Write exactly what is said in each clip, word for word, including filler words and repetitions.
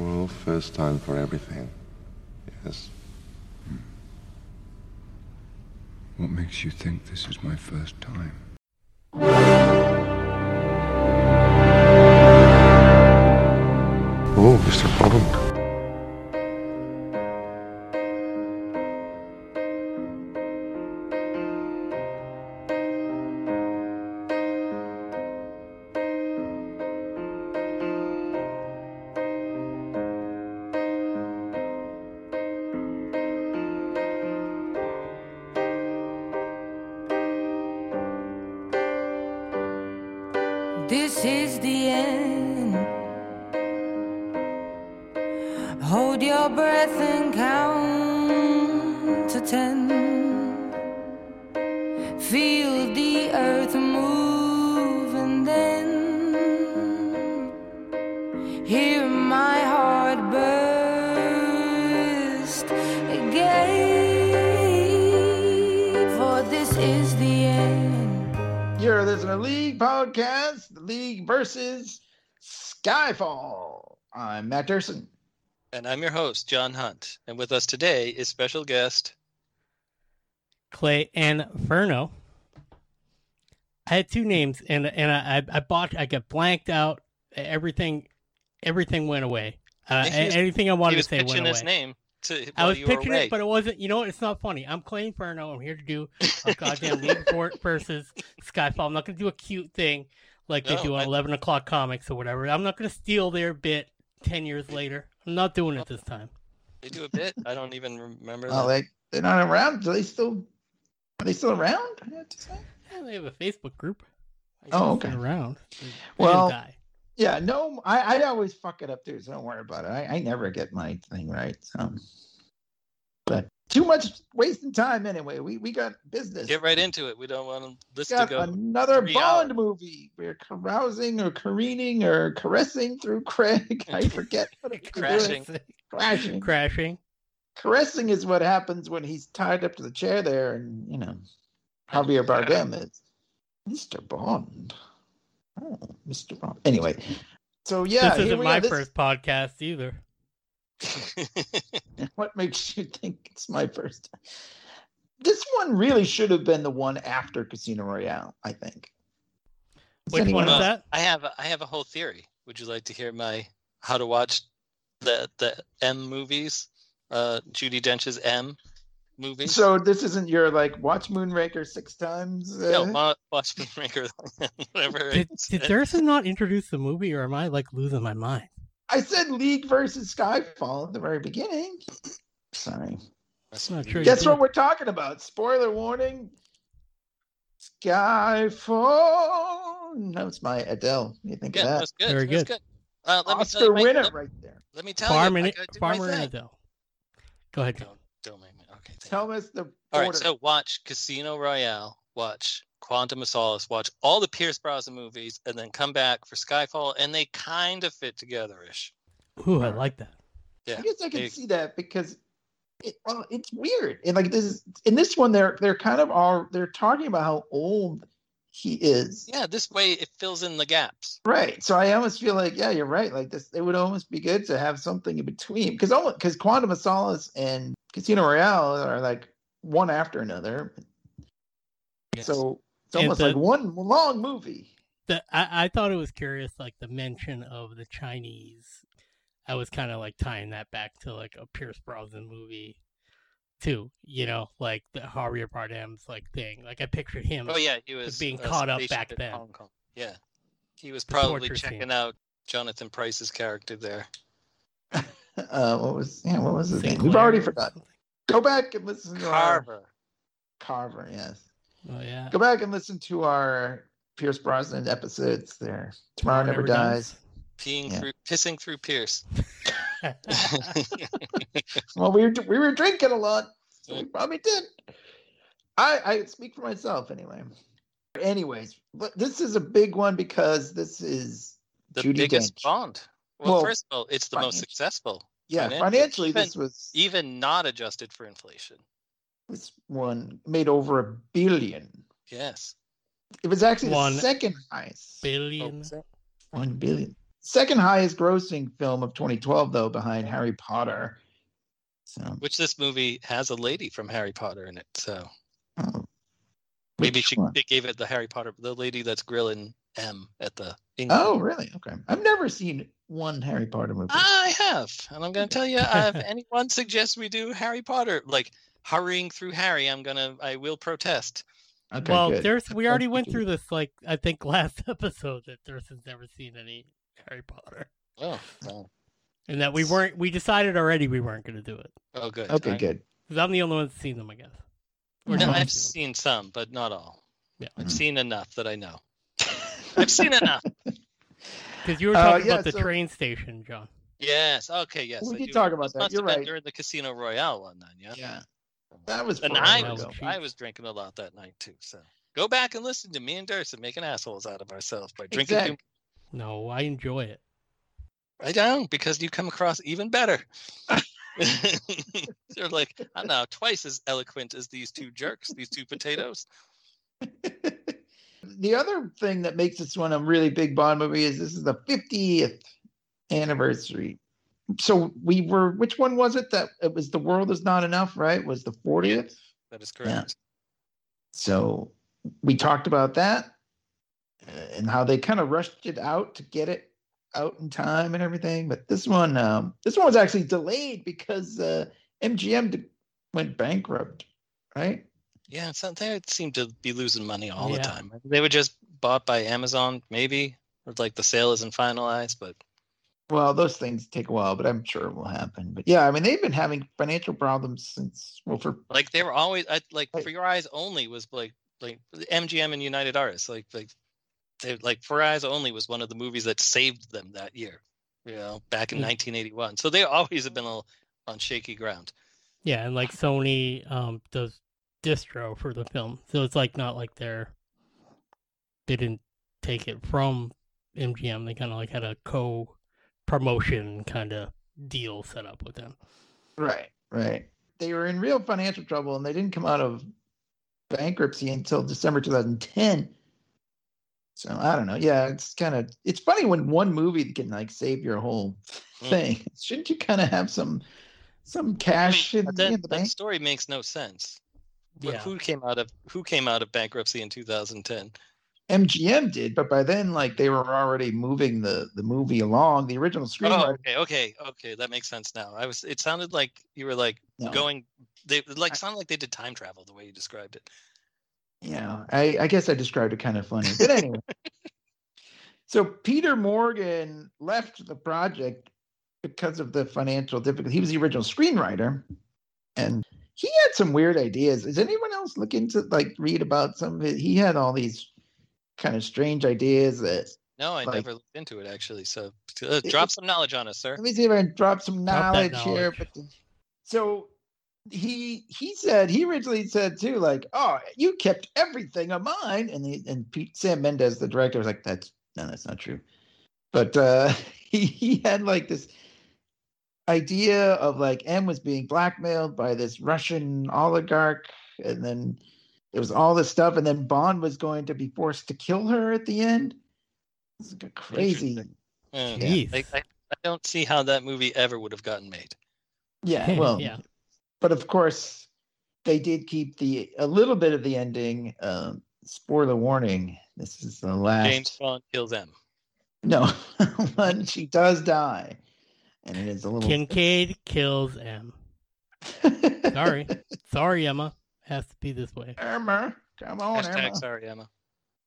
Well, first time for everything. Yes. Hmm. What makes you think this is my first time? Oh, Mister Problem. This is the end. Hold your breath and count to ten. Feel the earth move and then hear my heart burst again. For this is the end. You're listening to League Podcast. League versus Skyfall. I'm Matt Durson. And I'm your host, John Hunt. And with us today is special guest Clay Inferno. I had two names, and and I I bought I got blanked out. Everything everything went away. Uh, was, anything I wanted to say went away. He was pitching his name. To, I was picturing it, but it wasn't. You know what? It's not funny. I'm Clay Inferno. I'm here to do a goddamn League versus Skyfall. I'm not going to do a cute thing. Like no, they do on I, eleven o'clock comics or whatever. I'm not going to steal their bit ten years later. I'm not doing it this time. They do a bit. I don't even remember. Oh, that. They, they're not around. Do they still? Are they still around? I have to say. Yeah, they have a Facebook group. I oh, okay. Around. They, they well, yeah. No, I, I always fuck it up too. So don't worry about it. I, I never get my thing right. So, but too much wasting time anyway. We we got business. Get right into it. We don't want this to go. Another Bond movie. We're carousing or careening or caressing through Craig. I forget what it's crashing. Doing. Crashing. Crashing. Caressing is what happens when he's tied up to the chair there, and you know, Javier Bardem is Mister Bond. Oh, Mister Bond. Anyway, so yeah, this isn't my this... first podcast either. What makes you think it's my first time? This one really should have been the one after Casino Royale, I think. Is Which one is else? That? I have I have a whole theory. Would you like to hear my how to watch the the M movies? Uh, Judi Dench's M movies. So this isn't your like watch Moonraker six times? Uh... No, ma- watch Moonraker. Whatever. Did, did Durson not introduce the movie, or am I like losing my mind? I said League versus Skyfall at the very beginning. Sorry. That's not true. Guess what we're talking about? Spoiler warning. Skyfall. No, it's my Adele. You think yeah, of that? That was good. Very good. Good. Uh, let Oscar me winner my, right there. Let me tell Farm you. It, Farmer and Adele. Go ahead. Don't, don't make me. Okay. Tell us the order. All right, so watch Casino Royale. Watch Quantum of Solace, watch all the Pierce Brosnan movies, and then come back for Skyfall, and they kind of fit together-ish. Ooh, I like that. Yeah, I guess I can they, see that because it, well, it's weird. And like this is, in this one, they're they're kind of all they're talking about how old he is. Yeah, this way it fills in the gaps. Right. So I almost feel like yeah, you're right. Like this, it would almost be good to have something in between because because Quantum of Solace and Casino Royale are like one after another. Yes. So. It's almost the, like one long movie. The, I, I thought it was curious, like the mention of the Chinese. I was kind of like tying that back to like a Pierce Brosnan movie, too. You know, like the Javier Bardem's like thing. Like I pictured him. Oh yeah, he was being caught up back then. Hong Kong. Yeah, he was the probably checking scene. Out Jonathan Price's character there. uh, what was yeah? What was his Sinclair name? We've already forgotten. Go back and listen to Carver. Our... Carver, yes. Oh, yeah. Go back and listen to our Pierce Brosnan episodes there. Tomorrow, Tomorrow Never, Never Dies. Peeing yeah. through, pissing through Pierce. Well, we were, we were drinking a lot. So we probably did. I, I speak for myself anyway. Anyways, this is a big one because this is the Judi biggest Dench. Bond. Well, well, first of all, it's the most successful. Yeah, financially, financially even, this was... Even not adjusted for inflation. This one made over a billion. Yes. It was actually one the second highest. Billion. Oh, one billion. second highest grossing film of twenty twelve, though, behind Harry Potter. So. Which this movie has a lady from Harry Potter in it, so oh. maybe she they gave it the Harry Potter, the lady that's grilling M at the England. Oh, really? Okay. I've never seen one Harry Potter movie. I have, and I'm going to tell you, if anyone suggests we do Harry Potter, like hurrying through Harry, I'm gonna, I will protest. Okay, well, good. There's we already went through this, like I think last episode, that Durst has never seen any Harry Potter. Oh, well. And that we weren't, we decided already we weren't going to do it. Oh, good. Okay, I, good. Because I'm the only one that's seen them, I guess. Or no, I've seen, seen some, but not all. Yeah, I've mm-hmm. seen enough that I know. I've seen enough. Because you were talking uh, yeah, about the so... train station, John. Yes. Okay. Yes. We I did do. talk about that. You're right. During the Casino Royale one, then. Yeah. Yeah. That was. And I was, I was drinking a lot that night too. So go back and listen to me and Durst and making assholes out of ourselves by drinking. Exactly. Too- no, I enjoy it. I don't, because you come across even better. They're like, I'm now twice as eloquent as these two jerks, these two potatoes. The other thing that makes this one a really big Bond movie is this is the fiftieth anniversary. So we were, which one was it? That it was The World Is Not Enough, right? Was the fortieth? That is correct. Yeah. So we talked about that and how they kind of rushed it out to get it out in time and everything. But this one, um, this one was actually delayed because uh, M G M de- went bankrupt, right? Yeah, so they seemed to be losing money all yeah. the time. They were just bought by Amazon, maybe, or like the sale isn't finalized, but. Well, those things take a while, but I'm sure it will happen. But yeah, I mean, they've been having financial problems since. Well, for like they were always I, like I, For Your Eyes Only was like like M G M and United Artists like like they like For Your Eyes Only was one of the movies that saved them that year, you know, back in nineteen eighty-one. So they always have been a, on shaky ground. Yeah, and like Sony um, does distro for the film, so it's like not like they're they didn't take it from M G M. They kind of like had a co. promotion kind of deal set up with them. Right, right. They were in real financial trouble and they didn't come out of bankruptcy until December twenty ten. So I don't know. Yeah, it's kind of, it's funny when one movie can like save your whole thing. Mm. Shouldn't you kind of have some some cash I mean, in, that, in the bank? That story makes no sense. Yeah. Who came out of who came out of bankruptcy in two thousand ten? M G M did, but by then, like, they were already moving the, the movie along. The original screenwriter. Oh, okay, okay, okay, that makes sense now. I was. It sounded like you were like no. going. They it like sounded like they did time travel the way you described it. Yeah, I, I guess I described it kind of funny, but anyway. So Peter Morgan left the project because of the financial difficulty. He was the original screenwriter, and he had some weird ideas. Is anyone else looking to like read about some of it? He had all these. Kind of strange ideas that no I like, never looked into it actually, so uh, drop it, some knowledge on us, sir. Let me see if I can drop some knowledge, drop knowledge. here but, so he he said he originally said too like oh you kept everything of mine, and he, and Pete, Sam Mendes the director was like that's no that's not true, but uh he, he had like this idea of like M was being blackmailed by this Russian oligarch, and then it was all this stuff, and then Bond was going to be forced to kill her at the end. It's like a crazy. Yeah. Yeah. I, I, I don't see how that movie ever would have gotten made. Yeah, well, yeah. But of course, they did keep the a little bit of the ending. Um, spoiler warning: this is the last. James Bond kills them. No, but she does die, and it is a little. Kincaid kills M. Sorry, sorry, Emma. Has to be this way. Emma, come on, Hashtag Emma. Sorry, Emma.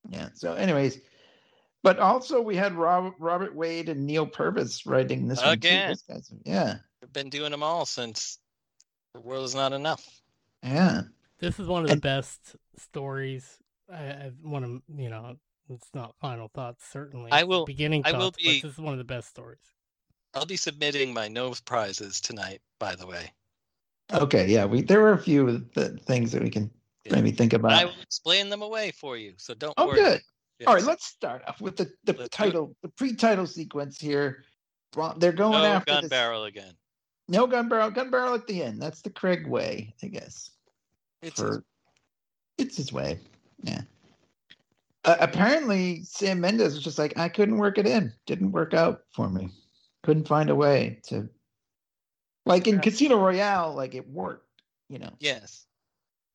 Yeah. So, anyways, but also we had Rob, Robert Wade and Neil Purvis writing this again. One too. Yeah, we've been doing them all since The World Is Not Enough. Yeah, this is one of the and, best stories. I, I want to, you know, it's not final thoughts certainly. I will beginning. I thoughts, will be. This is one of the best stories. I'll be submitting my no prizes tonight. By the way. Okay, yeah, we there were a few th- things that we can yeah. maybe think about. I will explain them away for you, so don't oh, worry. Oh, good. Yes. All right, let's start off with the, the title, the pre-title sequence here. They're going no after No gun this. barrel again. No gun barrel. Gun barrel at the end. That's the Craig way, I guess. It's, For, his... it's his way. Yeah. Uh, apparently, Sam Mendes was just like, I couldn't work it in. Didn't work out for me. Couldn't find a way to... Like in Casino Royale, like it worked, you know. Yes.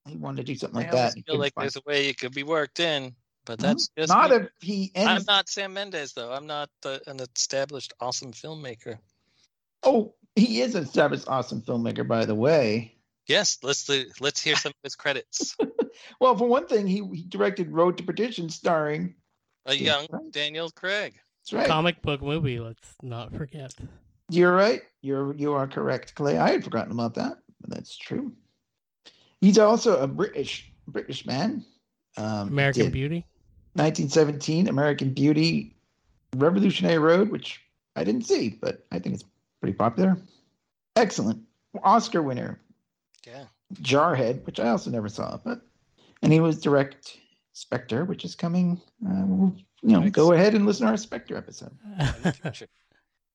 He wanted to do something I like that. I feel like there's it. a way it could be worked in, but that's mm-hmm. just... Not me. if he... Ends... I'm not Sam Mendes, though. I'm not uh, an established awesome filmmaker. Oh, he is an established awesome filmmaker, by the way. Yes, let's let's hear some of his credits. Well, for one thing, he, he directed Road to Perdition, starring a young Craig. Daniel Craig. That's right. Comic book movie. Let's not forget. You're right. You're you are correct, Clay. I had forgotten about that, but that's true. He's also a British British man. Um, American Beauty, nineteen seventeen. American Beauty, Revolutionary Road, which I didn't see, but I think it's pretty popular. Excellent Oscar winner. Yeah. Jarhead, which I also never saw, but and he was direct Spectre, which is coming. Uh, we'll, you know, Excellent. Go ahead and listen to our Spectre episode.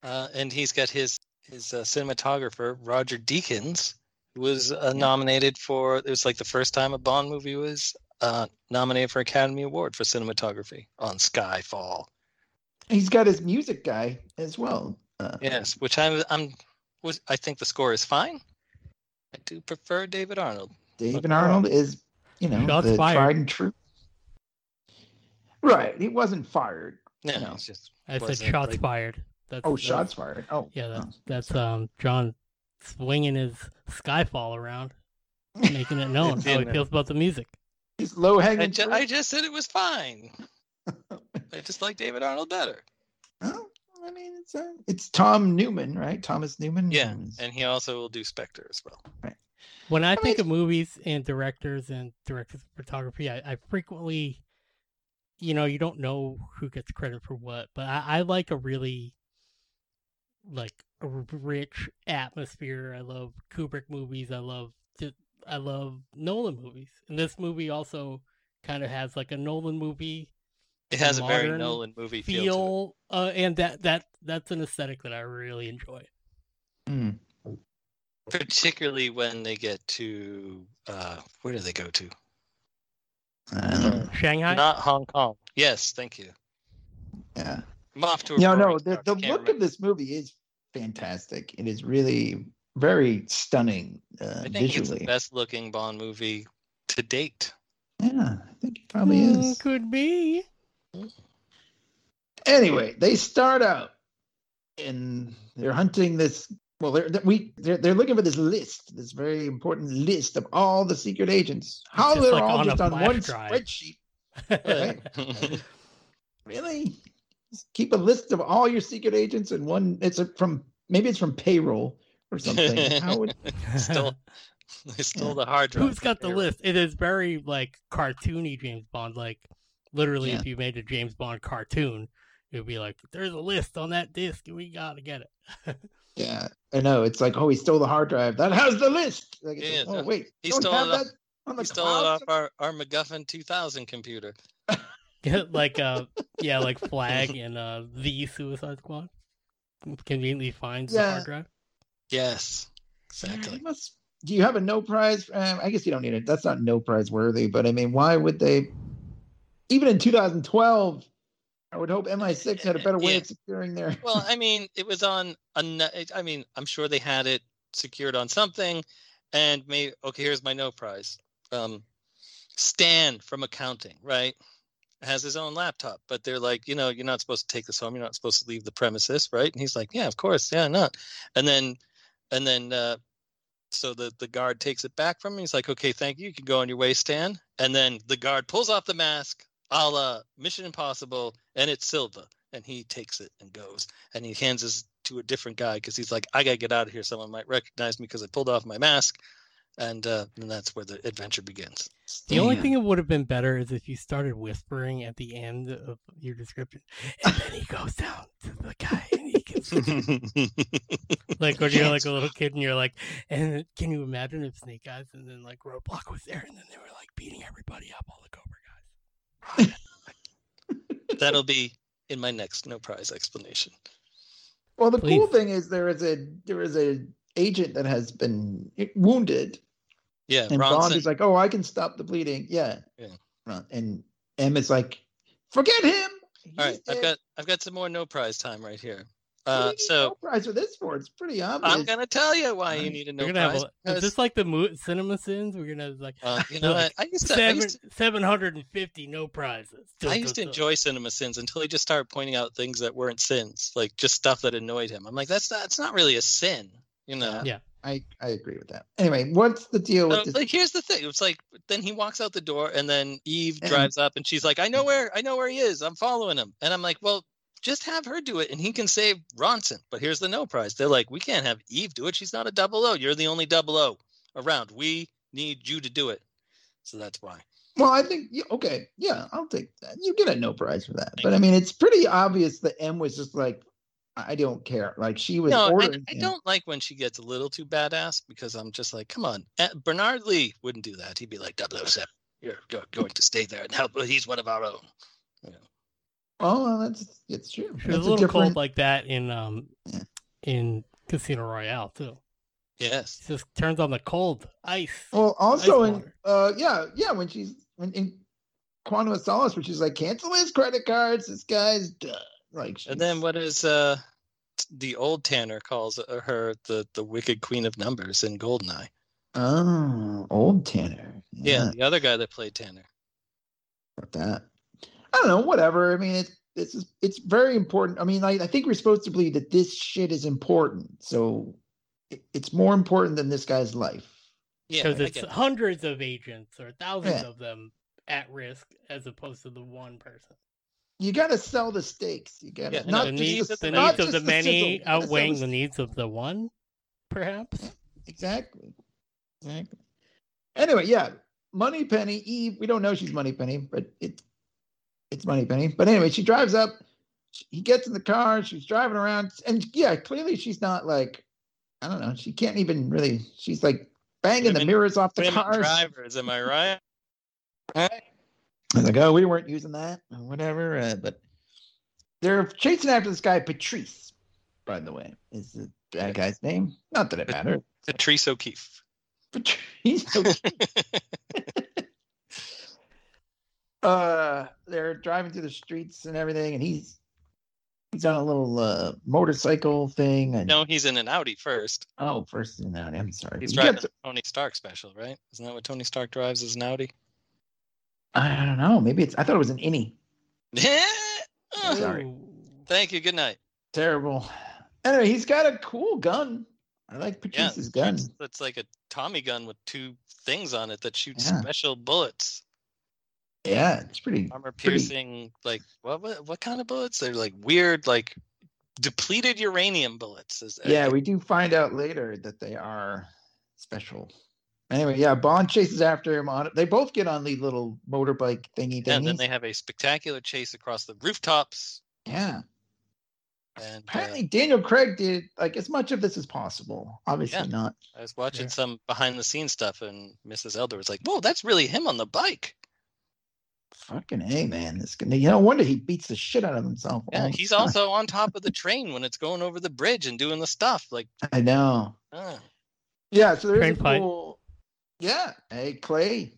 uh, and he's got his his uh, cinematographer Roger Deakins, who was uh, nominated for. It was like the first time a Bond movie was uh, nominated for Academy Award for cinematography on Skyfall. He's got his music guy as well. Uh, yes, which I'm I'm was I think the score is fine. I do prefer David Arnold. David Arnold is, you know, Shots the fired. tried and true. Right. He wasn't fired. No, no. It's just. I said shots like... fired. That's, oh, that's, shots fired. Oh, yeah. That's, oh. that's um John swinging his Skyfall around, making it known how he feels about the music. He's low hanging. I, ju- I just said it was fine. I just like David Arnold better. Oh, I mean, it's uh, it's Tom Newman, right? Thomas Newman. Yeah, and he also will do Spectre as well. Right. When I, I think mean, of movies and directors and directors of photography, I, I frequently, you know, you don't know who gets credit for what, but I, I like a really, like a rich atmosphere. I love Kubrick movies. I love just, I love Nolan movies, and this movie also kind of has like a Nolan movie. It has a very Nolan movie feel, feel to it. Uh, and that that that's an aesthetic that I really enjoy. Mm. Particularly when they get to uh, where do they go to? Uh, Shanghai, not Hong Kong. Yes, thank you. Yeah, I'm off to a no, no. The, the look remember. of this movie is fantastic. It is really very stunning uh, I think visually. It's the best looking Bond movie to date. Yeah, I think it probably mm, is. Could be. Anyway, they start out and they're hunting this. Well, they're we they're, they're looking for this list, this very important list of all the secret agents. How they're like all on just on one drive. spreadsheet? Right? Really? Just keep a list of all your secret agents in one. It's a, from maybe it's from payroll or something. How would still? They stole yeah. the hard drive. Who's got the payroll. list? It is very like cartoony James Bond, like. Literally, yeah. if you made a James Bond cartoon, it would be like, there's a list on that disc, and we got to get it. Yeah, I know. It's like, oh, he stole the hard drive. That has the list. Like, yeah, oh, wait. He stole it off, on the he stole it off our, our MacGuffin two thousand computer. like, uh, yeah, like Flag and uh, the Suicide Squad. Conveniently finds yeah. the hard drive. Yes, exactly. Must, do you have a no prize? Um, I guess you don't need it. That's not no prize worthy, but I mean, why would they... Even in two thousand twelve, I would hope M I six had a better way yeah. of securing their... Well, I mean, it was on... I mean, I'm sure they had it secured on something, and maybe... Okay, here's my no prize. Um, Stan from accounting, right? Has his own laptop, but they're like, you know, you're not supposed to take this home. You're not supposed to leave the premises, right? And he's like, yeah, of course. Yeah, not. And then... And then... Uh, So the, the guard takes it back from him. He's like, okay, thank you. You can go on your way, Stan. And then the guard pulls off the mask, a la Mission Impossible, and it's Silva. And he takes it and goes. And he hands it to a different guy because he's like, I got to get out of here. Someone might recognize me because I pulled off my mask. And, uh, and that's where the adventure begins. The yeah. only thing that would have been better is if you started whispering at the end of your description. And then he goes down to the guy and he gets like when you're like a little kid and you're like, and can you imagine if Snake Eyes and then like Roadblock was there and then they were like beating everybody up, all the Cobra guys. That'll be in my next no prize explanation. Well, the Please. cool thing is there is a there is a agent that has been wounded. Yeah, and Ronson. Bond is like, oh, I can stop the bleeding. Yeah. yeah. And M is like, Forget him. He's All right, dead. I've got I've got some more no prize time right here. Uh, so no prize for this for it's pretty obvious. I'm gonna tell you why you need a no prize. Have a, just like the mo- cinema sins, we're gonna have like uh, you know like I used to seven seven hundred and fifty no prizes. Just, I used to enjoy up. cinema sins until he just started pointing out things that weren't sins, like just stuff that annoyed him. I'm like, that's not it's not really a sin, you know. Yeah. I, I agree with that. Anyway, what's the deal with so, this? Like, here's the thing. It's like, then he walks out the door and then Eve and, drives up and she's like, I know where, I know where he is. I'm following him. And I'm like, well, just have her do it and he can save Ronson. But here's the no prize. They're like, we can't have Eve do it. She's not a double O. You're the only double O around. We need you to do it. So that's why. Well, I think, okay. Yeah, I'll take that. You get a no prize for that. Thank but you. I mean, it's pretty obvious that M was just like, I don't care. Like she was. No, I, I don't like when she gets a little too badass because I'm just like, come on. Bernard Lee wouldn't do that. He'd be like, double oh seven, you're going to stay there and help. He's one of our own. You know. Oh, well, that's it's true. She was a little different... cold like that in um yeah. in Casino Royale too. Yes, she just turns on the cold ice. Well, also ice in uh yeah yeah when she's in, in Quantum of Solace, where she's like, cancel his credit cards. This guy's done. Like and then what is uh the old Tanner calls her the the wicked queen of numbers in Goldeneye. Oh, old Tanner. Yeah, yeah the other guy that played Tanner. About that. I don't know, whatever. I mean, it's this is it's very important. I mean, I, I think we're supposed to believe that this shit is important. So it, it's more important than this guy's life. Yeah, because it's hundreds of agents or thousands yeah. of them at risk as opposed to the one person. You got to sell the stakes. You got yeah, to not the needs, the, the needs of the, the many sizzle, outweighing the, the needs of the one, perhaps. Exactly. Exactly. Anyway, yeah, Moneypenny, Eve. We don't know she's Moneypenny, but it it's Moneypenny. But anyway, she drives up. She, he gets in the car. She's driving around, and yeah, clearly she's not like, I don't know. She can't even really. She's like banging women, the mirrors off the car. Drivers, am I right? All right. I was like, oh, we weren't using that or whatever. Uh, but they're chasing after this guy, Patrice, by the way, is the, that guy's name. Not that it matters. Patrice O'Keefe. Patrice O'Keefe. uh, they're driving through the streets and everything, and he's he's on a little uh, motorcycle thing. And... No, he's in an Audi first. Oh, first in an Audi. I'm sorry. He's you driving to... a Tony Stark special, right? Isn't that what Tony Stark drives is an Audi? I don't know. Maybe it's. I thought it was an innie. Sorry. Thank you. Good night. Terrible. Anyway, he's got a cool gun. I like Patrice's yeah, gun. It's like a Tommy gun with two things on it that shoots yeah. special bullets. Yeah, it's pretty armor piercing. Like what, what? What kind of bullets? They're like weird, like depleted uranium bullets. Is yeah, we do find out later that they are special. Anyway, yeah, Bond chases after him. On they both get on the little motorbike thingy. Yeah, and then they have a spectacular chase across the rooftops. Yeah. And apparently, uh, Daniel Craig did like as much of this as possible. Obviously yeah. not. I was watching yeah. some behind-the-scenes stuff, and Missus Elder was like, "Whoa, that's really him on the bike." Fucking A, man! This gonna, you know, wonder he beats the shit out of himself. Yeah, he's also on top of the train when it's going over the bridge and doing the stuff. Like I know. Uh. Yeah, so there's a cool. Yeah. Hey, Clay,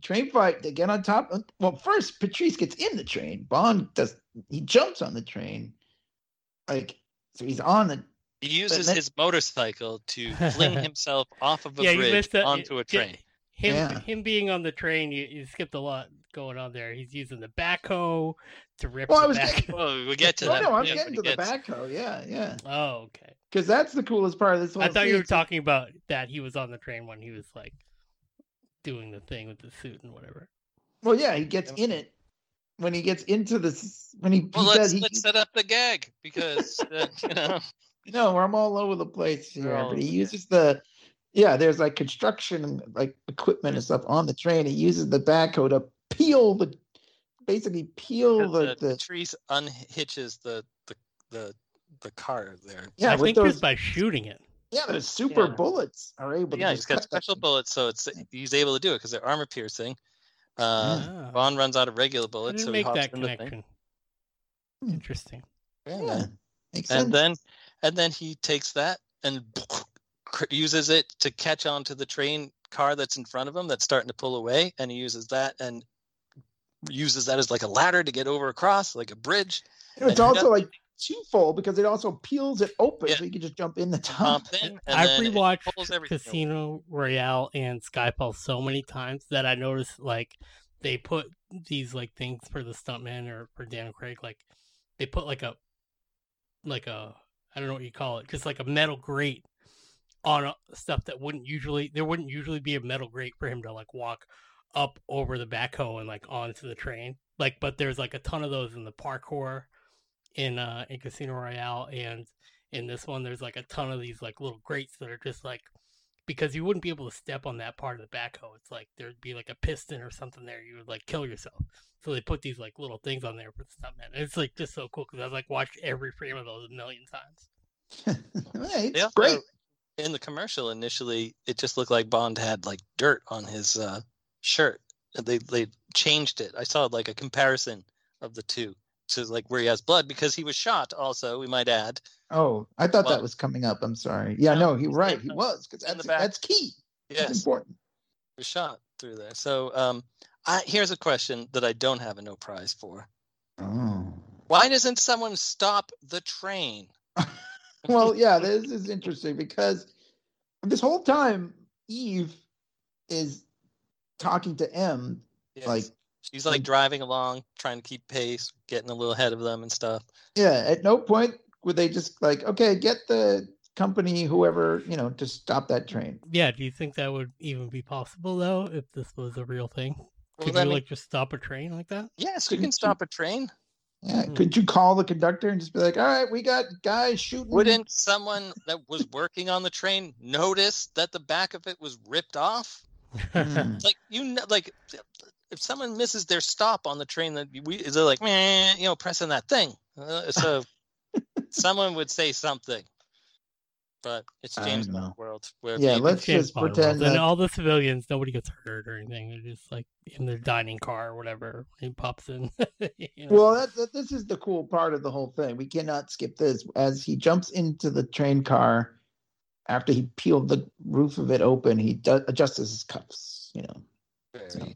train fight. They get on top. Of, well, first, Patrice gets in the train. Bond does. He jumps on the train. Like, so he's on the. He uses then, his motorcycle to fling himself off of a yeah, bridge a, onto a train. Him, yeah. him being on the train, you, you skipped a lot going on there. He's using the backhoe to rip well, the I was backhoe. Getting, well, we get to no, that. No, I'm yeah, getting to the gets... backhoe. Yeah, yeah. Oh, okay. Because that's the coolest part of this whole I thought scene. You were talking about that he was on the train when he was like. Doing the thing with the suit and whatever. Well, yeah, he gets in it when he gets into this. When he, well, he let's, he, let's set up the gag because uh, you know, no, I'm all over the place here. All, but he uses the yeah. There's like construction, like equipment and stuff on the train. He uses the backhoe to peel the, basically peel the, the, the trees unhitches the the the the car there. Yeah, I think those, it's by shooting it. Yeah, those super yeah. bullets are able to. Yeah, he's got special them. bullets, so it's he's able to do it because they're armor piercing. Uh, yeah. Bond runs out of regular bullets, so he hops in the thing. Interesting. Yeah, yeah. Makes and sense. then and then he takes that and uses it to catch onto the train car that's in front of him that's starting to pull away, and he uses that and uses that as like a ladder to get over across, like a bridge. And it's and also like twofold because it also peels it open, yeah. so you can just jump in the top. In, I've rewatched Casino Royale and Skyfall so many times that I noticed like they put these like things for the stuntman or for Daniel Craig, like they put like a like a I don't know what you call it, just like a metal grate on a, stuff that wouldn't usually there wouldn't usually be a metal grate for him to like walk up over the backhoe and like onto the train. Like, but there's like a ton of those in the parkour in uh in Casino Royale, and in this one there's like a ton of these like little grates that are just like, because you wouldn't be able to step on that part of the backhoe. It's like there'd be like a piston or something there, you would like kill yourself. So they put these like little things on there for the stuntman. And it's like just so cool because I've like watched every frame of those a million times. Right. Yeah, great. In the commercial initially, it just looked like Bond had like dirt on his uh, shirt. They they changed it. I saw like a comparison of the two to like where he has blood because he was shot. Also, we might add. Oh, I thought well, that was coming up. I'm sorry. Yeah, no, no you're right. He was because that's, that's key. Yes, it's important. He was shot through there. So um, I, here's a question that I don't have a no prize for. Oh. Why doesn't someone stop the train? Well, yeah, this is interesting because this whole time Eve is talking to M. Yes. Like she's like and, driving along, trying to keep pace, getting a little ahead of them and stuff. Yeah, at no point would they just like, okay, get the company, whoever, you know, to stop that train. Yeah, do you think that would even be possible though, if this was a real thing? Could well, you mean, like just stop a train like that? Yes, we can stop a train. Yeah, mm-hmm. Could you call the conductor and just be like, all right, we got guys shooting. Wouldn't someone that was working on the train notice that the back of it was ripped off? Like, you know, like if someone misses their stop on the train, that we they're like, meh, you know, pressing that thing. Uh, so someone would say something. But it's James Bond world. Where yeah, let's just pretend that... And all the civilians, nobody gets hurt or anything. They're just like in their dining car or whatever. He pops in. You know? Well, that, that, this is the cool part of the whole thing. We cannot skip this. As he jumps into the train car, after he peeled the roof of it open, he do- adjusts his cuffs. You know, very, so.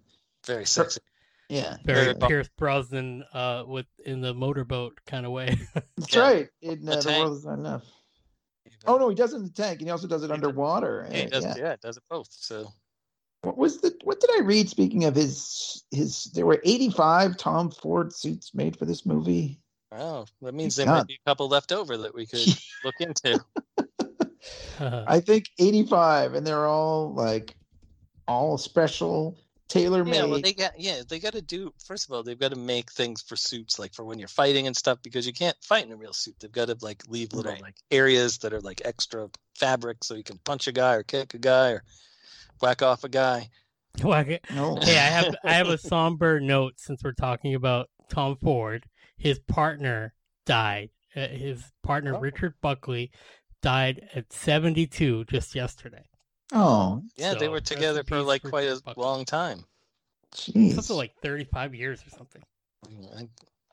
very sexy. Yeah, very yeah. Pierce Brosnan uh, with in the motorboat kind of way. That's yeah. right. In uh, The World Is Not Enough. Oh no, he does it in the tank, and he also does it he underwater. Does, yeah, he does, yeah. yeah, does it both. So, what was the? What did I read? Speaking of his, his there were eighty-five Tom Ford suits made for this movie. Wow, that means there God. might be a couple left over that we could look into. uh-huh. I think eighty-five, and they're all like all special, tailor-made. Yeah, well, they got yeah, they got to do. First of all, they've got to make things for suits, like for when you're fighting and stuff, because you can't fight in a real suit. They've got to like leave little right. like areas that are like extra fabric, so you can punch a guy or kick a guy or whack off a guy. Whack it. No. Hey, I have I have a somber note since we're talking about Tom Ford. His partner died. Uh, his partner oh. Richard Buckley died at seventy-two just yesterday. Oh, yeah, so they were together for like quite a bucket. long time. Jeez. Something like thirty-five years or something.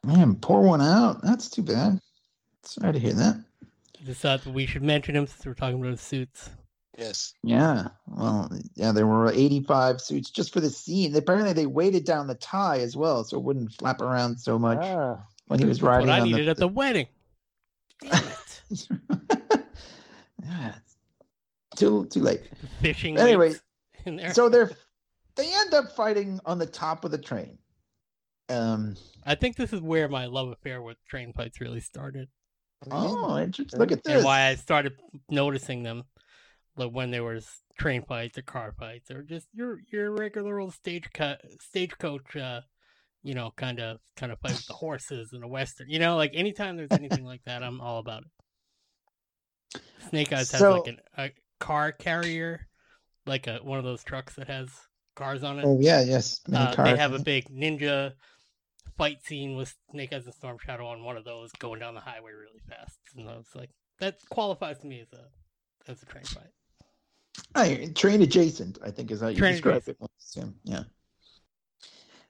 Man, pour one out. That's too bad. Sorry to hear that. I just thought that we should mention him since we're talking about his suits. Yes. Yeah. Well, yeah, there were eighty-five suits just for the scene. Apparently, they weighted down the tie as well, so it wouldn't flap around so much ah, when he was riding. What I needed the... at the wedding. Damn it. Yeah. Too too late. Fishing anyway, in there. So they're they end up fighting on the top of the train. Um, I think this is where my love affair with train fights really started. Oh, interesting! Look at this. And why I started noticing them, like when there was train fights or car fights, or just your your regular old stage co- stagecoach, uh, you know, kind of kind of fight with the horses and the western. You know, like anytime there's anything like that, I'm all about it. Snake Eyes has so, like an. A, car carrier, like a one of those trucks that has cars on it. Oh yeah, yes. Uh, they have a big ninja fight scene with Snake Eyes and Storm Shadow on one of those going down the highway really fast. And I was like, that qualifies to me as a as a train fight. I, train adjacent, I think is how you train describe adjacent. it. Yeah.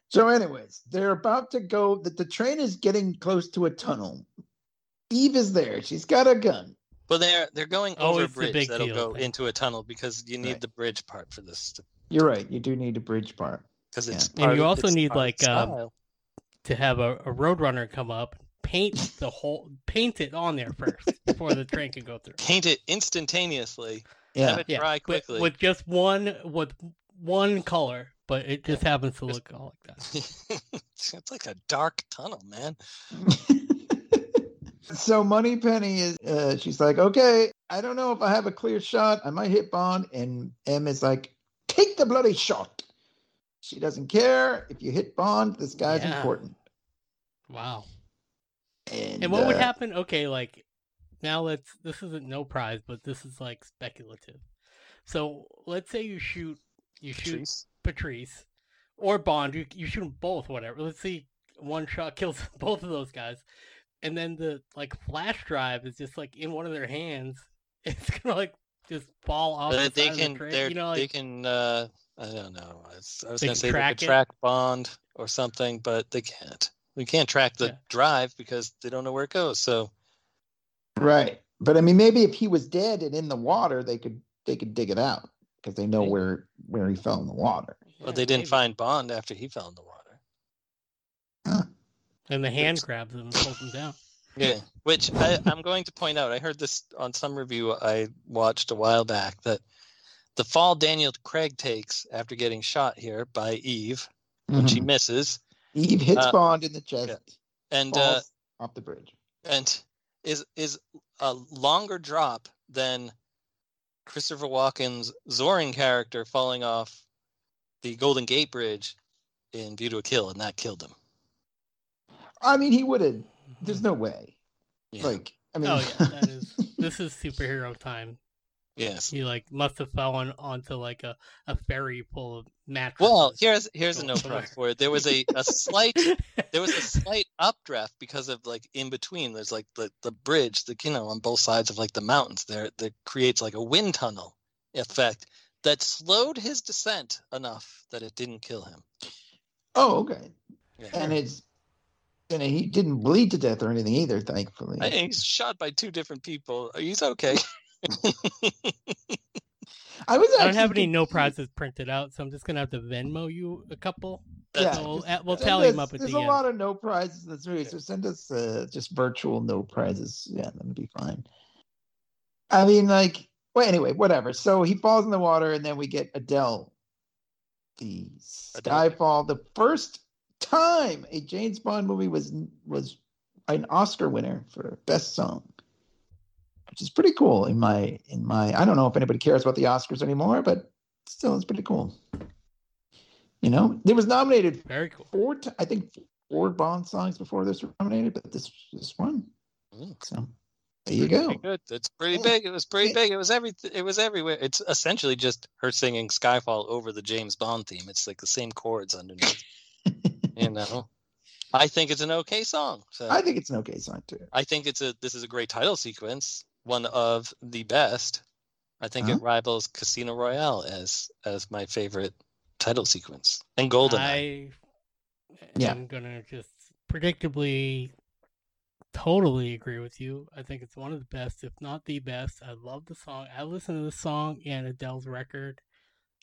So anyways, they're about to go. The, the train is getting close to a tunnel. Eve is there. She's got a gun. Well, they're they're going over oh, a bridge that'll deal, go thing. into a tunnel because you need right. the bridge part for this. You're right. You do need a bridge part. because it's yeah. and you also need like um, to have a, a Roadrunner come up, paint the whole, paint it on there first before the train can go through. Paint it instantaneously. Yeah, have it dry yeah. quickly with, with just one with one color, but it just happens to look all like that. It's like a dark tunnel, man. So Moneypenny is, uh, she's like, okay, I don't know if I have a clear shot. I might hit Bond. And M is like, take the bloody shot. She doesn't care. If you hit Bond, this guy's yeah. important. Wow. And, and what uh, would happen? Okay, like, now let's, this isn't no prize, but this is like speculative. So let's say you shoot, you shoot Patrice or Bond. You, you shoot them both, whatever. Let's see, one shot kills both of those guys. And then the like flash drive is just like in one of their hands. It's gonna like just fall off. But the they can, of the you know, like, they can. Uh, I don't know. I was, I was gonna say they can track Bond or something, but they can't. We can't track the yeah. drive because they don't know where it goes. So, right. But I mean, maybe if he was dead and in the water, they could they could dig it out because they know they, where where he fell in the water. Yeah, well, they didn't maybe. find Bond after he fell in the water. Huh. And the hand grabs them and pulls them down. Yeah, which I, I'm going to point out. I heard this on some review I watched a while back, that the fall Daniel Craig takes after getting shot here by Eve, when mm-hmm. she misses. Eve hits uh, Bond in the chest. Yeah. And uh, off the bridge. And is is a longer drop than Christopher Walken's Zorin character falling off the Golden Gate Bridge in View to a Kill, and that killed him. I mean, he wouldn't. There's no way. Yeah. Like, I mean, oh yeah, that is. This is superhero time. Yes, he like must have fallen onto like a, a ferry full of mattresses. Well, here's here's a no prize for it. There was a, a slight there was a slight updraft because of like in between. There's like the, the bridge, the you know, on both sides of like the mountains there that creates like a wind tunnel effect that slowed his descent enough that it didn't kill him. Oh, okay. Yeah. And it's. And he didn't bleed to death or anything either, thankfully. I think he's shot by two different people. He's okay. I was. I don't have any no prizes printed out, so I'm just gonna have to Venmo you a couple. Yeah, so we'll, we'll tally them up at the end. There's a lot of no prizes in this movie, so send us uh, just virtual no prizes. Yeah, that'd be fine. I mean, like, well, anyway, whatever. So he falls in the water, and then we get Adele, the Skyfall, the first. Time a James Bond movie was was an Oscar winner for best song, which is pretty cool. In my in my, I don't know if anybody cares about the Oscars anymore, but still, it's pretty cool. You know, it was nominated very cool. Four, t- I think four Bond songs before this were nominated, but this this one. So there you go. Good. It's pretty yeah. big. It was pretty yeah. big. It was every. It was everywhere. It's essentially just her singing Skyfall over the James Bond theme. It's like the same chords underneath. You know, I think it's an okay song. So. I think it's an okay song too. I think it's a. This is a great title sequence, one of the best. I think uh-huh. it rivals Casino Royale as as my favorite title sequence, and Goldeneye. I yeah. am gonna just predictably, totally agree with you. I think it's one of the best, if not the best. I love the song. I listen to the song and Adele's record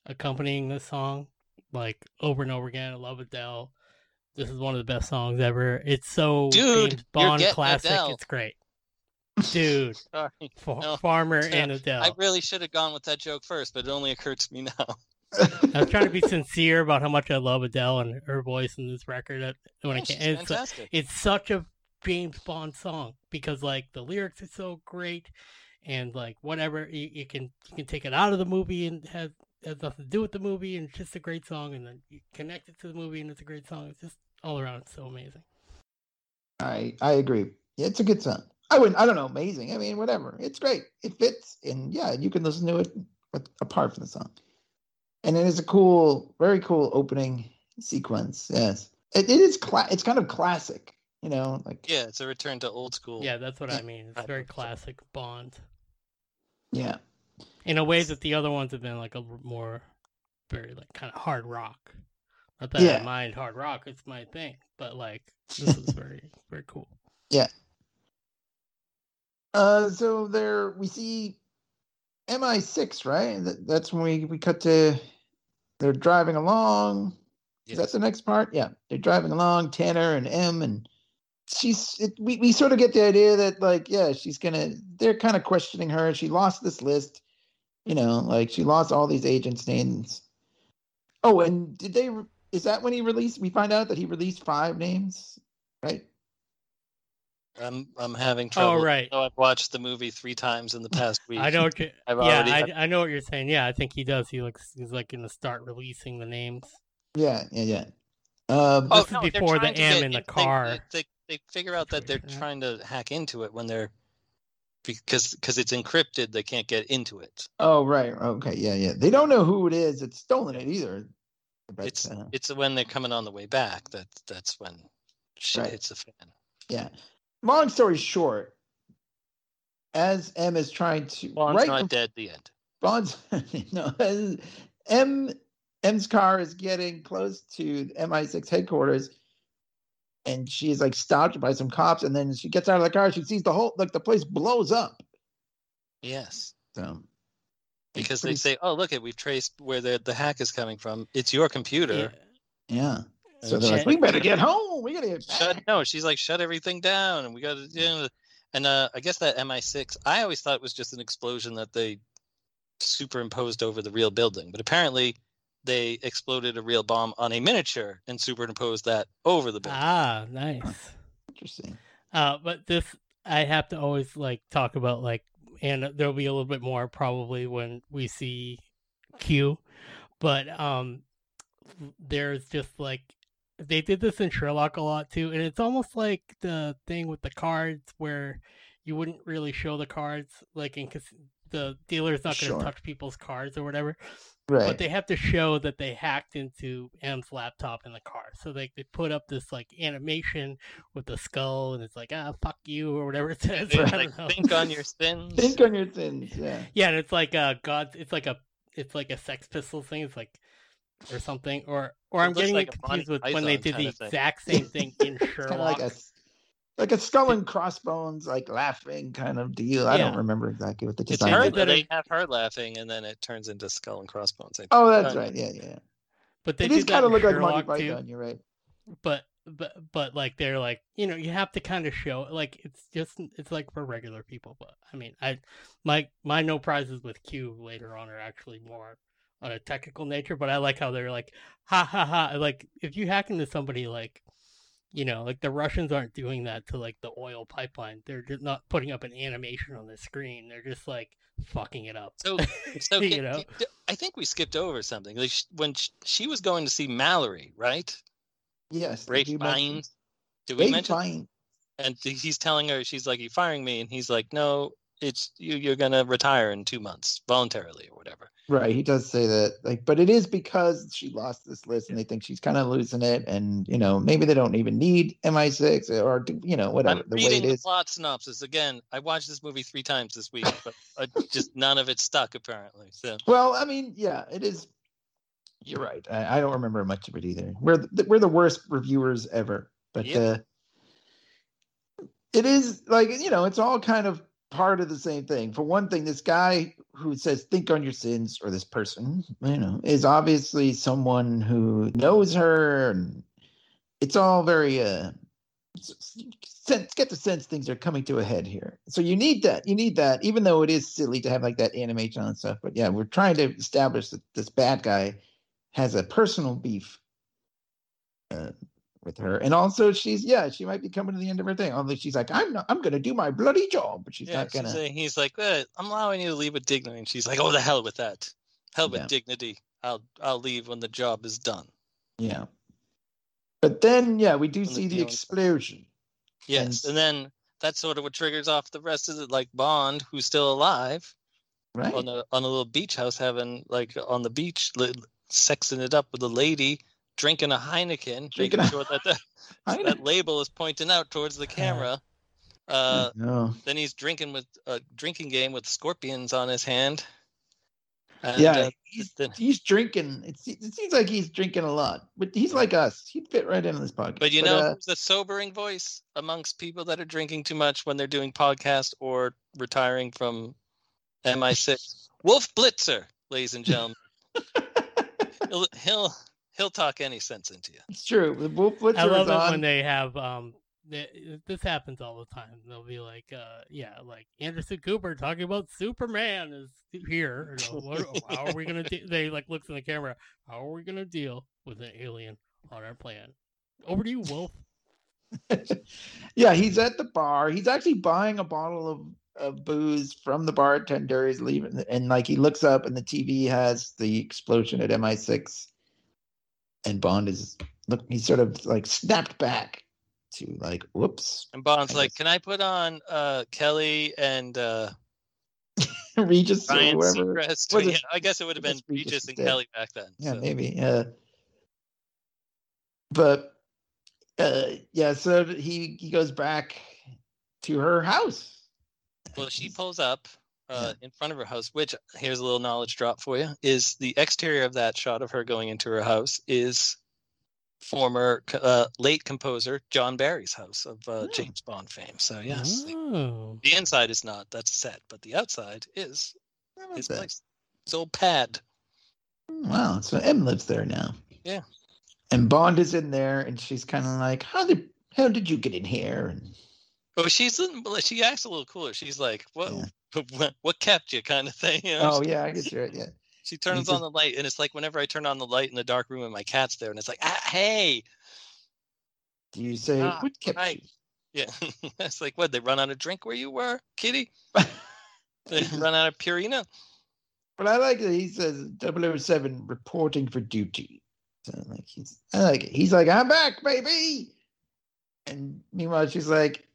accompanying the song like over and over again. I love Adele. This is one of the best songs ever. It's so dude, James Bond classic. Adele. It's great. Dude. Sorry, no. Farmer yeah. and Adele. I really should have gone with that joke first, but it only occurred to me now. I was trying to be sincere about how much I love Adele and her voice in this record. When oh, I can. It's, fantastic. It's such a James Bond song because like the lyrics are so great and like whatever. You, you can you can take it out of the movie and have has nothing to do with the movie and it's just a great song and then you connect it to the movie and it's a great song. It's just all around it's so amazing. I I agree. Yeah, it's a good song. I wouldn't I don't know, amazing. I mean, whatever. It's great. It fits and yeah, you can listen to it with, apart from the song. And it is a cool, very cool opening sequence. Yes. It, it is cla- it's kind of classic, you know, like yeah, it's a return to old school. Yeah, that's what yeah. I mean. It's very classic Bond. Yeah. In a way that the other ones have been like a more very like kind of hard rock. Not that yeah. I mind hard rock, it's my thing. But like this is very, very cool. Yeah. Uh so there we see M I six, right? That, that's when we, we cut to they're driving along. Is that the next part? Yeah. They're driving along, Tanner and M, and she's, it, we, we sort of get the idea that, like, yeah, she's going to, they're kind of questioning her. She lost this list, you know, like she lost all these agents' names. Oh, and did they, is that when he released, we find out that he released five names, right? I'm I'm having trouble. Oh, right. So I've watched the movie three times in the past week. I don't. I've yeah, I, had... I know what you're saying. Yeah, I think he does. He looks. He's like going to start releasing the names. Yeah, yeah, yeah. Um, oh, no, before the M in the car. They, they, they figure out that they're trying to hack into it when they're because because it's encrypted. They can't get into it. Oh right. Okay. Yeah. Yeah. They don't know who it is. It's stolen it either. But, it's uh, it's when they're coming on the way back. That that's when shit right. hits the fan. Yeah. Long story short, as M is trying to... Bond's right not before, dead at the end. Bond's... no, M, M's car is getting close to M I six headquarters, and she's, like, stopped by some cops, and then she gets out of the car, she sees the whole... Like, the place blows up. Yes. So... Because pretty, they say, oh, look, it, we've traced where the, the hack is coming from. It's your computer. Yeah. yeah. So they're like, we better get home. We gotta get back. Shut, no, she's like, shut everything down, and we gotta. You know, and uh, I guess that M I six. I always thought it was just an explosion that they superimposed over the real building, but apparently they exploded a real bomb on a miniature and superimposed that over the building. Ah, nice, interesting. Uh, but this, I have to always like talk about like, and there'll be a little bit more probably when we see Q, but um, there's just like. They did this in Sherlock a lot too, and it's almost like the thing with the cards where you wouldn't really show the cards, like in cas- the dealer's not going to sure. touch people's cards or whatever, right. But they have to show that they hacked into M's laptop in the car. So they, they put up this like animation with the skull, and it's like, ah, fuck you or whatever it says. Right. Like, think on your sins. Think on your sins. Yeah. Yeah, and it's like a God. It's like a. It's like a Sex Pistols thing. It's like. Or something, or or it I'm getting like confused with when they did the exact thing. Same thing in Sherlock, kind of like, a, like a skull and crossbones, like laughing kind of deal. Yeah. I don't remember exactly what the design. It's her that they have her laughing, and then it turns into skull and crossbones. I oh, that's right, yeah, yeah. But they just kind of look Sherlock like Monty Python. You're right. But but but like they're like you know you have to kind of show like it's just it's like for regular people. But I mean I my my no prizes with Q later on are actually more. On a technical nature, but I like how they're like, ha ha ha. Like, if you hack into somebody, like, you know, like the Russians aren't doing that to like the oil pipeline. They're just not putting up an animation on the screen. They're just like fucking it up. So, so you can, know, I think we skipped over something. Like when she, she was going to see Mallory, right? Yes. Ray Fiennes. Did we mention? Fine. And he's telling her, she's like, "You're firing me," and he's like, "No." It's you, you're gonna retire in two months voluntarily or whatever. Right, he does say that. Like, but it is because she lost this list, and they think she's kind of losing it. And you know, maybe they don't even need M I six or you know whatever. I'm the reading way it the is. Plot synopsis again. I watched this movie three times this week, but I, just none of it stuck apparently. So, well, I mean, yeah, it is. You're right. I, I don't remember much of it either. We're the, we're the worst reviewers ever, but yeah. uh, it is like you know, it's all kind of. Part of the same thing. For one thing, this guy who says think on your sins, or this person, you know, is obviously someone who knows her, and it's all very uh sense, get the sense things are coming to a head here. So you need that. You need that, even though it is silly to have like that animation and stuff. But yeah, we're trying to establish that this bad guy has a personal beef uh, with her, and also she's yeah she might be coming to the end of her thing, although she's like i'm not i'm gonna do my bloody job, but she's yeah, not gonna she's saying, he's like eh, I'm allowing you to leave with dignity, and she's like oh the hell with that hell with yeah. dignity i'll i'll leave when the job is done. Yeah but then yeah we do when see the, the explosion yes and, and then that's sort of what triggers off the rest of it, like Bond, who's still alive right on a, on a little beach house having like on the beach li- sexing it up with a lady drinking a Heineken, drinking making sure that the, that label is pointing out towards the camera. Uh, no. Then he's drinking with a drinking game with scorpions on his hand. And, yeah, uh, he's, then, he's drinking. It seems, it seems like he's drinking a lot, but he's like us. He'd fit right into this podcast. But you but, know, uh, the sobering voice amongst people that are drinking too much when they're doing podcasts or retiring from M I six. Wolf Blitzer, ladies and gentlemen. he'll. he'll he'll talk any sense into you. It's true. The Wolf Blitzer I love is it on. When they have um, they, this happens all the time. They'll be like, uh, yeah, like Anderson Cooper talking about Superman is here. You know, what, how are we gonna? De-? They like looks in the camera. How are we gonna deal with an alien on our planet? Over to you, Wolf. Yeah, he's at the bar. He's actually buying a bottle of, of booze from the bartender. He's leaving, and like he looks up, and the T V has the explosion at M I six, and Bond is look. He's sort of like snapped back to like, whoops. And Bond's like, "Can I put on uh, Kelly and uh, Regis or whoever?" Yeah, I guess it would have been Regis, Regis and Kelly back then. Yeah, so. Maybe. Yeah, uh, but. Uh, yeah, so he, he goes back to her house. Well, she pulls up uh, yeah. in front of her house, which, here's a little knowledge drop for you, is the exterior of that shot of her going into her house is former uh, late composer John Barry's house of uh, oh. James Bond fame. So, yes. Oh. The, the inside is not. That's set. But the outside is his that? place. It's old pad. Wow. So M lives there now. Yeah. And Bond is in there, and she's kind of like, "How did how did you get in here?" And oh, she's she acts a little cooler. She's like, "What yeah. what, what kept you?" kind of thing. You know? Oh yeah, I get you. Yeah. She turns on just... the light, and it's like whenever I turn on the light in the dark room, and my cat's there, and it's like, ah, "Hey." Do you say ah, what kept right. you? Yeah, it's like what they run out of drink where you were, kitty. They run out of Purina. But I like that he says double oh seven reporting for duty. So like he's I like it. He's like, "I'm back, baby," and meanwhile she's like,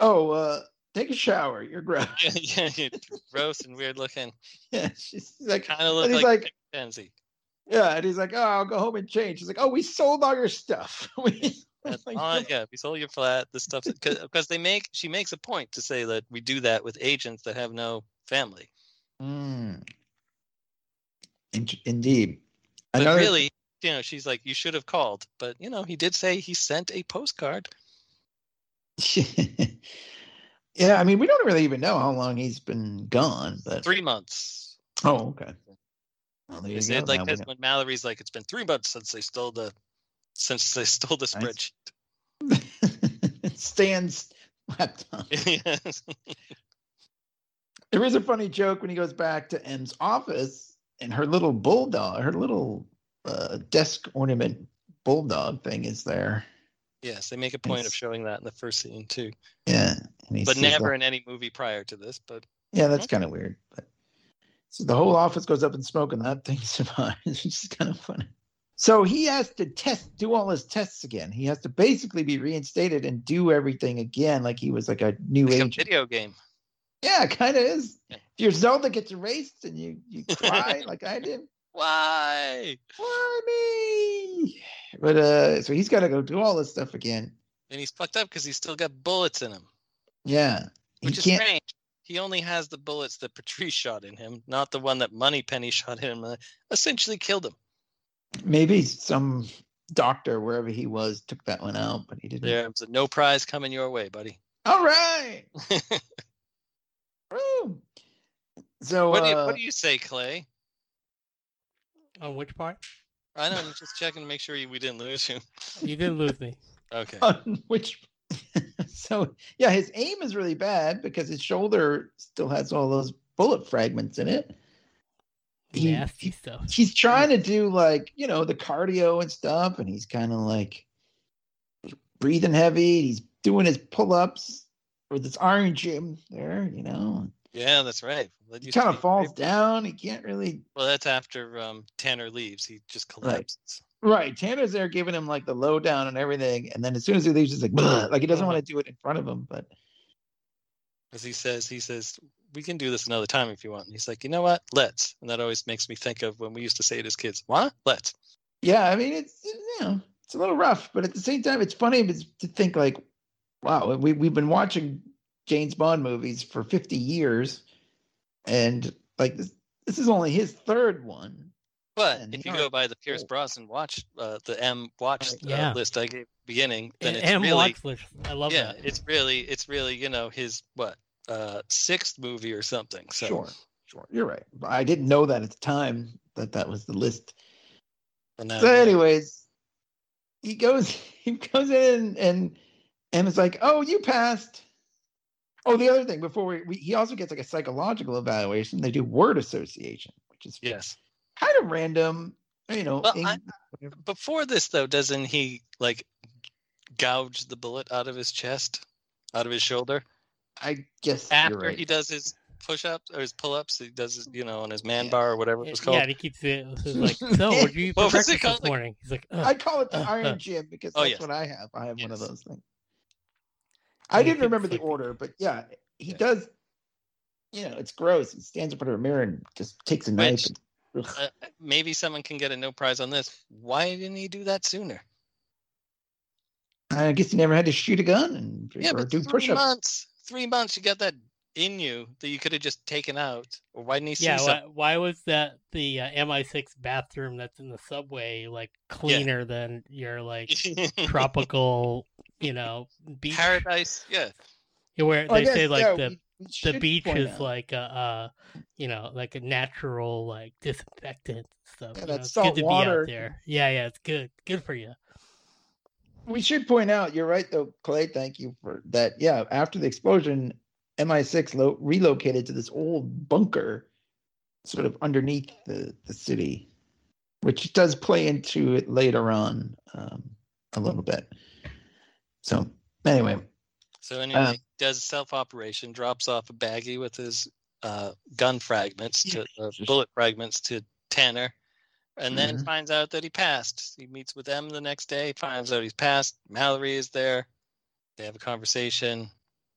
"Oh, uh, take a shower. You're gross." Yeah, yeah, you're gross and weird looking. Yeah, she's like, kind of looks like Pansy. Like, yeah, and he's like, "Oh, I'll go home and change." She's like, "Oh, we sold all your stuff." we, like, on, yeah, we sold your flat. The stuff because they make she makes a point to say that we do that with agents that have no family. Mm. In- indeed, but Another- really. You know, she's like, "You should have called," but you know, he did say he sent a postcard. Yeah, I mean, we don't really even know how long he's been gone, but three months. Oh, okay. Well, they said like this when Mallory's like, "It's been three months since they stole the since they stole the nice. spreadsheet." Stan's laptop. Yes. There is a funny joke when he goes back to M's office and her little bulldog, her little. Uh, desk ornament bulldog thing is there. Yes, they make a point it's, of showing that in the first scene too. Yeah, but never that. in any movie prior to this. But yeah, that's kind of weird. But so the whole office goes up in smoke, and that thing survives, which is kind of funny. So he has to test, do all his tests again. He has to basically be reinstated and do everything again, like he was like a new like agent. A video game. Yeah, it kind of is. Yeah. If your Zelda gets erased and you you cry like I did. Why? Why me? But uh, so he's got to go do all this stuff again. And he's fucked up because he's still got bullets in him. Yeah. Which is can't... strange. He only has the bullets that Patrice shot in him, not the one that Moneypenny shot in him. Uh, essentially killed him. Maybe some doctor, wherever he was, took that one out, but he didn't. There was a no prize coming your way, buddy. All right. So what do, you, uh, what do you say, Clay? On which part? I know. I'm just checking to make sure we didn't lose you. You didn't lose me. Okay. On which? So yeah, his aim is really bad because his shoulder still has all those bullet fragments in it. He, Nasty stuff. He's trying to do like you know the cardio and stuff, and he's kind of like breathing heavy. He's doing his pull-ups with this iron gym there, you know. Yeah, that's right. That he kind of falls great. down. He can't really. Well, that's after um, Tanner leaves. He just collapses. Right. right. Tanner's there giving him like the lowdown and everything. And then as soon as he leaves, he's like, bleh. Like he doesn't want to do it in front of him. But as he says, he says, "We can do this another time if you want." And he's like, "You know what? Let's." And that always makes me think of when we used to say it as kids, "What? Let's." Yeah. I mean, it's, you know, it's a little rough, but at the same time, it's funny to think like, wow, we, we've been watching James Bond movies for fifty years, and like this, this is only his third one. But and if you go by the Pierce Brosnan watch, uh, the M watch uh, yeah. list I gave at the beginning, then it's M really, watch list. I love yeah, that. Yeah, it's really, it's really, you know, his what uh, sixth movie or something. So. Sure, sure, you're right. I didn't know that at the time that that was the list. No, so anyways, he goes he goes in and and it's like, oh, you passed. Oh, the other thing before we, we he also gets like a psychological evaluation. They do word association, which is yes, kind of random. You know, well, in, I, before this though, doesn't he like gouge the bullet out of his chest, out of his shoulder? I guess after right. he does his push-ups or his pull-ups, he does his, you know, on his man yeah. bar or whatever it was called. Yeah, he keeps it like, so what do you eat for breakfast this morning? He's like, oh, I call it the uh, Iron uh, Gym because oh, that's yes. what I have. I have yes. one of those things. I didn't remember the order, but yeah, he yeah. does. You know, it's gross. He stands in front of a mirror and just takes a Which, knife. And, uh, maybe someone can get a no prize on this. Why didn't he do that sooner? I guess he never had to shoot a gun and yeah, or do push-ups. Months, three months, you got that in you that you could have just taken out. Or why didn't he see yeah, something? Why, why was that the uh, M I six bathroom that's in the subway like cleaner yeah. than your like tropical... You know, beach paradise, yeah. Where well, they guess, say like yeah, the we, we the beach is out. Like a uh, you know, like a natural like disinfectant stuff. Yeah, you know, it's good to water. Be out there. Yeah, yeah, it's good, good for you. We should point out, you're right though, Clay. Thank you for that. Yeah, after the explosion, M I six lo- relocated to this old bunker, sort of underneath the, the city, which does play into it later on um, a little bit. So anyway, so anyway, uh, does self operation, drops off a baggie with his uh, gun fragments, to, uh, bullet fragments to Tanner, and then mm-hmm. finds out that he passed. He meets with them the next day, finds out he's passed. Mallory is there. They have a conversation.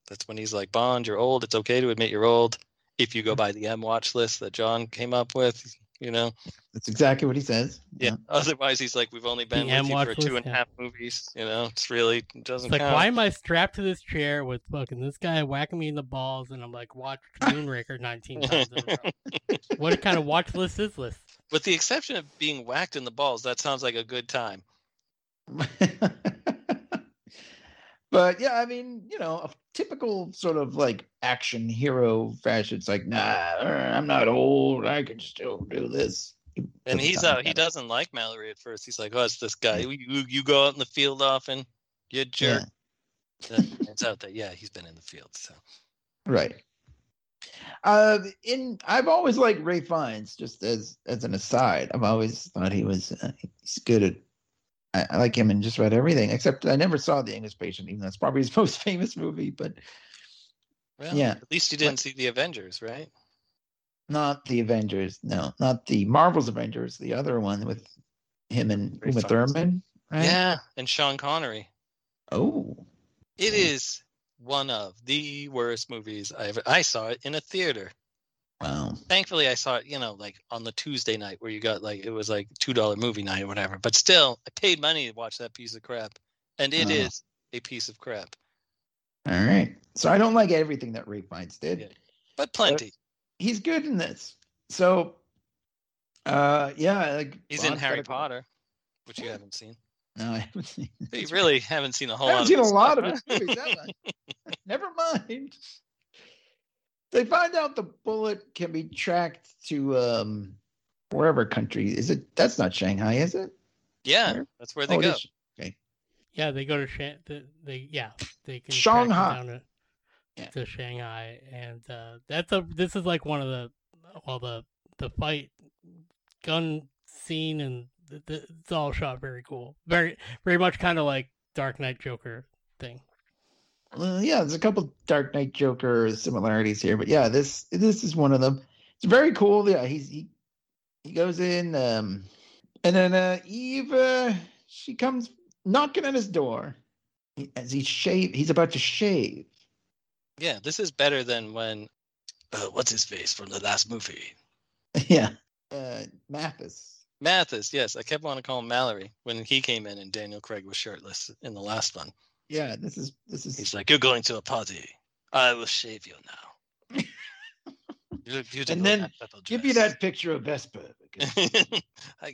That's when he's like, Bond, you're old. It's okay to admit you're old if you go by the M watch list that John came up with. You know, that's exactly what he says. Yeah. yeah. Otherwise, he's like, we've only been the with M- you for two and a half movies. You know, it's really it doesn't. It's like, count. Why am I strapped to this chair with fucking this guy whacking me in the balls, and I'm like, watched Moonraker nineteen times in a row. What kind of watch list is this? With the exception of being whacked in the balls, that sounds like a good time. But yeah, I mean, you know, a typical sort of like action hero fashion. It's like, nah, I'm not old. I can still do this. And he's out. He doesn't like Mallory at first. He's like, oh, it's this guy. You, you go out in the field often. You jerk. Yeah. It's out that yeah, he's been in the field. So right. Uh, in I've always liked Ray Fiennes. Just as as an aside, I've always thought he was uh, he's good at. I, I like him in just about everything, except I never saw The English Patient, even though it's probably his most famous movie. But well, yeah, at least you didn't but, see The Avengers, right? Not The Avengers, no, not the Marvel's Avengers, the other one with him and Uma Thurman, right? Yeah, and Sean Connery. Oh, it yeah. is one of the worst movies I ever. I saw it in a theater. Wow. Thankfully, I saw it, you know, like on the Tuesday night where you got like, it was like two dollars movie night or whatever. But still, I paid money to watch that piece of crap. And it oh. is a piece of crap. All right. So I don't like everything that Ray Fiennes did. Yeah. But plenty. But he's good in this. So, uh, yeah. Like he's Bond's in Harry Potter, which you haven't seen. No, I haven't seen it. You really haven't seen a whole lot of it. I haven't seen a lot of it. Movies, have I? Never mind. They find out the bullet can be tracked to um, wherever country is it. That's not Shanghai, is it? Yeah, where? That's where they oh, go. Okay. Yeah, they go to Shanghai. They, they yeah, they can Shanghai down to, yeah. to Shanghai, and uh, that's a. This is like one of the well the the fight gun scene, and the, the, it's all shot very cool, very very much kind of like Dark Knight Joker thing. Well, yeah, there's a couple Dark Knight Joker similarities here, but yeah, this this is one of them. It's very cool. Yeah, he's he, he goes in, um, and then uh, Eve uh, she comes knocking at his door as he shave. He's about to shave. Yeah, this is better than when uh, what's his face from the last movie? Yeah, uh, Mathis. Mathis, yes, I kept wanting to call him Mallory when he came in and Daniel Craig was shirtless in the last one. Yeah, this is this is. He's like, you're going to a party. I will shave you now. You look beautiful. And then give you that picture of Vesper. Because... I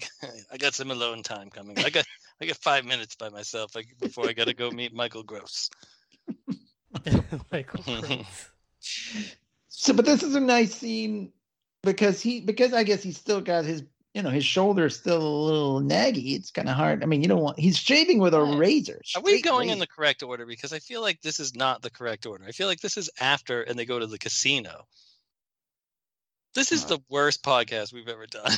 I got some alone time coming. I got I got five minutes by myself before I got to go meet Michael Gross. Michael Gross. So, but this is a nice scene because he because I guess he's still got his you know, his shoulder's still a little naggy. It's kind of hard. I mean, you don't want, he's shaving with a razor. Are we going razor. in the correct order? Because I feel like this is not the correct order. I feel like this is after, and they go to the casino. This is the worst podcast we've ever done.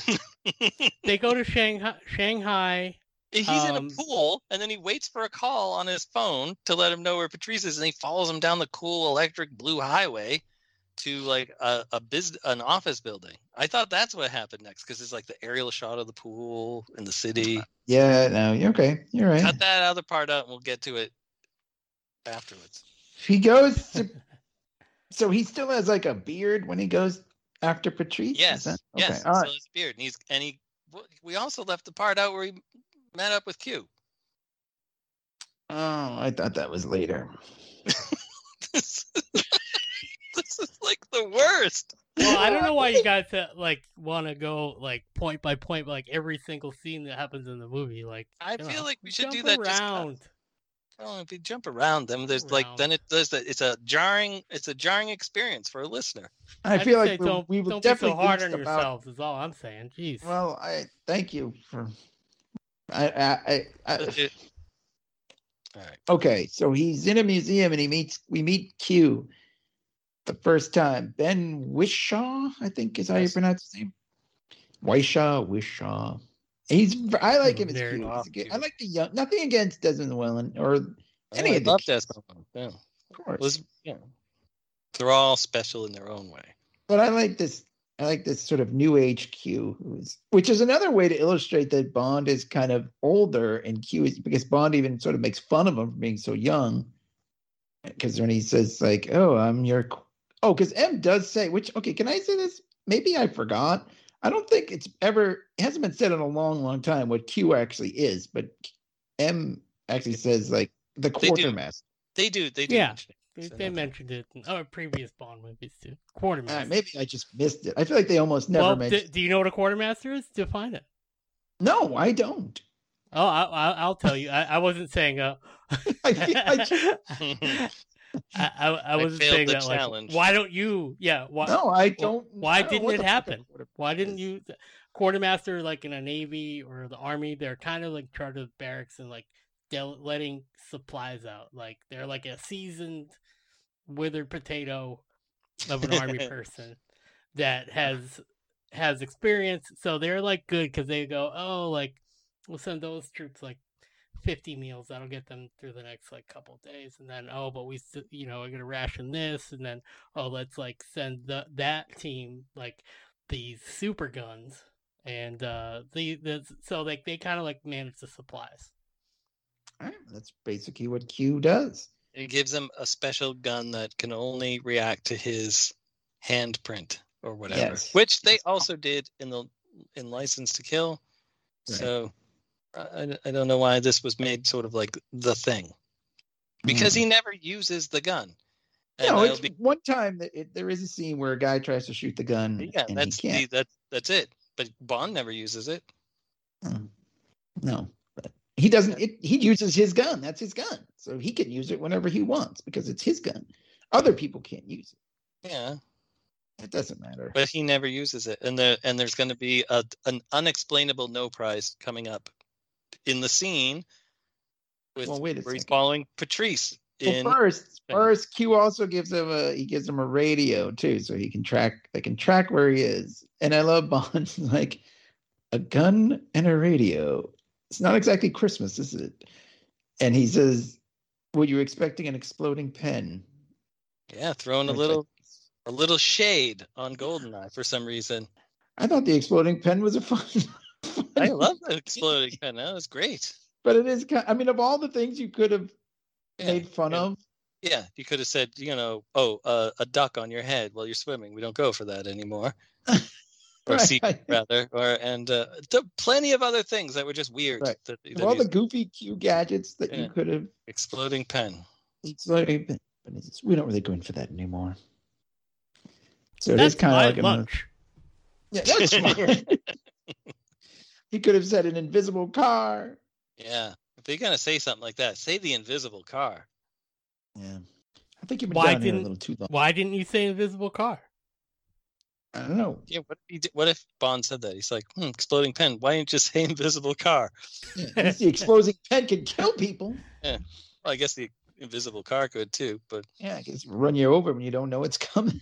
They go to Shanghai. Shanghai. He's um, in a pool, and then he waits for a call on his phone to let him know where Patrice is, and he follows him down the cool electric blue highway to like a, a biz, an office building. I thought that's what happened next, because it's like the aerial shot of the pool in the city. Yeah, no, you're okay. You're right. Cut that other part out, and we'll get to it afterwards. He goes to... So he still has like a beard when he goes after Patrice? Yes, okay. yes. All right. So his beard, and, he's, and he... We also left the part out where he... met up with Q. Oh, I thought that was later. this, is, this is like the worst. Well, I don't know why you guys like want to go like point by point, like every single scene that happens in the movie. Like I feel know, like we should do that. Around. Just, well, if we jump around them, there's jump like around. then it does that. It's a jarring. It's a jarring experience for a listener. I, I feel like don't, we will definitely be so hard on about, yourselves. Is all I'm saying. Jeez. Well, I thank you for. I, I, I, I All right. Okay, so he's in a museum and he meets we meet Q the first time. Ben Whishaw, I think is how you pronounce his name. Whishaw, Whishaw. He's I like him as Q. Awesome. I like the young. Nothing against Desmond Llewellyn or any oh, of love Desmond. Yeah, of course. Was, yeah, they're all special in their own way. But I like this. I like this sort of new age Q, which is another way to illustrate that Bond is kind of older and Q is because Bond even sort of makes fun of him for being so young. Because when he says like, oh, I'm your... Oh, because M does say, which, okay, can I say this? Maybe I forgot. I don't think it's ever... It hasn't been said in a long, long time what Q actually is, but M actually says like the quartermaster. They do. They do. Yeah. So they mentioned it in our previous Bond movies too. Quartermaster. Uh, maybe I just missed it. I feel like they almost never well, mentioned it. Do you know what a quartermaster is? Define it. No, I don't. Oh, I, I, I'll tell you. I, I wasn't saying. Uh... I, I, I, I, I wasn't I saying that. Challenge. Like, why don't you? Yeah. Why, no, I don't. Why I don't didn't it happen? Why didn't you? Quartermaster, like in a Navy or the Army, they're kind of like charged with barracks and like they're letting supplies out. Like they're like a seasoned. Withered potato of an army person that has has experience, so they're like good because they go, oh, like we'll send those troops like fifty meals that'll get them through the next like couple of days, and then oh, but we st- you know are gonna ration this, and then oh, let's like send the, that team like these super guns, and uh, the, the so like they kind of like manage the supplies. All right, that's basically what Q does. It gives him a special gun that can only react to his handprint or whatever, yes. Which they also did in the in License to Kill. Right. So I, I don't know why this was made sort of like the thing, because mm. he never uses the gun. And no, it's be... one time that it, there is a scene where a guy tries to shoot the gun. Yeah, and that's he can't. The, that, that's it. But Bond never uses it. Mm. No. He doesn't. It, he uses his gun. That's his gun, so he can use it whenever he wants because it's his gun. Other people can't use it. Yeah, it doesn't matter. But he never uses it, and the and there's going to be a an unexplainable no prize coming up in the scene with well, wait a where he's following Patrice. In... Well, first, first Q also gives him a he gives him a radio too, so he can track. They can track where he is. And I love Bond like a gun and a radio. It's not exactly Christmas, is it? And he says, "Were you expecting an exploding pen?" Yeah, throwing a little, a little shade on Goldeneye for some reason. I thought the exploding pen was a fun. fun I love the exploding pen. That was great. But it is. Kind of, I mean, of all the things you could have yeah, made fun yeah. of. Yeah, you could have said, you know, oh, uh, a duck on your head while you're swimming. We don't go for that anymore. Or right. secret, rather, or and uh, plenty of other things that were just weird. Right. That, that all the goofy Q gadgets that yeah. you could have. Exploding pen. Exploding pen. But it's, we don't really go in for that anymore. So that's it is kind of like lunch. A yeah, that's smart. He could have said an invisible car. Yeah, if you're gonna say something like that, say the invisible car. Yeah, I think you've been why down here a little too long. Why didn't you say invisible car? I don't know. Yeah, what if, he did, what if Bond said that? He's like, hmm, exploding pen. Why didn't you just say invisible car? Yeah, the exploding pen can kill people. Yeah. Well, I guess the invisible car could too, but yeah, I guess run you over when you don't know it's coming.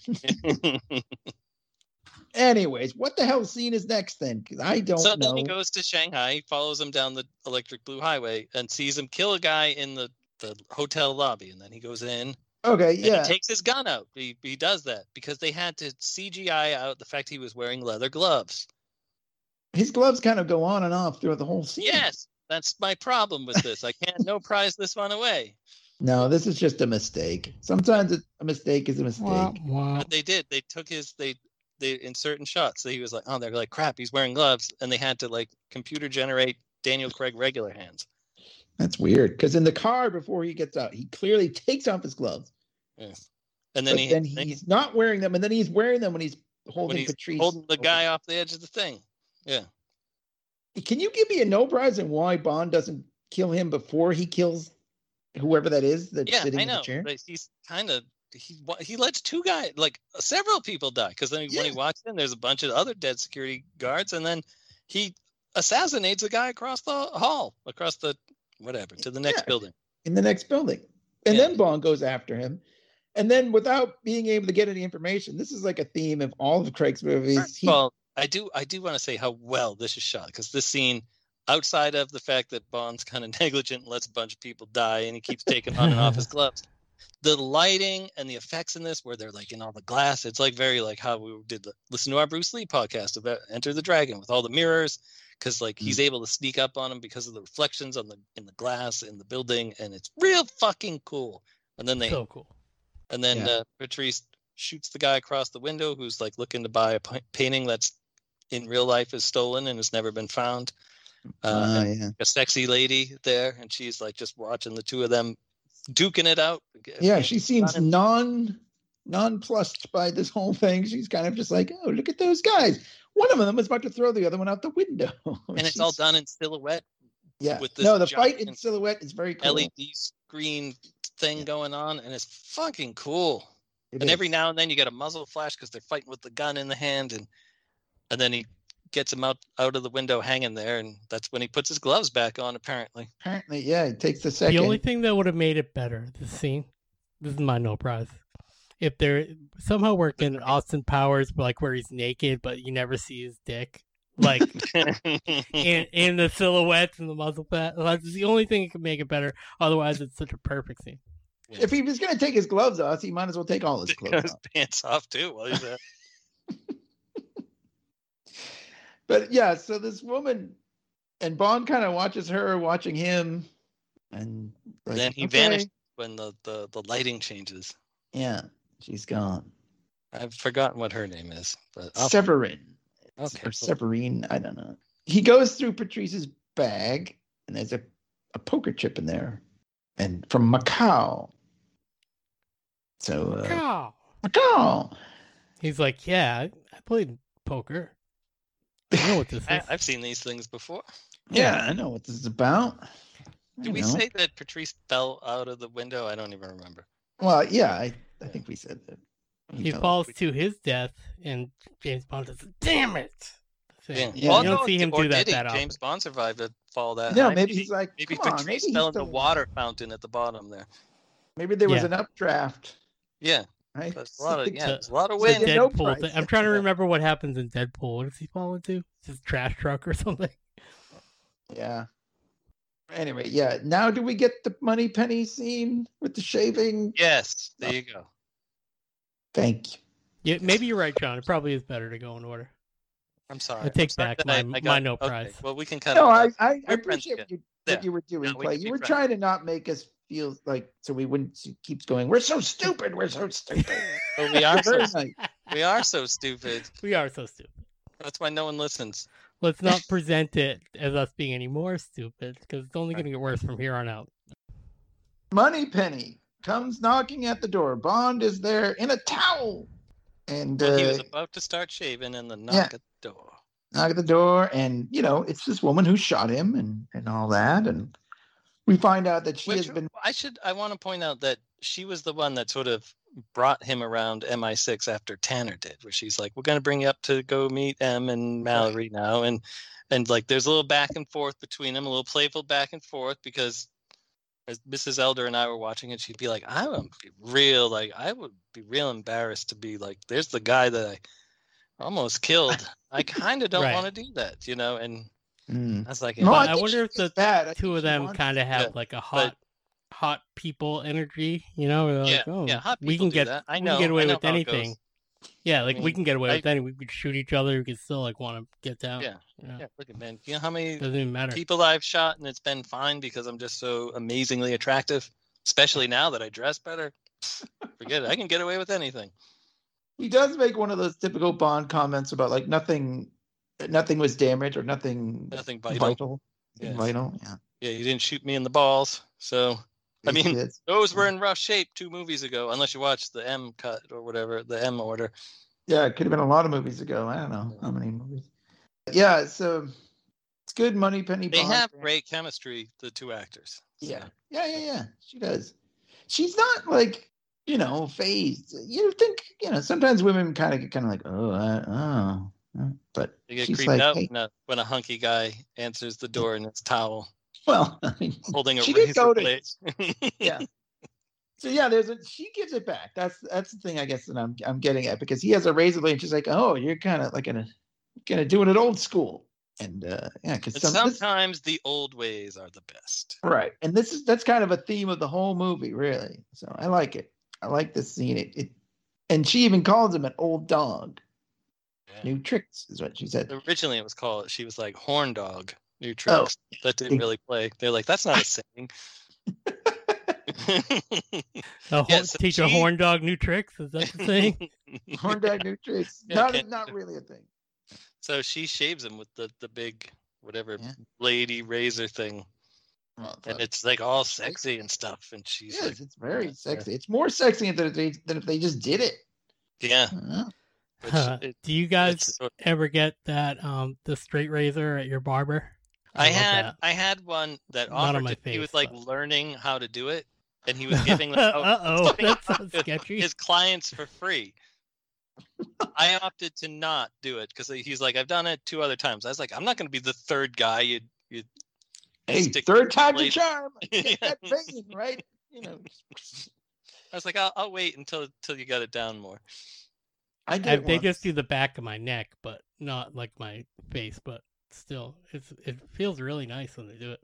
Anyways, what the hell scene is next then? Because I don't so know. So then he goes to Shanghai. He follows him down the electric blue highway and sees him kill a guy in the, the hotel lobby, and then he goes in. Okay, yeah. And he takes his gun out. He he does that because they had to C G I out the fact he was wearing leather gloves. His gloves kind of go on and off throughout the whole scene. Yes, that's my problem with this. I can't no prize this one away. No, this is just a mistake. Sometimes a, a mistake is a mistake. Wow, wow. But they did. They took his they they in certain shots. So he was like, oh, they're like, crap, he's wearing gloves, and they had to like computer generate Daniel Craig regular hands. That's weird. Because in the car before he gets out, he clearly takes off his gloves. Yes. And then, he, then he's he, not wearing them, and then he's wearing them when he's holding when he's Patrice. Holding the guy off the edge of the thing. Yeah. Can you give me a no prize and why Bond doesn't kill him before he kills whoever that is that's yeah, sitting I know. in the chair? But he's kind of he he lets two guys, like several people die, because then yeah. when he walks in, there's a bunch of other dead security guards, and then he assassinates a guy across the hall, across the whatever to the next yeah. building. In the next building, and yeah. then Bond goes after him. And then without being able to get any information, this is like a theme of all of Craig's movies. He... Well, I do I do want to say how well this is shot, because this scene, outside of the fact that Bond's kind of negligent and lets a bunch of people die and he keeps taking on and off his gloves, the lighting and the effects in this where they're like in all the glass, it's like very like how we did the listen to our Bruce Lee podcast about Enter the Dragon with all the mirrors, because like mm-hmm. he's able to sneak up on them because of the reflections on the in the glass in the building, and it's real fucking cool. And then they so cool. And then yeah. uh, Patrice shoots the guy across the window who's like looking to buy a p- painting that's in real life is stolen and has never been found. Uh, uh, yeah. A sexy lady there, and she's like just watching the two of them duking it out. Yeah, she seems non nonplussed by this whole thing. She's kind of just like, oh, look at those guys. One of them is about to throw the other one out the window. And it's all done in silhouette. Yeah. With this no, the fight in silhouette is very cool. L E D screen thing yeah. going on, and it's fucking cool. It and is. Every now and then you get a muzzle flash because they're fighting with the gun in the hand, and and then he gets him out, out of the window hanging there, and that's when he puts his gloves back on, apparently. Apparently, yeah, it takes a second. The only thing that would have made it better, this scene, this is my no prize, if there somehow worked in Austin Powers, like where he's naked, but you never see his dick. Like and, and the silhouettes and the muzzle flash, that's the only thing that can make it better. Otherwise, it's such a perfect scene. Yeah. If he was going to take his gloves off, he might as well take all his clothes off. His pants off too while he's there. But yeah, so this woman and Bond kind of watches her watching him, and like, then he okay. vanished when the, the the lighting changes. Yeah, she's gone. I've forgotten what her name is, but I'll... Séverine. Okay, or Séverine, I don't know. He goes through Patrice's bag, and there's a, a poker chip in there, and from Macau. So uh, Macau, Macau. He's like, yeah, I played poker. I know what this is. I, I've seen these things before. Yeah, yeah, I know what this is about. Did we know. say that Patrice fell out of the window? I don't even remember. Well, yeah, I, I think we said that. He no. falls to his death, and James Bond says, damn it! So, yeah. You well, don't no, see him do that that often. James Bond survived a fall that Yeah, high. maybe he's like, Maybe Patrice on, maybe fell in the water fountain at the bottom there. Maybe there was yeah. an updraft. Yeah. Right? There's a lot of, yeah, there's a lot of wind. So Deadpool, no price, I'm trying to remember what happens in Deadpool. What does he fall into? Just trash truck or something? Yeah. Anyway, yeah. Now do we get the Moneypenny scene with the shaving? Yes. There you go. Thank you. Yeah, maybe you're right, John. It probably is better to go in order. I'm sorry. I take sorry back my, I, I got, my no okay. prize. Well, we can cut. No, I, I, I appreciate what you, what you were doing, no, Clay. We you were friends. trying to not make us feel like so we wouldn't keep going. We're so stupid. We're so stupid. But we are so. We are so stupid. We are so stupid. That's why no one listens. Let's not present it as us being any more stupid, because it's only going to get worse from here on out. Moneypenny comes knocking at the door. Bond is there in a towel. And well, uh, he was about to start shaving and the knock yeah. at the door. Knock at the door, and you know, it's this woman who shot him and, and all that. And we find out that she Which, has been I should I want to point out that she was the one that sort of brought him around M I six after Tanner did, where she's like, we're going to bring you up to go meet Em and Mallory now. And, and like, there's a little back and forth between them, a little playful back and forth, because as Missus Elder and I were watching it, she'd be like, I would be real, like, I would be real embarrassed to be like, there's the guy that I almost killed. I kind of don't right. want to do that, you know? And mm. I was like, no, I, I wonder if the two of them kind of have yeah, like a hot, but, hot people energy, you know? Like, yeah, oh, yeah, hot people we can do get, that. I know, we can get away with anything. Yeah, like I mean, we can get away I, with anything. We could shoot each other. We could still like want to get down. Yeah, you know? yeah. Look at Ben. You know how many doesn't even matter people I've shot and it's been fine because I'm just so amazingly attractive. Especially now that I dress better. Forget it. I can get away with anything. He does make one of those typical Bond comments about like nothing, nothing was damaged or nothing, nothing vital. Vital. Yes. vital. Yeah. Yeah. You didn't shoot me in the balls, so. I mean, those were in rough shape two movies ago, unless you watched the M cut or whatever, the M order. Yeah, it could have been a lot of movies ago. I don't know how many movies. Yeah, so it's good Moneypenny. They Bond. have great chemistry, the two actors. So. Yeah, yeah, yeah, yeah. She does. She's not like, you know, phased. You think, you know, sometimes women kind of get kind of like, oh, I, oh. But they get creeped like, out hey. when, a, when a hunky guy answers the door in his towel. Well, I mean, holding a she did go to, yeah. So yeah, there's a she gives it back. That's that's the thing I guess that I'm I'm getting at, because he has a razor blade. And she's like, oh, you're kind of like gonna gonna do it old school, and uh, yeah, because some, sometimes this, the old ways are the best, right? And this is that's kind of a theme of the whole movie, really. So I like it. I like this scene. It, it and she even calls him an old dog. Yeah. New tricks is what she said. Originally, it was called. She was like horn dog. New tricks oh. that didn't really play. They're like, that's not a saying. a whole, yeah, so teach she... a horn dog new tricks. Is that the thing? Horn dog new tricks. Yeah, not a, not really a thing. So she shaves him with the, the big whatever yeah. lady razor thing, well, and it's like all sexy and stuff. And she's yes, like, it's very yeah, sexy. Yeah. It's more sexy than if they than if they just did it. Yeah. Uh-huh. Which, uh, it, do you guys ever get that um the straight razor at your barber? I, I had that. I had one that offered my to, face, he was like but... learning how to do it, and he was giving like, uh oh sketchy his clients for free. I opted to not do it because he's like, I've done it two other times. I was like, I'm not going to be the third guy. You you hey, third time to charm. Get that thing, right? You know. I was like, I'll, I'll wait until until you got it down more. I did. I, they just do the back of my neck, but not like my face, but. Still, it's it feels really nice when they do it.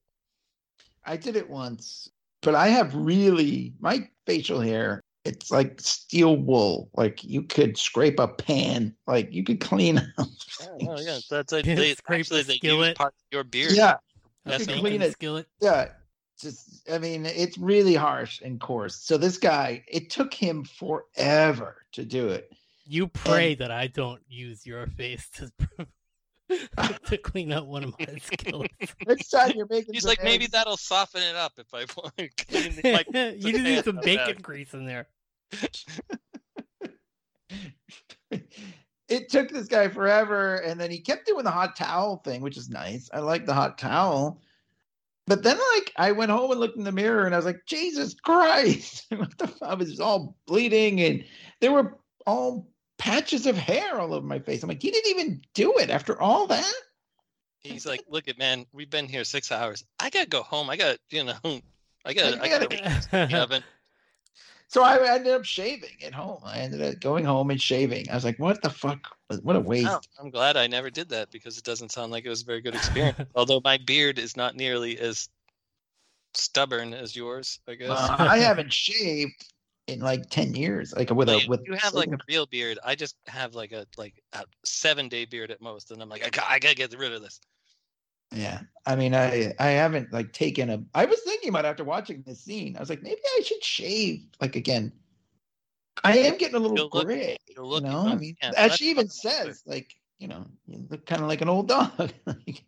I did it once, but I have really my facial hair. It's like steel wool. Like you could scrape a pan. Like you could clean up. Oh, oh yeah, that's like they, actually the they use part of your beard. Yeah, that's you clean it. Skillet. Yeah, just I mean, it's really harsh and coarse. So this guy, it took him forever to do it. You pray and, that I don't use your face to. to clean up one of my skillets. Next time you're making He's like, eggs. Maybe that'll soften it up if I want to clean the, like, You just need some bacon out. grease in there. It took this guy forever, and then he kept doing the hot towel thing, which is nice. I like the hot towel. But then, like, I went home and looked in the mirror, and I was like, Jesus Christ. What the fuck? I was all bleeding, and there were all patches of hair all over my face. I'm like, you didn't even do it after all that? He's like, look at man, we've been here six hours. I gotta go home. I gotta, you know, I gotta. I gotta, I gotta the oven. So I ended up shaving at home. I ended up going home and shaving. I was like, what the fuck? What a waste. Oh, I'm glad I never did that because it doesn't sound like it was a very good experience. Although my beard is not nearly as stubborn as yours, I guess. Uh, I haven't shaved in like ten years, like with a with you have like a real beard. I just have like a like a seven day beard at most, and I'm like, I gotta, I gotta get rid of this. Yeah, I mean, I I haven't like taken a. I was thinking about after watching this scene, I was like, maybe I should shave. Like again, I am getting a little you'll gray. Look, you'll look, you know, I mean, yeah, as she even says, like, you know, you look kind of like an old dog. Like,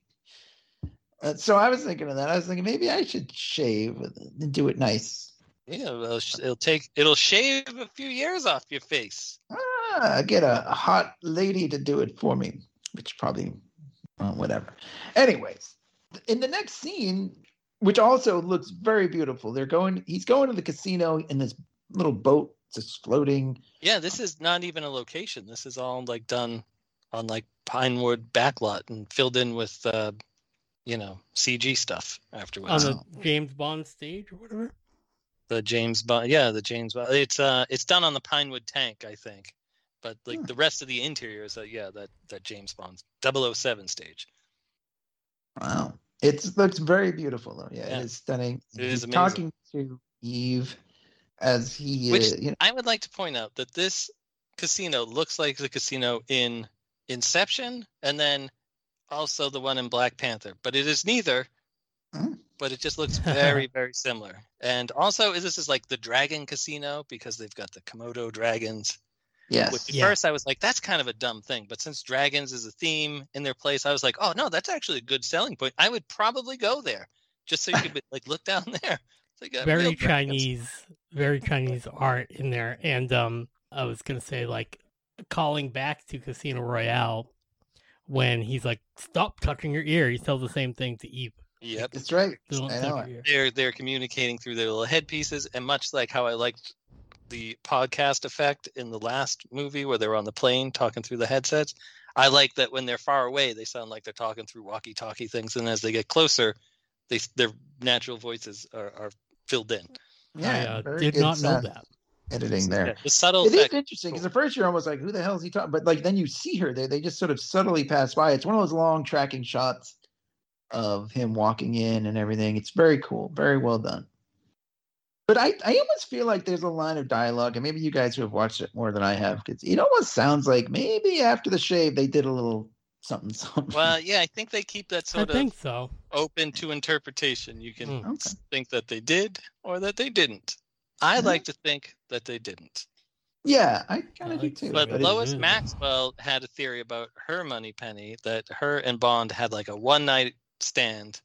uh, so I was thinking of that. I was thinking maybe I should shave and do it nice. Yeah, it'll, it'll take it'll shave a few years off your face. Ah, get a hot lady to do it for me, which probably uh, whatever. Anyways, in the next scene, which also looks very beautiful, they're going. He's going to the casino in this little boat just floating. Yeah, this is not even a location. This is all like done on like Pinewood backlot and filled in with, uh, you know, C G stuff afterwards. On the James Bond stage or whatever? The James Bond, yeah, the James Bond. It's uh, it's done on the Pinewood tank, I think. But like hmm. the rest of the interior is, uh, yeah, that, that James Bond double oh seven stage. Wow. It looks very beautiful, though. Yeah, yeah. It is stunning. It is He's amazing. Talking to Eve as he Which, is. You know. I would like to point out that this casino looks like the casino in Inception and then also the one in Black Panther. But it is neither. Hmm. But it just looks very, very similar. And also, this is like the dragon casino because they've got the Komodo dragons. Yes. Which at yeah. first I was like, that's kind of a dumb thing. But since dragons is a theme in their place, I was like, oh, no, that's actually a good selling point. I would probably go there just so you could like look down there. So very Chinese, very Chinese art in there. And um, I was going to say, like, calling back to Casino Royale when he's like, stop touching your ear. He tells the same thing to Eve. Yep, that's right. I know. They're they're communicating through their little headpieces, and much like how I liked the podcast effect in the last movie where they were on the plane talking through the headsets, I like that when they're far away, they sound like they're talking through walkie-talkie things, and as they get closer, they their natural voices are, are filled in. Yeah, I uh, did not know that. Editing there. Yeah, the subtle it effect. Is interesting because cool. the first you're almost like, who the hell is he talking? But like then you see her there; they just sort of subtly pass by. It's one of those long tracking shots of him walking in and everything. It's very cool, very well done. But I, I almost feel like there's a line of dialogue, and maybe you guys who have watched it more than I have, because it almost sounds like maybe after the shave they did a little something, something. Well, yeah, I think they keep that sort I of think so. open to interpretation. You can mm, okay. think that they did or that they didn't. I mm-hmm. like to think that they didn't. Yeah, I kind of do too. But Lois Maxwell had a theory about her Moneypenny that her and Bond had like a one-night stand,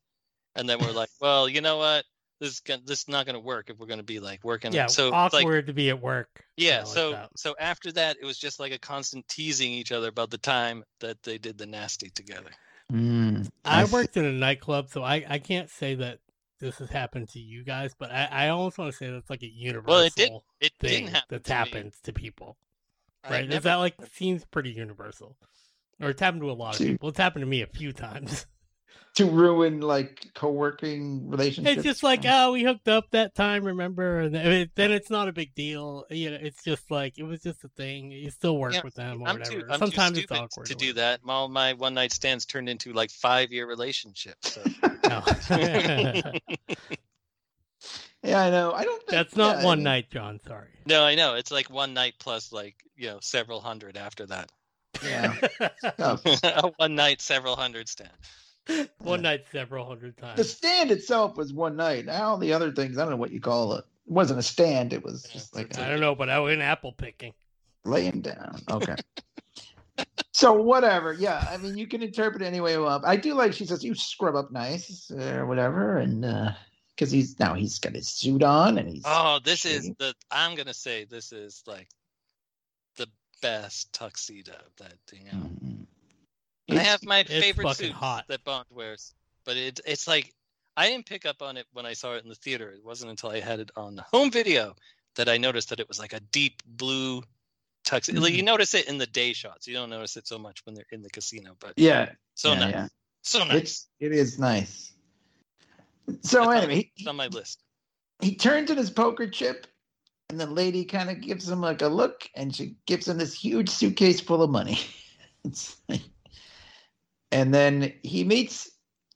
and then we're like, well, you know what, this is gonna, this is not going to work if we're going to be like working. Yeah, so awkward like, to be at work. Yeah, so like so after that, it was just like a constant teasing each other about the time that they did the nasty together. Mm, I, I worked in a nightclub, so I I can't say that this has happened to you guys, but I I almost want to say that's like a universal. Well, it did. It thing didn't happen that's to happened me. to people, right? I is never, that like seems pretty universal, or it's happened to a lot of people? It's happened to me a few times. To ruin like co-working relationships. It's just like, oh, we hooked up that time, remember? And it, then it's not a big deal. You know, it's just like it was just a thing. You still work yeah, with them or I'm whatever. Too, I'm Sometimes too it's awkward to, to do that. All my one night stands turned into like five year relationships. So. No. Yeah, I know. I don't. Think, That's not yeah, one I mean, night, John. Sorry. No, I know. It's like one night plus like you know several hundred after that. Yeah. A one night, several hundred stand. One night several hundred times. The stand itself was one night. Now the other things, I don't know what you call it. It wasn't a stand. It was just like a, I don't know, but I went apple picking. Laying down. Okay. So whatever. Yeah. I mean, you can interpret it any way you want. I do like she says, you scrub up nice or whatever. And because uh, he's now he's got his suit on and he's. Oh, this shooting. is the I'm going to say this is like the best tuxedo that thing. You know. Mm-hmm. I have my it's favorite suit that Bond wears, but it, it's like I didn't pick up on it when I saw it in the theater. It wasn't until I had it on the home video that I noticed that it was like a deep blue tuxedo. Mm-hmm. You notice it in the day shots. You don't notice it so much when they're in the casino, but yeah, so yeah, nice. Yeah. So nice. It's, it is nice. So it's anyway, it's on my list. He turns in his poker chip, and the lady kind of gives him like a look, and she gives him this huge suitcase full of money. It's like. And then he meets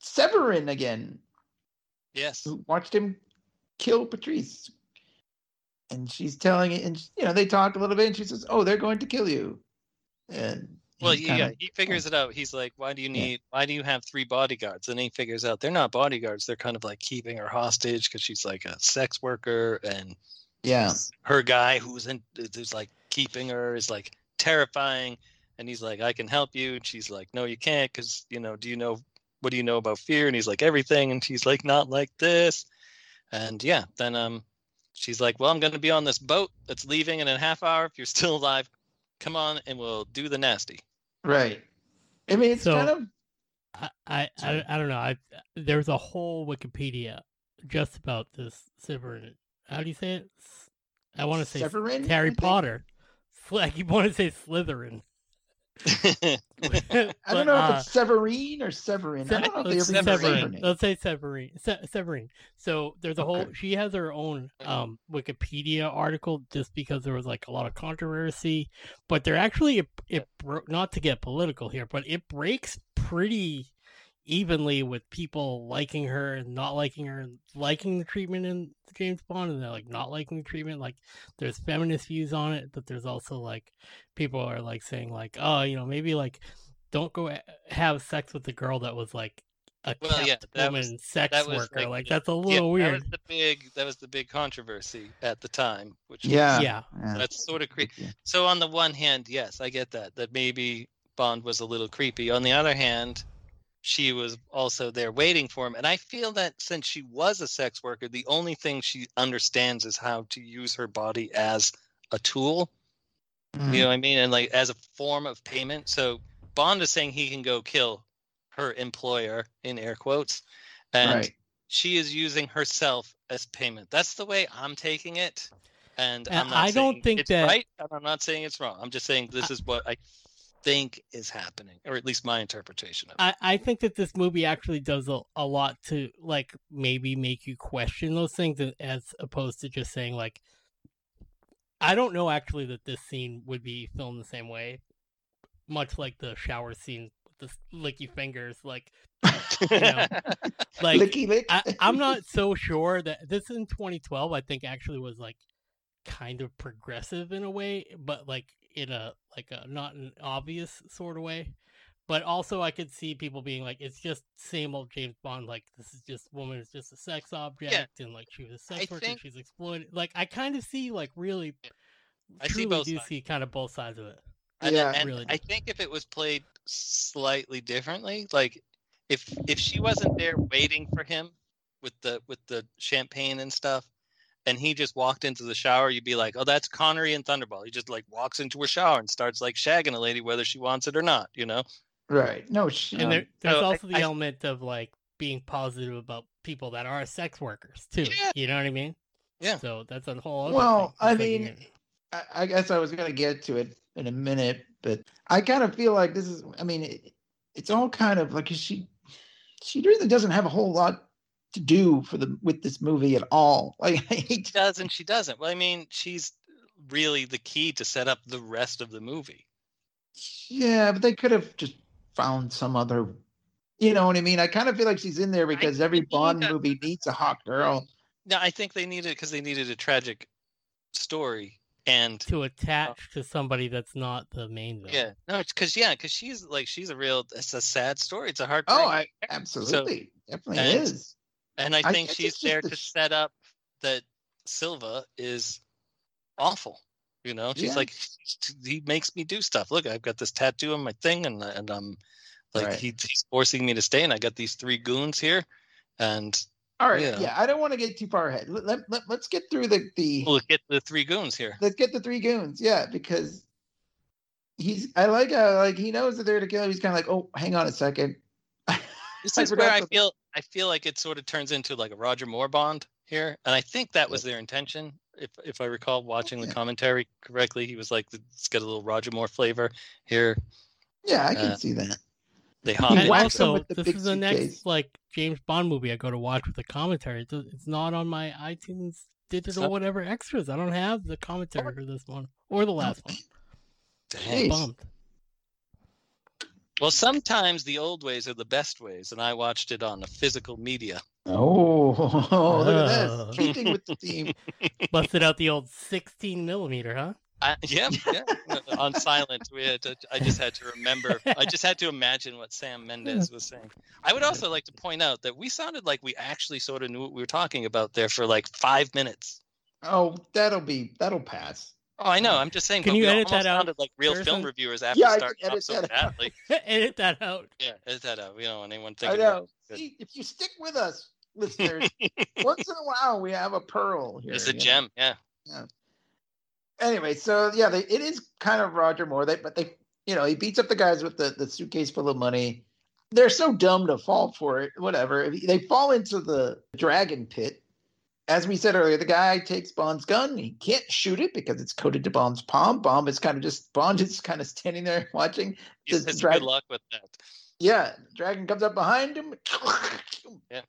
Séverine again. Yes. Who watched him kill Patrice. And she's telling it, and you know, they talk a little bit, and she says, oh, they're going to kill you. And well, yeah, kinda, he figures it out. He's like, why do you need, yeah. why do you have three bodyguards? And he figures out they're not bodyguards. They're kind of like keeping her hostage because she's like a sex worker. And yeah, her guy who's in, who's like keeping her is like terrifying. And he's like, I can help you. And she's like, no, you can't. Because, you know, do you know, what do you know about fear? And he's like, everything. And she's like, not like this. And yeah, then um, she's like, well, I'm going to be on this boat that's leaving in a half hour. If you're still alive, come on and we'll do the nasty. Right. I mean, it's so, kind of. I, I, I, I don't know. I There's a whole Wikipedia just about this Séverine. How do you say it? I want to say Séverine, Harry Potter. Like you want to say Slytherin. I don't know uh, if it's Séverine or Séverine. Se- I don't know if they ever Séverine. Let's say Séverine. Se- Séverine. So there's a okay. whole. She has her own um, Wikipedia article just because there was like a lot of controversy. But they're actually it, it bro- not to get political here, but it breaks pretty evenly with people liking her and not liking her, and liking the treatment in James Bond and they're like not liking the treatment. Like there's feminist views on it, but there's also like people are like saying like, oh, you know, maybe like don't go have sex with the girl that was like a well, yeah, woman was, sex worker. Like, like that's a little yeah, weird. That was the big that was the big controversy at the time, which yeah, was, yeah. So that's sort of creepy. Yeah. So on the one hand, yes, I get that that maybe Bond was a little creepy. On the other hand, she was also there waiting for him. And I feel that since she was a sex worker, the only thing she understands is how to use her body as a tool. Mm. You know what I mean? And like as a form of payment. So Bond is saying he can go kill her employer, in air quotes. And right. she is using herself as payment. That's the way I'm taking it. And, and I'm not I saying don't think it's that... right. And I'm not saying it's wrong. I'm just saying this I... is what I... think is happening, or at least my interpretation of it. I, I think that this movie actually does a, a lot to like maybe make you question those things, as opposed to just saying like, I don't know actually that this scene would be filmed the same way, much like the shower scene with the licky fingers, like you know, like licky lick. I, I'm not so sure that this in twenty twelve I think actually was like kind of progressive in a way, but like in a like a not an obvious sort of way. But also I could see people being like, it's just same old James Bond, like this is just woman is just a sex object yeah. and like she was a sex I worker think... she's exploited. Like I kind of see like really yeah. I truly see both do sides. see kind of both sides of it. And, yeah. and really I think if it was played slightly differently, like if if she wasn't there waiting for him with the with the champagne and stuff, and he just walked into the shower, you'd be like, oh, that's Connery and Thunderball. He just like walks into a shower and starts like shagging a lady, whether she wants it or not, you know? Right. No. She, and there, there's so also I, the I, element of like being positive about people that are sex workers too. Yeah. You know what I mean? Yeah. So that's a whole other Well, I mean, I, I guess I was going to get to it in a minute, but I kind of feel like this is, I mean, it, it's all kind of like, she, she really doesn't have a whole lot to do for the with this movie at all. Like she does and she doesn't. Well, I mean, she's really the key to set up the rest of the movie. Yeah, but they could have just found some other. You know what I mean? I kind of feel like she's in there because I every Bond a, movie needs a hot girl. No, I think they needed because they needed a tragic story and to attach uh, to somebody that's not the main villain. Yeah, no, it's because yeah, because she's like she's a real. It's a sad story. It's a hard. Oh, I, absolutely, so, definitely and, is. And I think I, she's there to sh- set up that Silva is awful. You know, she's yeah. like, he makes me do stuff. Look, I've got this tattoo on my thing, and and I'm like, right. he, he's forcing me to stay, and I got these three goons here. And all right, you know. yeah, I don't want to get too far ahead. Let, let, let, let's get through the the. We'll get the three goons here. Let's get the three goons, yeah, because he's. I like how like he knows that they're to kill him. He's kind of like, oh, hang on a second. This is where I something. feel I feel like it sort of turns into like a Roger Moore Bond here, and I think that was their intention. If if I recall watching yeah. the commentary correctly, he was like, "It's got a little Roger Moore flavor here." Yeah, I can uh, see that. They hop. And also, with the this is the next case. like James Bond movie I go to watch with the commentary. It's not on my iTunes digital whatever extras. I don't have the commentary for this one or the last one. Dang. Bummed. Well, sometimes the old ways are the best ways, and I watched it on the physical media. Oh, oh look uh. at this. Keeping with the theme. Busted out the old sixteen millimeter, huh? I, yeah, yeah. On silent. We had to, I just had to remember. I just had to imagine what Sam Mendes was saying. I would also like to point out that we sounded like we actually sort of knew what we were talking about there for like five minutes. Oh, that'll be, that'll pass. Oh, I know. I'm just saying. Can but you we edit that out? Sounded like real There's film some... reviewers after yeah, starting up so badly. Edit that out. Yeah, edit that out. We don't want anyone thinking. I know. See, if you stick with us, listeners, once in a while we have a pearl here. It's a gem. Yeah. yeah. Anyway, so yeah, they, it is kind of Roger Moore. They, but they, you know, he beats up the guys with the, the suitcase full of money. They're so dumb to fall for it. Whatever. They fall into the dragon pit. as we said earlier, the guy takes Bond's gun. He can't shoot it because it's coated to Bond's palm. Bond is kind of just Bond is kind of standing there watching. He says, good luck with that. Yeah, dragon comes up behind him. Yeah,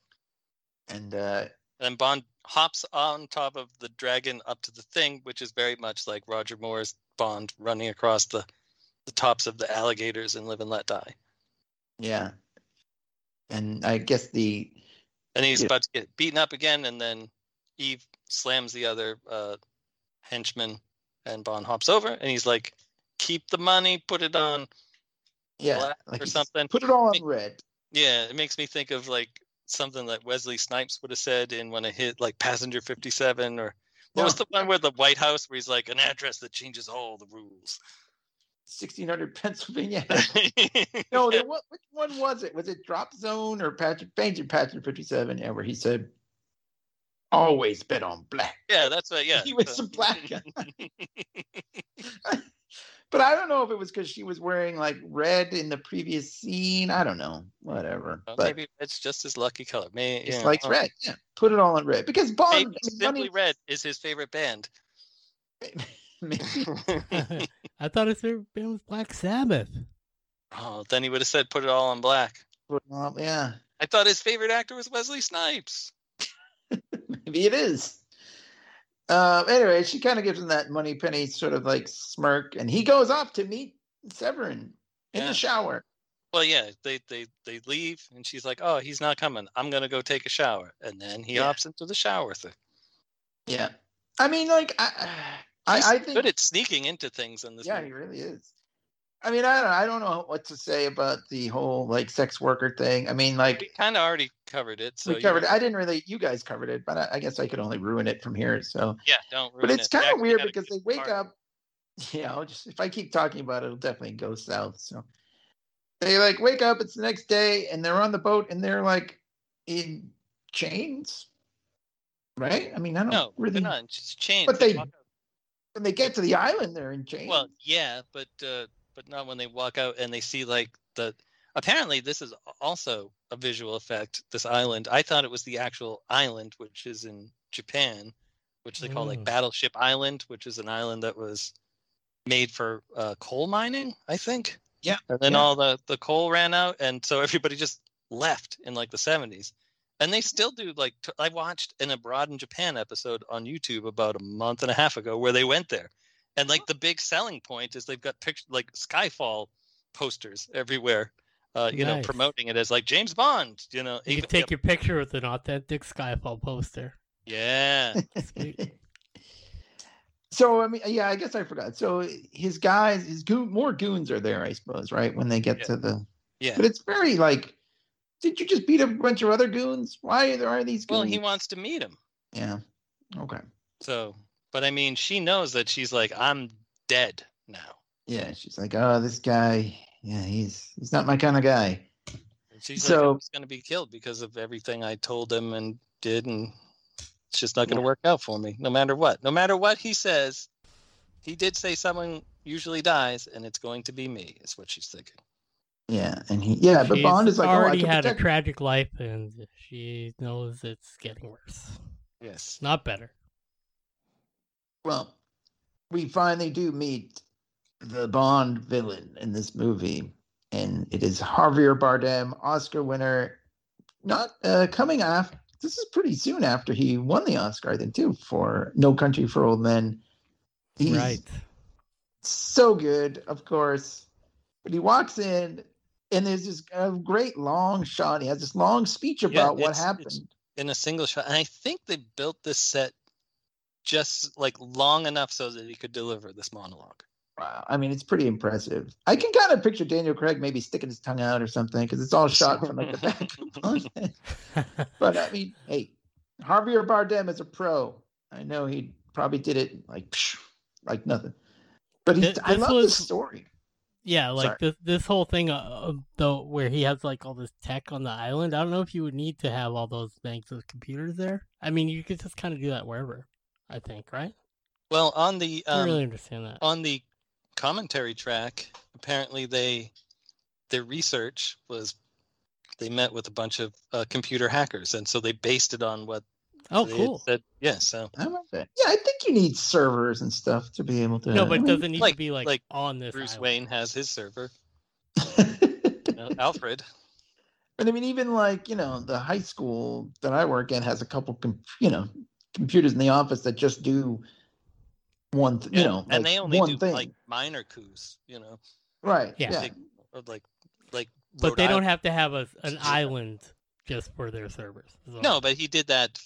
and uh, and Bond hops on top of the dragon up to the thing, which is very much like Roger Moore's Bond running across the the tops of the alligators in Live and Let Die. Yeah, and I guess the and he's about know. to get beaten up again, and then Eve slams the other uh, henchman, and Bond hops over, and he's like, keep the money, put it on yeah, like or something. Put it all on red. Yeah, it makes me think of like something that Wesley Snipes would have said in one of his, like Passenger fifty-seven, or what no. was the one where the White House, where he's like, an address that changes all the rules. sixteen hundred Pennsylvania. No, there, what, which one was it? Was it Drop Zone or Patrick Patrick Patrick fifty-seven? Yeah, where he said, always bet on black. Yeah, that's right. Yeah, he was so. Some black. But I don't know if it was because she was wearing like red in the previous scene. I don't know. Whatever. Well, but maybe it's just his lucky color. Maybe it's yeah, like oh. red. Yeah, put it all in red because Bond. Maybe I mean, Simply money... Red is his favorite band. Maybe. I thought his favorite band was Black Sabbath. Oh, then he would have said, "Put it all on black." Well, yeah. I thought his favorite actor was Wesley Snipes. Maybe it is. Uh, anyway, she kind of gives him that Moneypenny sort of like smirk, and he goes off to meet Séverine in yeah. the shower. Well, yeah, they, they they leave, and she's like, "Oh, he's not coming. I'm gonna go take a shower," and then he yeah. hops into the shower thing. Yeah, I mean, like I, I, I think good at sneaking into things in this. Yeah, movie. He really is. I mean, I don't I don't know what to say about the whole like sex worker thing. I mean, like we kind of already covered it. So we covered it. I didn't really. You guys covered it, but I, I guess I could only ruin it from here. So yeah, don't. Ruin but it's it. Kind of weird because they wake part. up. You know, just if I keep talking about it, it'll definitely go south. So they like wake up. It's the next day, and they're on the boat, and they're like in chains, right? I mean, I don't no, really. No, it's chains. But they, they when they get to the island, they're in chains. Well, yeah, but. Uh, But not when they walk out and they see like the. Apparently, this is also a visual effect. This island, I thought it was the actual island, which is in Japan, which they call mm. like Battleship Island, which is an island that was made for uh, coal mining, I think. Yeah. And then yeah. all the the coal ran out, and so everybody just left in like the seventies. And they still do like t- I watched an Abroad in Japan episode on YouTube about a month and a half ago where they went there. And like the big selling point is they've got pictures like Skyfall posters everywhere, uh, you nice. know, promoting it as like James Bond. You know, you even, can take yep. your picture with an authentic Skyfall poster. Yeah. So I mean, yeah, I guess I forgot. So his guys, his goon, more goons are there, I suppose, right? When they get yeah. to the yeah, but it's very like, did you just beat up a bunch of other goons? Why there are these goons? Well, he wants to meet him. Yeah. Okay. So. But I mean, she knows that she's like, I'm dead now. Yeah, she's like, oh, this guy, yeah, he's he's not my kind of guy. And she's so, like, oh, he's going to be killed because of everything I told him and did, and it's just not going to yeah. work out for me, no matter what. No matter what he says, he did say someone usually dies, and it's going to be me, is what she's thinking. Yeah, and he, yeah, but she's Bond is like, already oh, had a tragic life, and she knows it's getting worse. Yes, not better. Well, we finally do meet the Bond villain in this movie, and it is Javier Bardem, Oscar winner, not uh, coming after, this is pretty soon after he won the Oscar, I think, too, for No Country for Old Men. He's right. So good, of course. But he walks in, and there's this uh, great long shot. He has this long speech about yeah, what happened. In a single shot. And I think they built this set just like long enough so that he could deliver this monologue. Wow. I mean, it's pretty impressive. I can kind of picture Daniel Craig maybe sticking his tongue out or something because it's all shot from like the back. But I mean, hey, Javier Bardem is a pro. I know he probably did it like psh, like nothing. But he, this, I love was, this story. Yeah, like this, this whole thing uh, though, where he has like all this tech on the island. I don't know if you would need to have all those banks of computers there. I mean, you could just kind of do that wherever. I think, right? Well, on the um, I really understand that. On the commentary track, apparently they their research was they met with a bunch of uh, computer hackers, and so they based it on what Oh, cool. Said, yeah, so I yeah, I think you need servers and stuff to be able to. No, but I mean, doesn't need like, to be like, like on this. Bruce island. Wayne has his server. uh, Alfred. And I mean, even like, you know, the high school that I work at has a couple, com- you know, computers in the office that just do one, th- yeah. you know, and like they only do thing. Like minor coups, you know. Right. Yeah. yeah. They, or like, like. But Rhode they Island. Don't have to have a an island just for their servers. So. No, but he did that.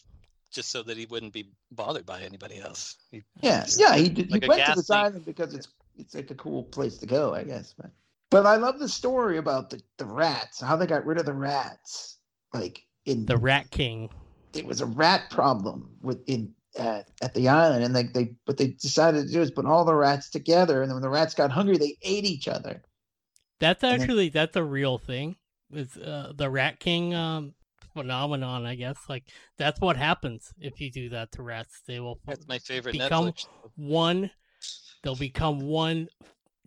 Just so that he wouldn't be bothered by anybody else. He, yeah, he, yeah, he, did, like he went to this island because it's it's like a cool place to go, I guess. But but I love the story about the, the rats, how they got rid of the rats. Like in the Rat King, it was a rat problem within uh, at the island, and they they what they decided to do is put all the rats together, and then when the rats got hungry, they ate each other. That's actually then, that's a real thing. It's uh, the Rat King. Um... phenomenon, I guess. Like that's what happens if you do that to rats. They will that's my favorite become Netflix. one they'll become one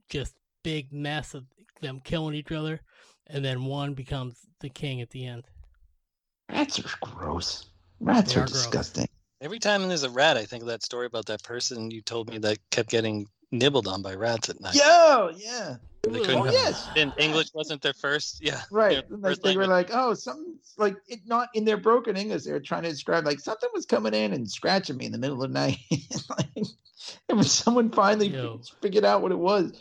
just big mess of them killing each other, and then one becomes the king at the end. Rats are gross. Rats are, are disgusting. Gross. Every time there's a rat, I think of that story about that person you told me that kept getting nibbled on by rats at night. Yo, yeah. They couldn't oh, have, yes. And English wasn't their first, yeah. Right. First they language. Were like, oh, something's like, it not in their broken English, they were trying to describe, like, something was coming in and scratching me in the middle of the night. Like, and when someone finally Yo. figured out what it was,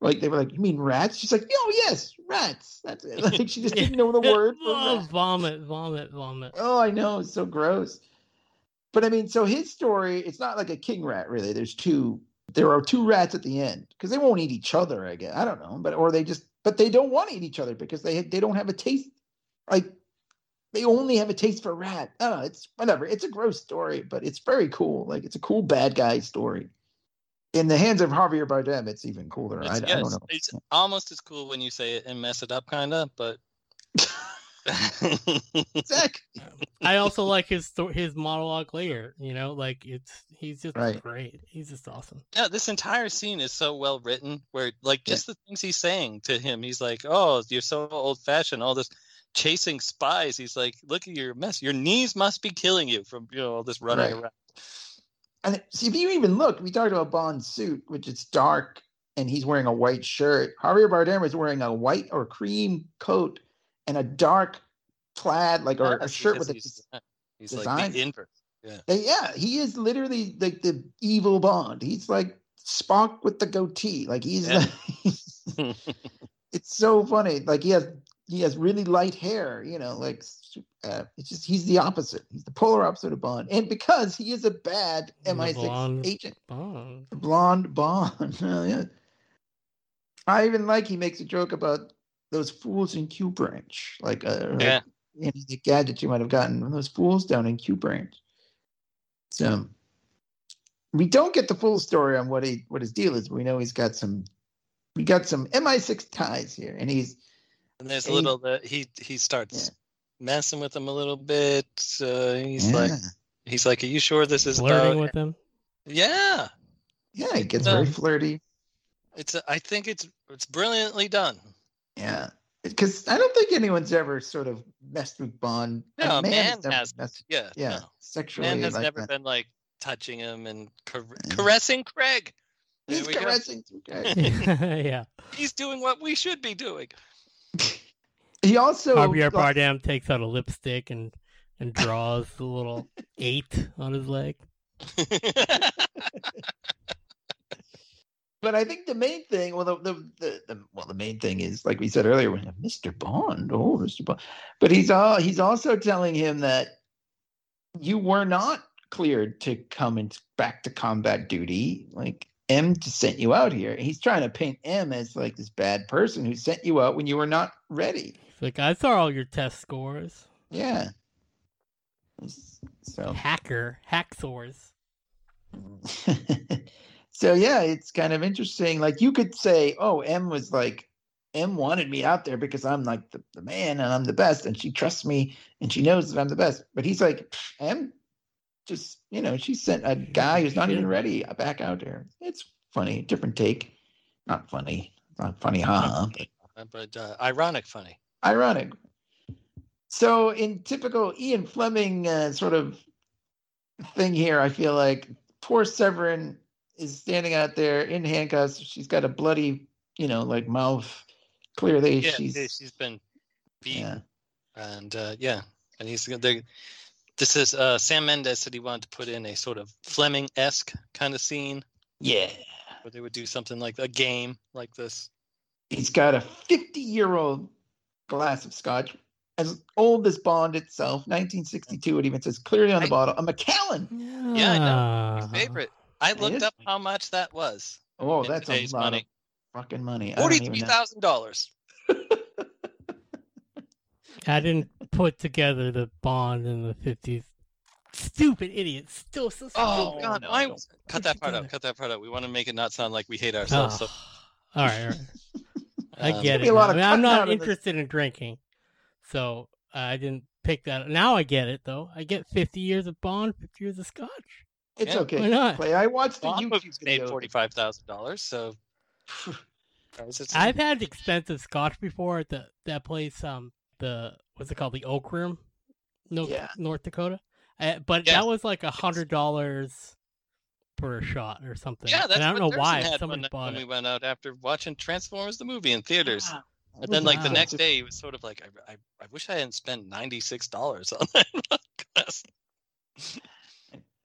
like, they were like, you mean rats? She's like, oh, yes, rats. That's it. Like, she just didn't know the word. Oh, rats. Vomit, vomit, vomit. Oh, I know. It's so gross. But I mean, so his story, it's not like a king rat, really. There's two. There are two rats at the end because they won't eat each other, I guess. I don't know, but or they just, but they don't want to eat each other because they they don't have a taste. Like they only have a taste for rat. I don't know. It's whatever. It's a gross story, but it's very cool. Like it's a cool bad guy story. In the hands of Javier Bardem, it's even cooler. It's, I, yes, I don't know. It's almost as cool when you say it and mess it up, kind of. But exactly. I also like his his monologue later, you know, like it's he's just right. great. He's just awesome. Yeah, this entire scene is so well written where like just yeah. the things he's saying to him, he's like, oh, you're so old fashioned, all this chasing spies. He's like, look at your mess. Your knees must be killing you from, you know, all this running right. around. And see, if you even look, we talked about Bond's suit, which it's dark and he's wearing a white shirt. Javier Bardem is wearing a white or cream coat and a dark plaid, like or a shirt with a he's, he's design. Like the inverse. Yeah. yeah, he is literally like the evil Bond. He's like Spock with the goatee. Like he's. Yeah. Like, it's so funny. Like he has he has really light hair. You know, like uh, it's just he's the opposite. He's the polar opposite of Bond, and because he is a bad M I six agent, Bond. The blonde Bond. Yeah. I even like he makes a joke about. Those fools in Q Branch, like, uh, yeah. like you know, the gadget you might have gotten from those fools down in Q Branch. So we don't get the full story on what he what his deal is. But we know he's got some, we got some M I six ties here, and he's and there's and a little that he, he he starts yeah. messing with them a little bit. Uh, he's yeah. like he's like, are you sure this is flirting about? With them? Yeah, yeah, he gets it's very a, flirty. It's a, I think it's it's brilliantly done. Yeah, because I don't think anyone's ever sort of messed with Bond. No, man, man has, has messed, yeah, yeah, no. sexually. Man has like never that. been like touching him and car- caressing Craig. There He's caressing Craig. Yeah, he's doing what we should be doing. He also Javier Bardem takes out a lipstick and and draws the little eight on his leg. But I think the main thing, well, the, the the the well, the main thing is like we said earlier, Mister Bond, oh, Mister Bond. But he's all, he's also telling him that you were not cleared to come in, back to combat duty. Like M sent you out here. He's trying to paint M as like this bad person who sent you out when you were not ready. It's like I saw all your test scores. Yeah. So hacker hack scores. So, yeah, it's kind of interesting. Like, you could say, oh, M was like, M wanted me out there because I'm like the, the man and I'm the best and she trusts me and she knows that I'm the best. But he's like, M just, you know, she sent a guy who's not even ready back out there. It's funny. Different take. Not funny. Not funny, huh? But, but uh, ironic funny. Ironic. So, in typical Ian Fleming uh, sort of thing here. I feel like poor Séverine is standing out there in handcuffs. She's got a bloody, you know, like mouth. Clearly, yeah, she's she's been beat. Yeah. And uh, yeah, and he's they, this is uh, Sam Mendes said he wanted to put in a sort of Fleming-esque kind of scene. Yeah, where they would do something like a game like this. He's got a fifty-year-old glass of scotch, as old as Bond itself, nineteen sixty-two. It even says clearly on the I, bottle, a Macallan. Yeah, yeah, I know. Your favorite. I that looked is? up how much that was. Oh, that's a lot money. Of fucking money. Forty-three thousand dollars. I didn't put together the Bond in the fifties. Stupid idiot. Still so stupid. Oh God! No, I was... Cut that part out. Cut that part out. We want to make it not sound like we hate ourselves. Oh. So. All right, all right. I um, get it. I mean, I'm not interested this. in drinking, so uh, I didn't pick that. Now I get it, though. I get fifty years of Bond, fifty years of Scotch. It's yeah, okay. Why not? Clay, I watched the YouTube movie's made forty-five thousand dollars, so... I've had expensive Scotch before at the, that place, um, the, what's it called, the Oak Room, North, yeah. North Dakota. Uh, but yes. that was like one hundred dollars... for a shot or something. Yeah, that's and I don't what know why had somebody bought when it. We went out after watching Transformers the movie in theaters. Yeah. And then like wow. the next day, he was sort of like, I, I, I wish I hadn't spent ninety-six dollars on that class.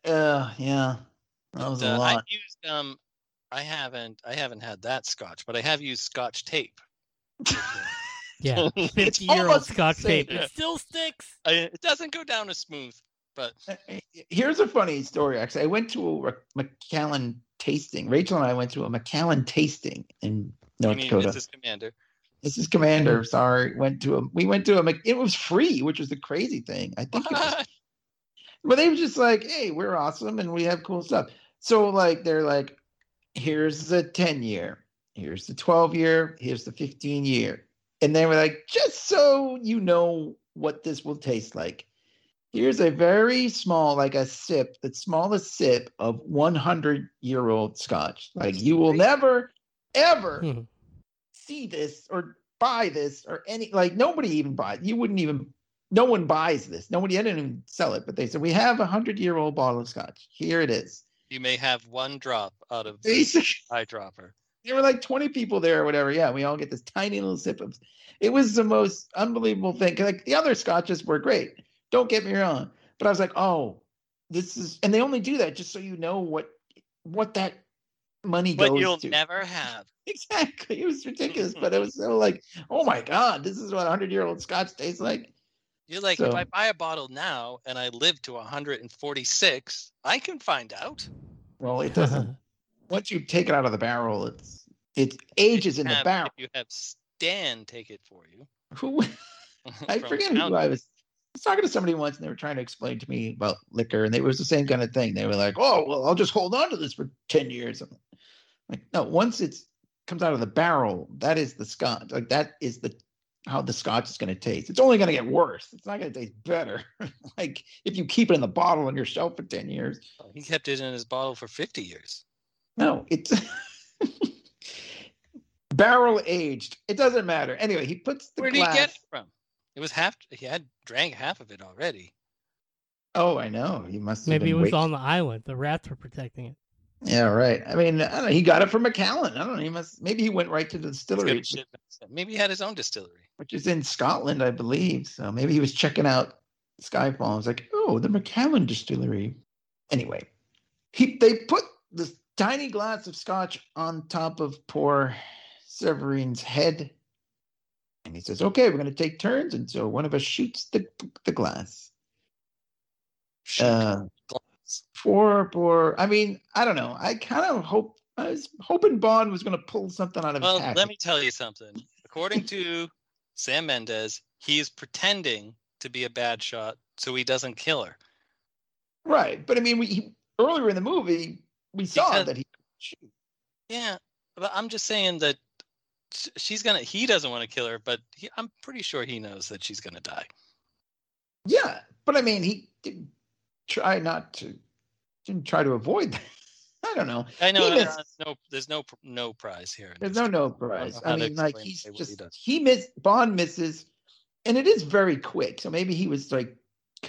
Uh, yeah, that was and, a uh, lot. I used um, I haven't, I haven't had that Scotch, but I have used Scotch tape. Yeah, fifty-year-old Scotch insane. tape. Yeah. It still sticks. I, it doesn't go down as smooth. But here's a funny story. Actually, I went to a Macallan tasting. Rachel and I went to a Macallan tasting in North you mean Dakota. Missus Commander. Missus Commander. Sorry, went to a. We went to a. It was free, which was the crazy thing. I think. It was, but they were just like, "Hey, we're awesome, and we have cool stuff." So like, they're like, "Here's the ten year. Here's the twelve year. Here's the fifteen year." And they were like, "Just so you know what this will taste like." Here's a very small, like a sip, the smallest sip of one hundred year old Scotch. Like you will never, ever hmm. see this or buy this or any, like nobody even buys it. You wouldn't even, no one buys this. Nobody, I didn't even sell it, but they said, we have a one hundred year old bottle of Scotch. Here it is. You may have one drop out of this eyedropper. There were like twenty people there or whatever. Yeah, we all get this tiny little sip of, it was the most unbelievable thing. Like the other Scotches were great. Don't get me wrong, but I was like, "Oh, this is," and they only do that just so you know what what that money goes to. But you'll never have. Exactly, it was ridiculous, but it was so like, "Oh my God, this is what one hundred year old Scotch tastes like." You're like, so, if I buy a bottle now and I live to one hundred forty-six, I can find out. Well, it doesn't. Once you take it out of the barrel, it's it ages in the barrel. If you have Stan take it for you. Who? I forget who I was. I was talking to somebody once, and they were trying to explain to me about liquor, and it was the same kind of thing. They were like, "Oh, well, I'll just hold on to this for ten years." I'm like, no, once it comes out of the barrel, that is the Scotch. Like that is the how the Scotch is going to taste. It's only going to get worse. It's not going to taste better. Like if you keep it in the bottle on your shelf for ten years, he kept it in his bottle for fifty years. No, it's barrel aged. It doesn't matter. Anyway, he puts the. Where did glass... he get it from? It was half. He had drank half of it already. Oh, I know. He must. Have Maybe been it was waiting. On the island. The rats were protecting it. Yeah, right. I mean, I don't know. He got it from Macallan. I don't know. He must. Maybe he went right to the distillery. Which, maybe he had his own distillery, which is in Scotland, I believe. So maybe he was checking out Skyfall. I was like, "Oh, the Macallan distillery." Anyway, he they put this tiny glass of Scotch on top of poor Severine's head. And he says, "Okay, we're going to take turns." And so one of us shoots the the glass. Shoot uh, glass. Poor, poor. I mean, I don't know. I kind of hope. I was hoping Bond was going to pull something out of. Well, his package. Let me tell you something. According to Sam Mendes, he's pretending to be a bad shot so he doesn't kill her. Right, but I mean, we he, earlier in the movie we saw because, that he. Shoot. Yeah, but I'm just saying that. She's gonna. He doesn't want to kill her, but he, I'm pretty sure he knows that she's gonna die. Yeah, but I mean, he didn't try not to. Didn't try to avoid that. I don't know. I know. Missed, uh, no, there's no no prize here. There's no no prize. I, I mean, like he's just he, he missed. Bond misses, and it is very quick. So maybe he was like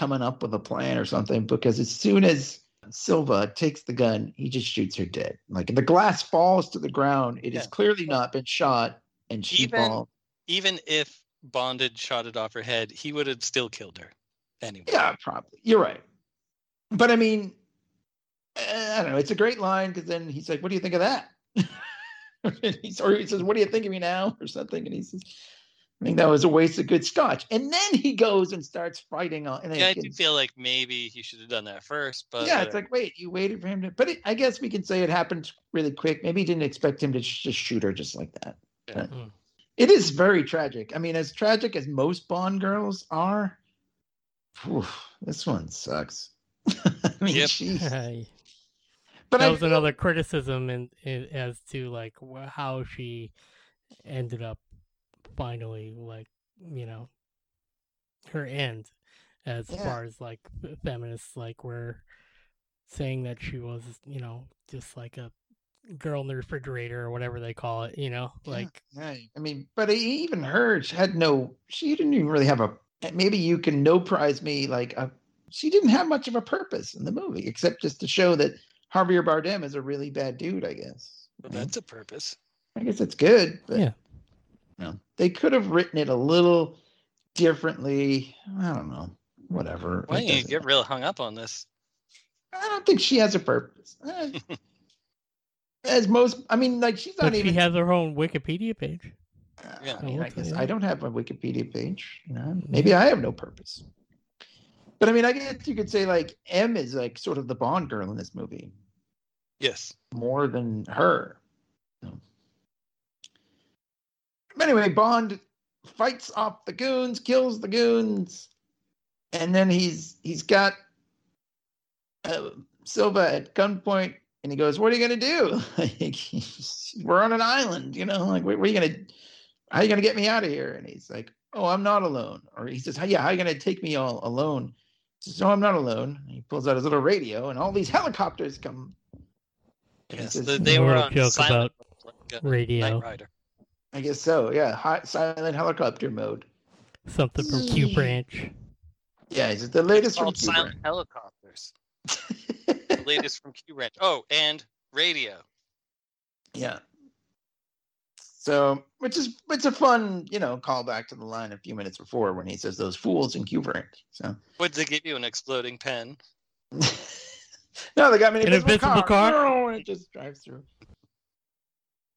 coming up with a plan or something, because as soon as Silva takes the gun, he just shoots her dead. Like, the glass falls to the ground. It yeah. has clearly not been shot, and she even, falls. Even if Bond had shot it off her head, he would have still killed her anyway. Yeah, probably. You're right. But, I mean, I don't know. It's a great line, because then he's like, what do you think of that? He's, or he says, what do you think of me now? Or something. And he says, I think that was a waste of good scotch. And then he goes and starts fighting. On, and yeah, I do feel like maybe he should have done that first. But yeah, it's like, wait, you waited for him to. But it, I guess we can say it happened really quick. Maybe he didn't expect him to sh- just shoot her just like that. Yeah. Mm-hmm. It is very tragic. I mean, as tragic as most Bond girls are, whew, this one sucks. I mean, yep. Hey. But that I was feel... another criticism in, in as to like how she ended up finally, like, you know, her end as yeah. far as like feminists like were saying that she was, you know, just like a girl in the refrigerator or whatever they call it, you know, like yeah. I mean, but even her she had no she didn't even really have a maybe you can no prize me like a she didn't have much of a purpose in the movie, except just to show that Javier Bardem is a really bad dude, I guess. Well, that's a purpose. I guess it's good, but yeah. You know, they could have written it a little differently. I don't know. Whatever. Why do you get real hung up on this? I don't think she has a purpose. As most, I mean, like she's not but even. She has her own Wikipedia page. Uh, yeah, I, mean, I guess I don't have a Wikipedia page. You know? Maybe I have no purpose. But I mean, I guess you could say like M is like sort of the Bond girl in this movie. Yes. More than her. So. But anyway, Bond fights off the goons, kills the goons. And then he's he's got uh, Silva at gunpoint. And he goes, what are you going to do? Like, we're on an island, you know, like, what, what are you going to, how are you going to get me out of here? And he's like, oh, I'm not alone. Or he says, yeah, how are you going to take me all alone? He says, no, I'm not alone. And he pulls out his little radio, and all these helicopters come. Yes, says, they were on silent about radio. I guess so, yeah. Hot, silent helicopter mode. Something from Q Branch. Yeah, is it the latest it's from Q silent Branch? Helicopters. The latest from Q Branch. Oh, and radio. Yeah. So, which is, it's a fun, you know, callback to the line a few minutes before when he says those fools in Q Branch. So, would they give you an exploding pen? No, they got me an, an invisible, invisible car. car? No, it just drives through.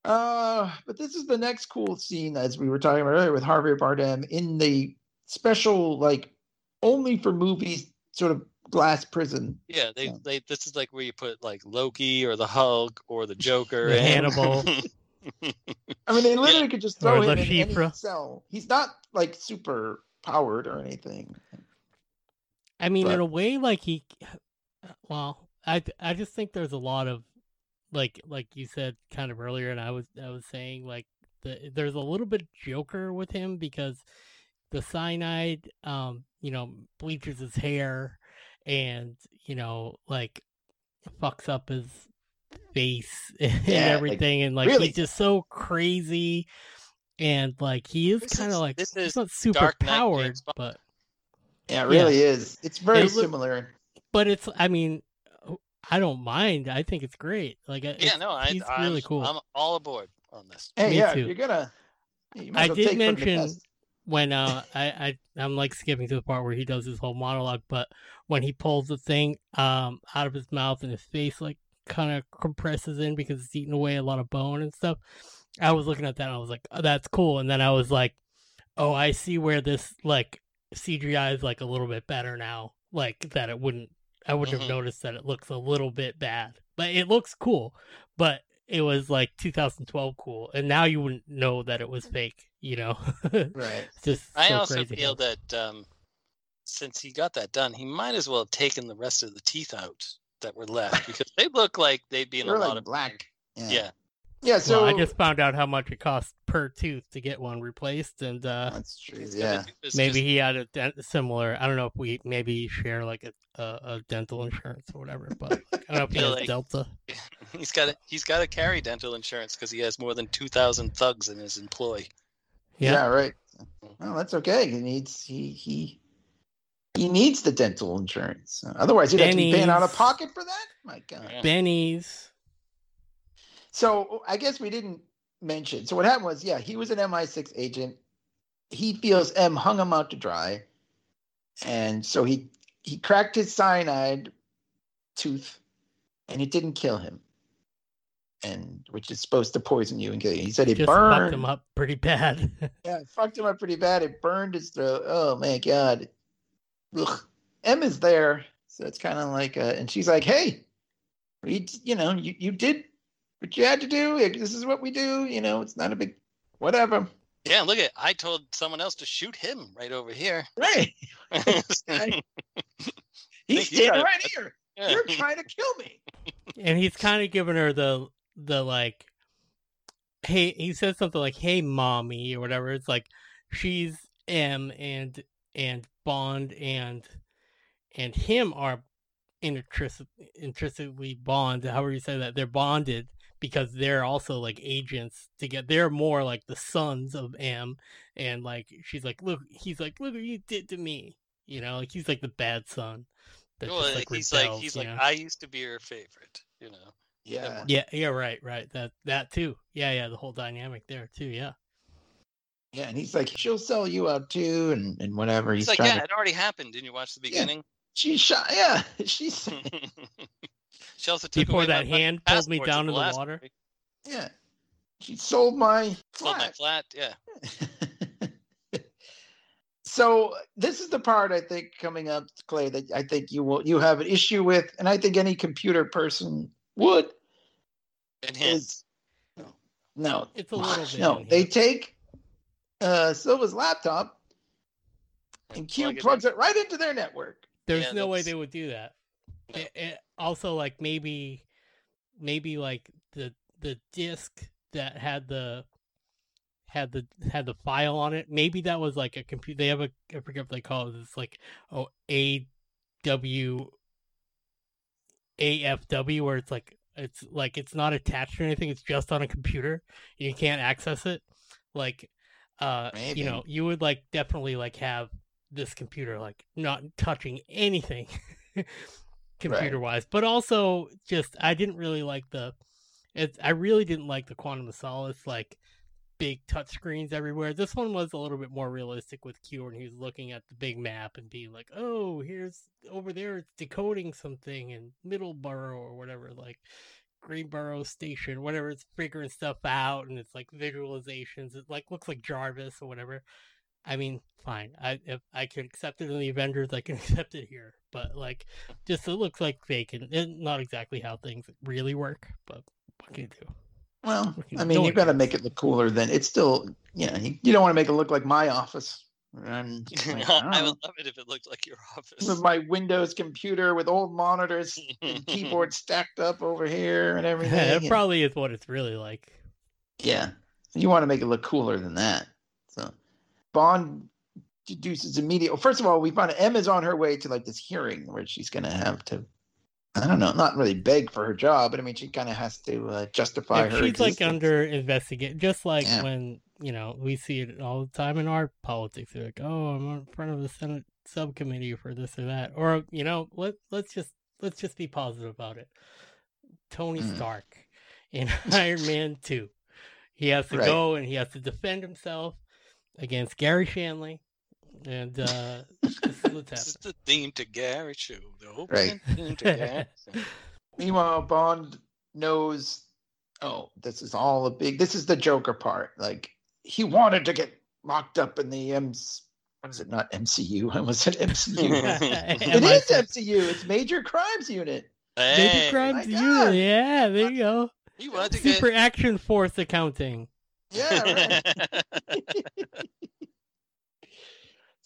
Uh, but this is the next cool scene, as we were talking about earlier, with Javier Bardem in the special, like, only for movies sort of glass prison. Yeah, they, so. they this is like where you put like Loki or the Hulk or the Joker. The Hannibal. I mean, they literally could just throw or him in Shifra. Any cell. He's not like super powered or anything. I mean, but... in a way, like he. Well, I I just think there's a lot of like like you said kind of earlier, and I was I was saying like the, there's a little bit Joker with him because the cyanide, um, you know, bleaches his hair. And, you know, like, fucks up his face and yeah, everything. Like, and, like, really? He's just so crazy. And, like, he is kind of like, this is not super powered, but. Yeah, it really yeah. is. It's very it, similar. But it's, I mean, I don't mind. I think it's great. Like, yeah, it's, no, I, he's I'm, really cool. I'm all aboard on this. Hey, Me yeah, too. You're gonna. You I did take mention. When uh, I, I, I'm like skipping to the part where he does his whole monologue, but when he pulls the thing um, out of his mouth and his face like kind of compresses in because it's eating away a lot of bone and stuff, I was looking at that and I was like, oh, that's cool. And then I was like, oh, I see where this like C G I is like a little bit better now. Like that it wouldn't, I wouldn't mm-hmm. have noticed that it looks a little bit bad, but it looks cool. But it was like two thousand twelve cool, and now you wouldn't know that it was fake, you know. Right. Just I so also crazy. Feel that um, since he got that done, he might as well have taken the rest of the teeth out that were left because they look like they'd be in They're a like lot of black. Yeah. yeah. Yeah. So well, I just found out how much it costs per tooth to get one replaced, and uh, that's true. Yeah. Maybe just... he had a dent- similar. I don't know if we maybe share like a, a, a dental insurance or whatever, but like, I don't know if he has like... Delta. He's got to, he's got to carry dental insurance because he has more than two thousand thugs in his employ. Yeah. yeah, right. Well, that's okay. He needs he he He needs the dental insurance. Otherwise, he'd Benny's. have to be paying out of pocket for that. My God. Benny's. So I guess we didn't mention. So what happened was, yeah, he was an M I six agent. He feels M hung him out to dry. And so he, he cracked his cyanide tooth, and it didn't kill him. And which is supposed to poison you and kill you. He said it, it burned. Fucked him up pretty bad. Yeah, it fucked him up pretty bad. It burned his throat. Oh, my God. Ugh. M is there. So it's kind of like, uh, and she's like, hey, we, you know, you, you did what you had to do. This is what we do. You know, it's not a big, whatever. Yeah, look at it. I told someone else to shoot him right over here. Right. I, he's standing right to... here. Yeah. You're trying to kill me. And he's kind of giving her the, the like, hey, he says something like, hey, mommy, or whatever. It's like, she's M and, and Bond and, and him are intrinsic, intrinsically bonded. However you say that, they're bonded because they're also like agents to get, they're more like the sons of M. And like, she's like, look, he's like, look what you did to me. You know, like he's like the bad son. Well, like he's rebels, like, he's like, know? I used to be your favorite, you know? Yeah. Yeah. Yeah. Right. Right. That, that too. Yeah. Yeah. The whole dynamic there too. Yeah. Yeah. And he's like, she'll sell you out too. And, and whatever. He's, he's like, yeah, to... it already happened. Didn't you watch the beginning? Yeah. She shot. Yeah. She's. She also took Before away that hand pulled me down in the water. Week. Yeah. She sold my sold flat. Sold my flat. Yeah. So this is the part I think coming up, Clay, that I think you will, you have an issue with. And I think any computer person would. Is, no, no, it's a little bit. No, they take uh, Silva's laptop and Q plug plugs it, it right into their network. There's yeah, no that's... way they would do that. No. It, it also, like maybe, maybe like the the disk that had the had the had the file on it. Maybe that was like a computer. They have a, I forget what they call it. It's like oh A W A F W, where it's like. It's like it's not attached to anything. It's just on a computer. You can't access it. Like, uh, Maybe. you know, you would like definitely like have this computer like not touching anything computer wise. Right. But also, just I didn't really like the. It's I really didn't like the Quantum of Solace like big touch screens everywhere. This one was a little bit more realistic with Q, and he was looking at the big map and being like, oh, here's over there, it's decoding something in Middleborough or whatever, like Greenboro Station, whatever, it's figuring stuff out, and it's like visualizations, it like looks like Jarvis or whatever. I mean, fine, I if I could accept it in the Avengers, I can accept it here, but like just it looks like fake and, and not exactly how things really work, but what can you do? Well, I mean, you've got to make it look cooler than it's still, you know, you, you don't want to make it look like my office. And like, I, I would love it if it looked like your office. With my Windows computer with old monitors and keyboards stacked up over here and everything. That yeah, probably is what it's really like. Yeah. You want to make it look cooler than that. So Bond deduces immediately. Well, first of all, we found M is on her way to like this hearing where she's going to have to. I don't know, not really beg for her job, but I mean, she kind of has to uh, justify if her she's existence. Like under investigate, just like yeah. when, you know, we see it all the time in our politics. They're like, oh, I'm in front of the Senate subcommittee for this or that. Or, you know, let, let's just let's just be positive about it. Tony mm. Stark in Iron Man two. He has to right. go and he has to defend himself against Gary Shanley. And uh, this is what's this is the theme to Gary show, though. Right. Theme to Gary. Meanwhile, Bond knows. Oh, this is all a big. This is the Joker part. Like he wanted to get locked up in the M's. What is it? Not M C U. I almost said M C U. It is M C U. It's Major Crimes Unit. Hey. Major Crimes Unit. Yeah, there you go. He wanted to Super get... Action Force Accounting. Yeah. Right.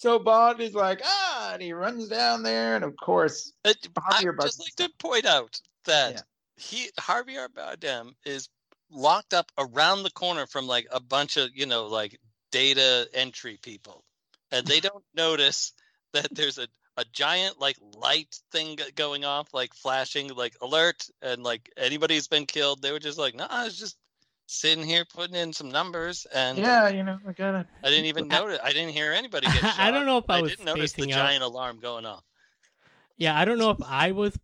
So Bond is like, ah, and he runs down there, and of course, I just like to point out that yeah. he Javier Bardem is locked up around the corner from like a bunch of, you know, like data entry people, and they don't notice that there's a, a giant like light thing going off, like flashing, like alert, and like anybody's been killed. They were just like, nah, it's just sitting here putting in some numbers, and yeah, you know, I gotta. I didn't even notice. I didn't hear anybody get shot. I don't know if I, I was didn't notice the giant out. alarm going off. Yeah, I don't know if I was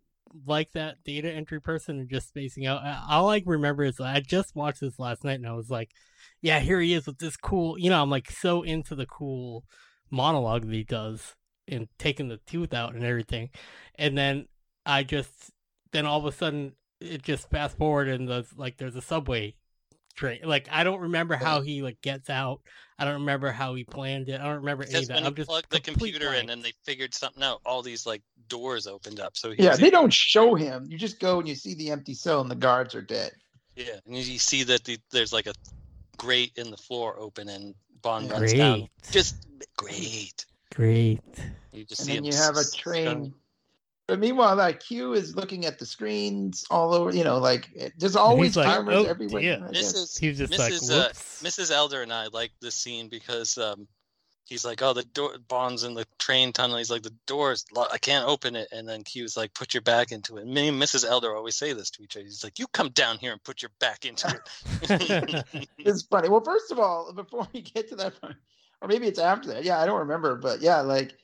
like that data entry person and just spacing out. All I remember is I just watched this last night, and I was like, "Yeah, here he is with this cool." You know, I'm like so into the cool monologue that he does and taking the tooth out and everything, and then I just then all of a sudden it just fast forward and the, like there's a subway. Train. Like I don't remember how he like gets out. I don't remember how he planned it. I don't remember because any of that. When I'm he plugged the computer blank. in and they figured something out. All these like doors opened up. So he yeah, they able- don't show him. You just go and you see the empty cell and the guards are dead. Yeah, and you see that the, there's like a grate in the floor open and Bond great. runs down. Just great, great. You just and see then him you have a train. Stung. But meanwhile, like Q is looking at the screens all over, you know, like there's always like, cameras oh, everywhere. Yeah. Missus He's just Missus like, uh, Missus Elder and I like this scene because um, he's like, oh, the door Bond's in the train tunnel. He's like, the door's locked. I can't open it. And then Q's like, put your back into it. And me and Missus Elder always say this to each other. He's like, you come down here and put your back into it. It's funny. Well, first of all, before we get to that point, or maybe it's after that. Yeah, I don't remember, but yeah, like.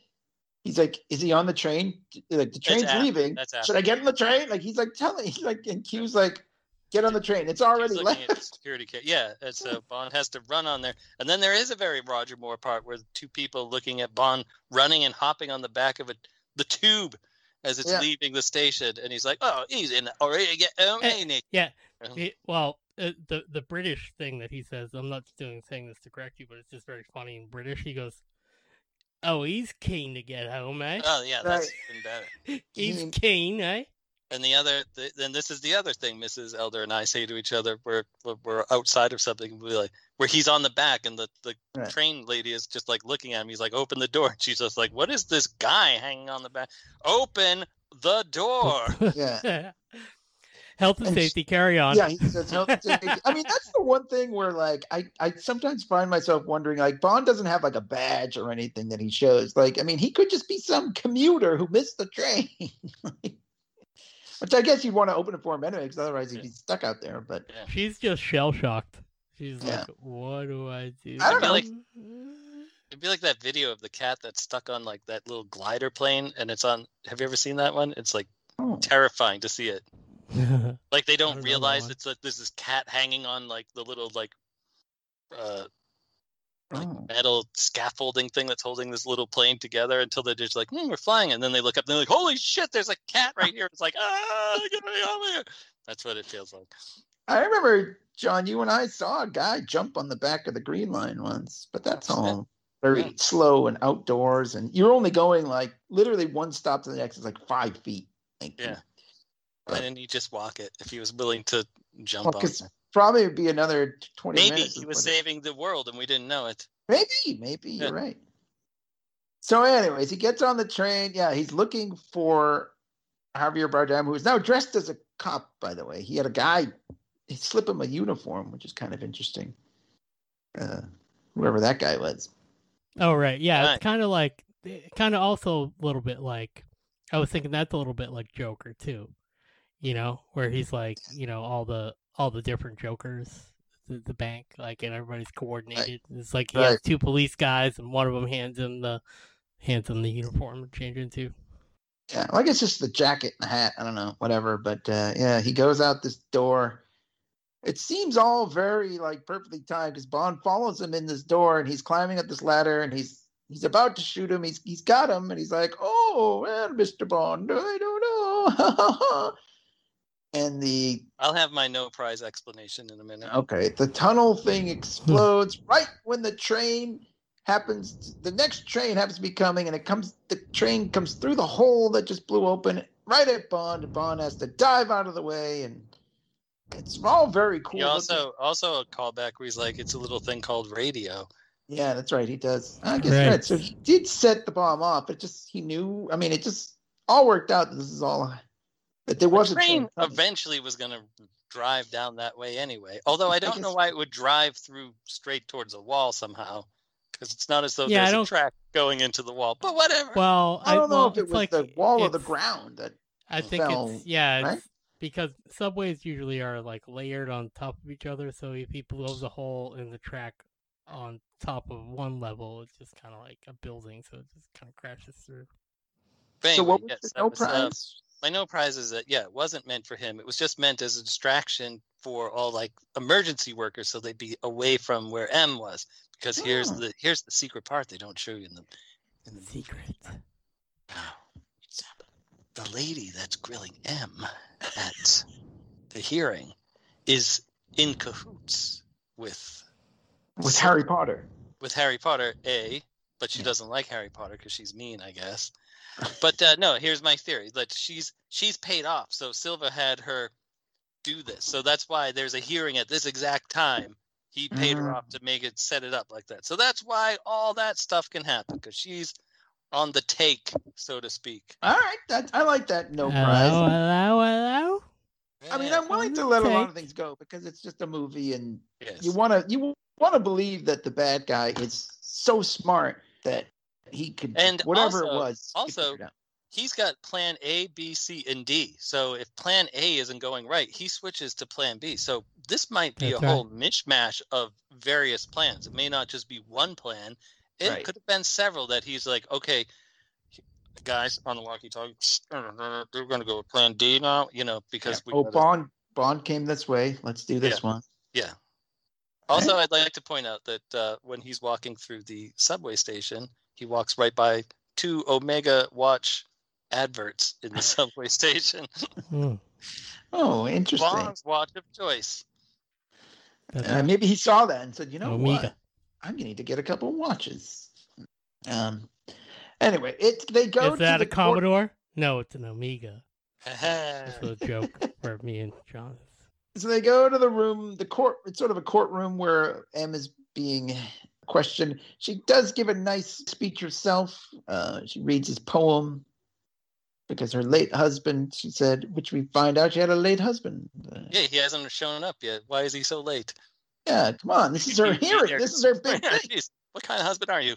He's like, is he on the train? Like the train's that's leaving. That's Should I get on the train? Like he's like telling, he's like, and Q's like, get on the train. It's already left. Security case. Yeah, and so Bond has to run on there, and then there is a very Roger Moore part where the two people looking at Bond running and hopping on the back of a the tube as it's yeah. leaving the station, and he's like, oh, he's in already. Get, um, hey, yeah. He, well, uh, the the British thing that he says, I'm not doing saying this to correct you, but it's just very funny in British. He goes. Oh, he's keen to get home, eh? Oh, yeah, that's even better. He's keen, eh? And the other, the, then this is the other thing Missus Elder and I say to each other. We're we're outside of something, and we're like, where he's on the back, and the, the right. train lady is just like looking at him. He's like, open the door. And she's just like, what is this guy hanging on the back? Open the door. Yeah. Health and, and safety, she, carry on. Yeah, he says health and safety. I mean, that's the one thing where, like, I, I sometimes find myself wondering, like, Bond doesn't have, like, a badge or anything that he shows. Like, I mean, he could just be some commuter who missed the train. like, which I guess you'd want to open it for him anyway, because otherwise he'd be stuck out there. But yeah. She's just shell-shocked. She's yeah. like, what do I do? I don't know. Like, it'd be like that video of the cat that's stuck on, like, that little glider plane, and it's on – have you ever seen that one? It's, like, oh. terrifying to see it. Like they don't, don't realize it's like there's this cat hanging on like the little like uh like oh. metal scaffolding thing that's holding this little plane together until they're just like hmm, we're flying, and then they look up and they're like, holy shit, there's a cat right here. It's like, ah, get me over here. That's what it feels like. I remember, John, you and I saw a guy jump on the back of the Green Line once, but that's all very yeah. slow and outdoors, and you're only going like literally one stop to the next is like five feet. Like, yeah. Why didn't he just walk it if he was willing to jump well, on it? Probably would be another twenty maybe minutes. Maybe he was saving it. The world and we didn't know it. Maybe, maybe, yeah. You're right. So anyways, he gets on the train. Yeah, he's looking for Javier Bardem, who is now dressed as a cop, by the way. He had a guy, he slipped him a uniform, which is kind of interesting. Uh, whoever that guy was. Oh, right. Yeah, right. It's kind of like, kind of also a little bit like, I was thinking that's a little bit like Joker, too. You know, where he's like, you know, all the all the different jokers, the, the bank, like, and everybody's coordinated. Right. It's like he right. has two police guys, and one of them hands him the hands him the uniform to change into. Yeah, well, I guess just the jacket and the hat. I don't know, whatever. But uh, yeah, he goes out this door. It seems all very like perfectly timed because Bond follows him in this door, and he's climbing up this ladder, and he's he's about to shoot him. He's he's got him, and he's like, oh, well, Mister Bond, I don't know. And the I'll have my no prize explanation in a minute. Okay. The tunnel thing explodes right when the train happens. The next train happens to be coming, and it comes the train comes through the hole that just blew open right at Bond, and Bond has to dive out of the way, and it's all very cool. You also also a callback where he's like, it's a little thing called radio. Yeah, that's right. He does. I guess right. right. So he did set the bomb off. It just he knew I mean it just all worked out. This is all But there was the train a train eventually was going to drive down that way anyway. Although I don't I guess, know why it would drive through straight towards a wall somehow, because it's not as though yeah, there's a track going into the wall. But whatever. Well, I don't I, know well, if it was like, the wall or the ground that I think fell, it's yeah. Right? It's, because subways usually are like layered on top of each other. So if he blows a hole in the track on top of one level, it's just kind of like a building, so it just kind of crashes through. Bang, so what was yes, the no was, prize? Uh, my no prize is that yeah, it wasn't meant for him. It was just meant as a distraction for all like emergency workers, so they'd be away from where M was. Because oh. here's the here's the secret part they don't show you in the in the secret. Oh, the lady that's grilling M at the hearing is in cahoots with with Silva. Harry Potter. With Harry Potter, a but she yeah. doesn't like Harry Potter because she's mean, I guess. But uh, no, here's my theory: that like she's she's paid off. So Silva had her do this. So that's why there's a hearing at this exact time. He paid mm. her off to make it set it up like that. So that's why all that stuff can happen, because she's on the take, so to speak. All right, that, I like that. No hello, prize. Hello, hello. Yeah. I mean, I'm willing to let a lot of things go because it's just a movie, and yes. you want to you want to believe that the bad guy is so smart that he could, and whatever also, it was. Also, it he's got plan A, B, C, and D. So if plan A isn't going right, he switches to plan B. So this might be That's a right. whole mishmash of various plans. It may not just be one plan. It right. could have been several that he's like, okay, guys on the walkie-talkie, they're going to go with plan D now, you know, because yeah. we. Oh, gotta... Bond, Bond came this way. Let's do this yeah. one. Yeah. Also, right. I'd like to point out that uh, when he's walking through the subway station, he walks right by two Omega watch adverts in the subway station. mm. Oh, interesting. Bond's watch of choice. Uh, maybe he saw that and said, you know Omega. What? I'm going to need to get a couple watches. Um. Anyway, it they go. Is that to a Commodore? Court... No, it's an Omega. It's a joke for me and John. So they go to the room, the court. It's sort of a courtroom where M is being questioned. She does give a nice speech herself. Uh, she reads his poem because her late husband, she said, which we find out she had a late husband. Yeah, he hasn't shown up yet. Why is he so late? Yeah, come on. This is her hearing. This is her big thing. What kind of husband are you?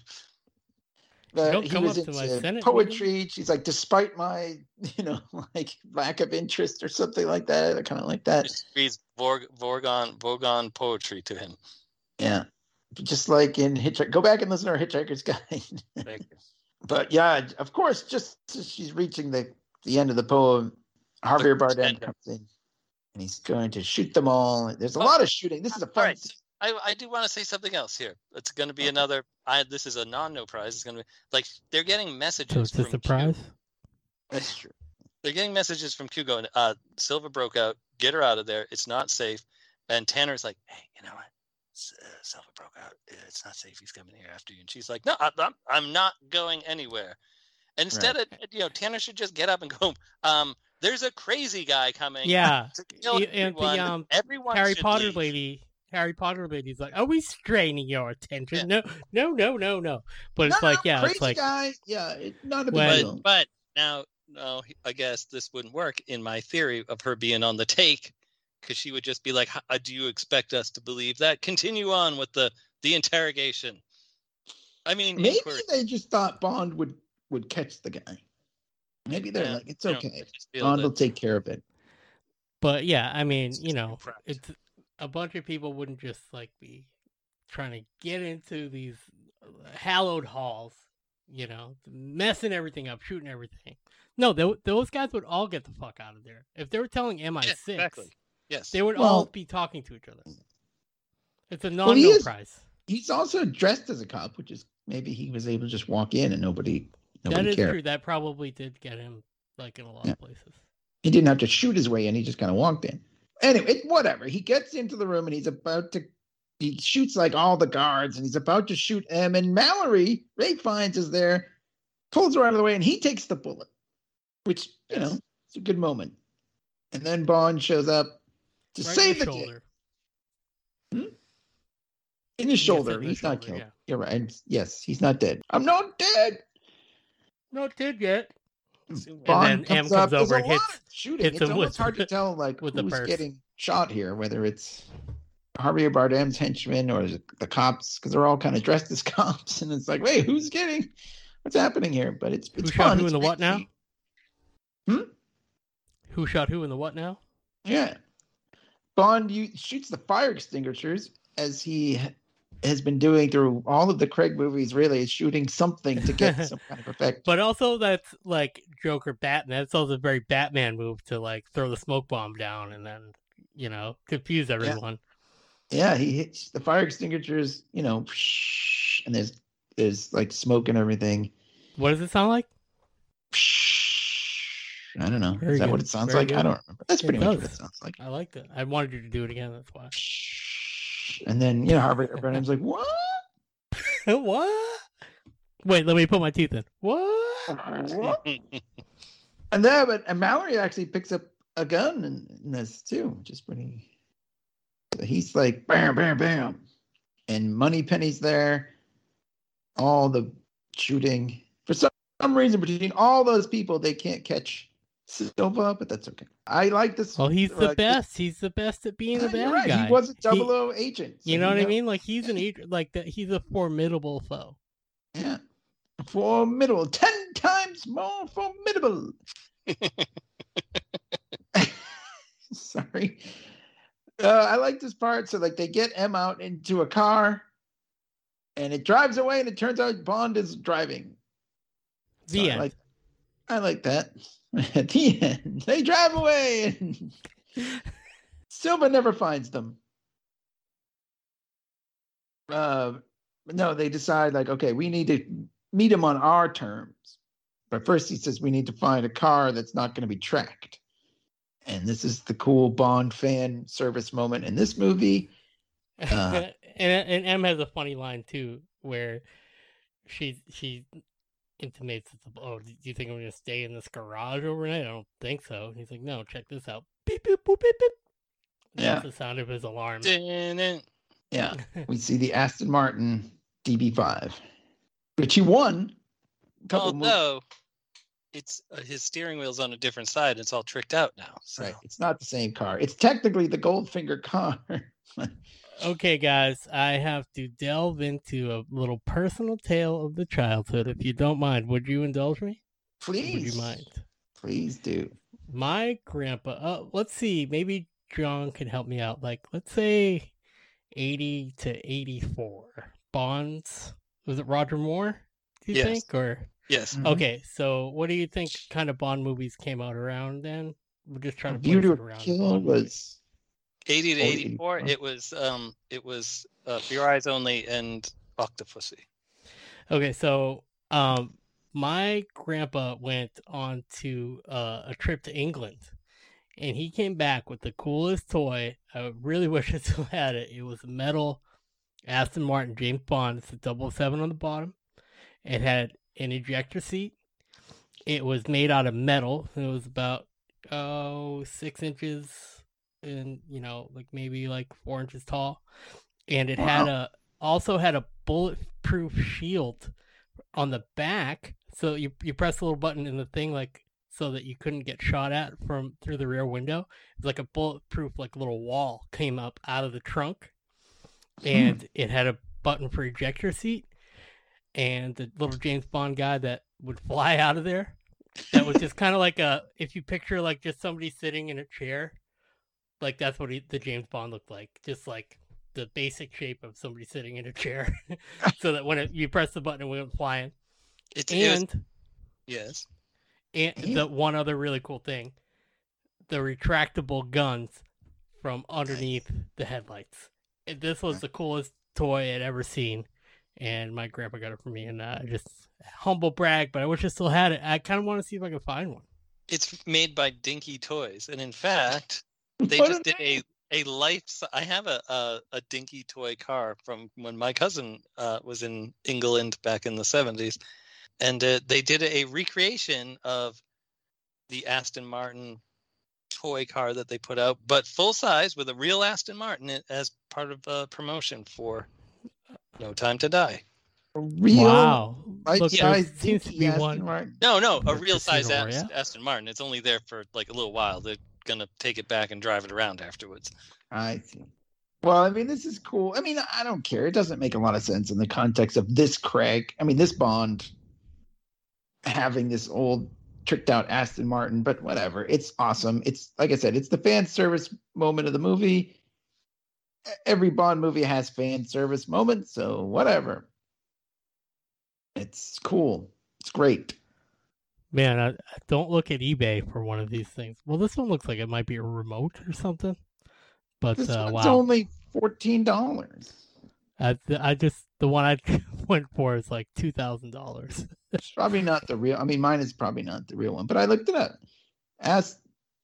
Uh, Don't come he was up into to Senate, poetry. She's like, despite my, you know, like lack of interest or something like that. I kind of like that. She reads Vorg- Vorgon, Vorgon poetry to him. Yeah. Just like in Hitchhiker. Go back and listen to our Hitchhiker's Guide. Thank you. But yeah, of course, just as she's reaching the, the end of the poem, Javier Bardem comes in. And he's going to shoot them all. There's a oh, lot of shooting. This is a fun. Right. So I, I do want to say something else here. It's going to be okay. another. I this is a non-no prize. It's going to be like they're getting messages. So it's from a surprise. Q. That's true. They're getting messages from Q going, uh, Silva broke out. Get her out of there. It's not safe. And Tanner's like, hey, you know what? Uh, Silva broke out. It's not safe. He's coming here after you. And she's like, no, I, I'm I'm not going anywhere. And instead right. of you know, Tanner should just get up and go. Um. There's a crazy guy coming. Yeah, to kill and everyone. the um, everyone Harry Potter leave. lady, Harry Potter lady's like, "Are we straining your attention?" Yeah. No, no, no, no, no. But it's no, like, no, yeah, crazy it's like, guy. Yeah, it's not a big when, deal. But now, no, I guess this wouldn't work in my theory of her being on the take, because she would just be like, "Do you expect us to believe that?" Continue on with the the interrogation. I mean, maybe inquiry. They just thought Bond would would catch the guy. Maybe they're yeah, like, it's okay. Bond will take care of it. But yeah, I mean, you know, it's a bunch of people wouldn't just like be trying to get into these hallowed halls, you know, messing everything up, shooting everything. No, they, those guys would all get the fuck out of there. If they were telling M I six, yes, exactly. yes. they would well, all be talking to each other. It's a non-no well, prize. He's also dressed as a cop, which is maybe he was able to just walk in and nobody... Nobody that is cared. True. That probably did get him, like, in a lot yeah. of places. He didn't have to shoot his way in. He just kind of walked in. Anyway, it, whatever. He gets into the room, and he's about to... He shoots, like, all the guards, and he's about to shoot M. And Mallory, Ralph Fiennes, is there, pulls her out of the way, and he takes the bullet, which, you know, it's a good moment. And then Bond shows up to right save the kid. Hmm? In his yes, shoulder. In his he's shoulder, not killed. Yeah. You're right. Yes, he's not dead. I'm not dead! No, it did get. And Bond then comes M comes up. over and hits shooting. Hits it's almost with, hard to tell like who's getting shot here, whether it's Javier Bardem's henchmen or the cops, because they're all kind of dressed as cops, and it's like, wait, who's getting? What's happening here? But it's it's who fun. Shot who it's in the what now? Hmm? Who shot who in the what now? Yeah. Bond shoots the fire extinguishers, as he has been doing through all of the Craig movies, really, is shooting something to get some kind of effect. But also that's like Joker Batman. That's also a very Batman move to like throw the smoke bomb down and then, you know, confuse everyone. Yeah, yeah, he hits the fire extinguishers, you know, and there's there's like smoke and everything. What does it sound like? I don't know. Very is that good. What it sounds very like? Good. I don't remember. That's it pretty does. much what it sounds like. I like that. I wanted you to do it again. That's why. And then, you know, Harvey Brenham's like, what? What? Wait, let me put my teeth in. What? What? And then, but and Mallory actually picks up a gun in, in this too, which is pretty. He's like, bam, bam, bam. And Moneypenny's there. All the shooting. For some reason, between all those people, they can't catch Silva, but that's okay. I like this. Well, he's the uh, best. He's the best at being yeah, a bad right. guy. He was a double O agent. So you know what know. I mean? Like he's an agent. Like that. He's a formidable foe. Yeah, formidable. Ten times more formidable. Sorry. Uh, I like this part. So, like, they get M out into a car, and it drives away, and it turns out Bond is driving. So the I end. Like, I like that. At the end, they drive away, and Silva never finds them. Uh, no, they decide, like, okay, we need to meet him on our terms. But first he says we need to find a car that's not going to be tracked. And this is the cool Bond fan service moment in this movie. Uh, and, and M has a funny line, too, where she she... intimates that the, oh, do you think I'm gonna stay in this garage overnight? I don't think so. And he's like, no, check this out. Beep beep boop beep beep. Yeah. That's the sound of his alarm. Yeah. We see the Aston Martin D B five, which he won. Although it's uh, his steering wheel's on a different side. It's all tricked out now. So. Right. It's not the same car. It's technically the Goldfinger car. Okay, guys, I have to delve into a little personal tale of the childhood. If you don't mind, would you indulge me? Please. Would you mind? Please do. My grandpa, uh, let's see, maybe John can help me out. Like, let's say eighty to eighty-four. Bonds, was it Roger Moore, do you yes. think? Or yes. Mm-hmm. Okay, so what do you think kind of Bond movies came out around then? We're just trying to put it around. Kill was... eighty to eighty-four, it was um, it was uh, For Your Eyes Only and Octopussy. Okay, so um, my grandpa went on to uh, a trip to England, and he came back with the coolest toy. I really wish I still had it. It was a metal Aston Martin James Bond. It's a double seven on the bottom. It had an ejector seat. It was made out of metal. It was about oh six inches. And you know, like maybe like four inches tall, and it wow. had a also had a bulletproof shield on the back. So you you press a little button in the thing, like so that you couldn't get shot at from through the rear window. It's like a bulletproof, like little wall came up out of the trunk, and hmm. it had a button for ejector seat, and the little James Bond guy that would fly out of there. That was just kind of like a if you picture like just somebody sitting in a chair. Like, that's what he, the James Bond looked like. Just, like, the basic shape of somebody sitting in a chair. So that when it, you press the button, it went flying. It's, and, it was, yes. And yeah. the one other really cool thing, the retractable guns from underneath nice. the headlights. And this was the coolest toy I'd ever seen. And my grandpa got it for me. And I uh, just humble brag, but I wish I still had it. I kind of want to see if I can find one. It's made by Dinky Toys. And in fact... They what just did a, a life... I have a, a, a dinky toy car from when my cousin uh, was in England back in the seventies. And uh, they did a recreation of the Aston Martin toy car that they put out, but full size with a real Aston Martin as part of a promotion for No Time to Die. A real wow. right-size yeah. dinky Aston one. Martin? No, no, a real-size Aston, Aston Martin. It's only there for like a little while. They're gonna take it back and drive it around afterwards. I see. Well, I mean, this is cool. I mean, I don't care. It doesn't make a lot of sense in the context of this Craig. I mean, this Bond having this old tricked out Aston Martin, but whatever. It's awesome. It's, like I said, it's the fan service moment of the movie. Every Bond movie has fan service moments, so whatever. It's cool. It's great. Man, I, I don't look at eBay for one of these things. Well, this one looks like it might be a remote or something. But this uh, one's wow. only fourteen dollars. I, I just, the one I went for is like two thousand dollars. It's probably not the real, I mean, mine is probably not the real one, but I looked it up. As,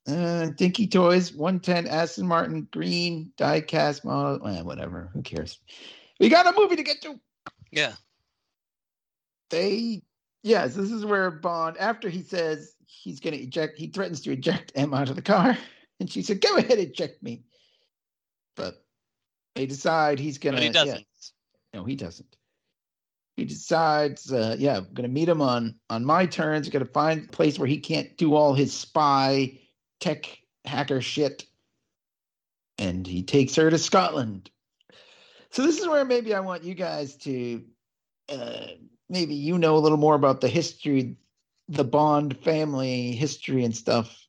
uh, Dinky Toys, one ten Aston Martin, green, die-cast model, eh, whatever, who cares? We got a movie to get to! Yeah. They, yes, this is where Bond, after he says he's going to eject, he threatens to eject M out of the car, and she said, go ahead, eject me. But they decide he's going to... But he doesn't. Yeah. No, he doesn't. He decides, uh, yeah, I'm going to meet him on, on my terms. Going to find a place where he can't do all his spy tech hacker shit. And he takes her to Scotland. So this is where maybe I want you guys to... Uh, maybe you know a little more about the history, the Bond family history and stuff.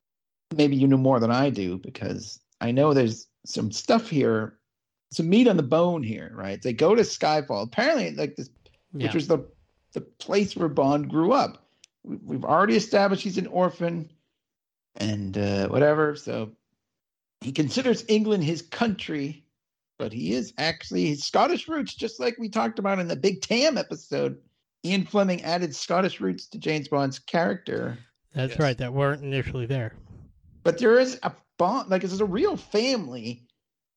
Maybe you know more than I do, because I know there's some stuff here. Some meat on the bone here, right? They go to Skyfall, apparently, like this, yeah. which was the the place where Bond grew up. We, we've already established he's an orphan, and uh, whatever. So he considers England his country, but he is actually his Scottish roots, just like we talked about in the Big Tam episode. Ian Fleming added Scottish roots to James Bond's character. That's yes. right. That weren't initially there, but there is a Bond, like this is a real family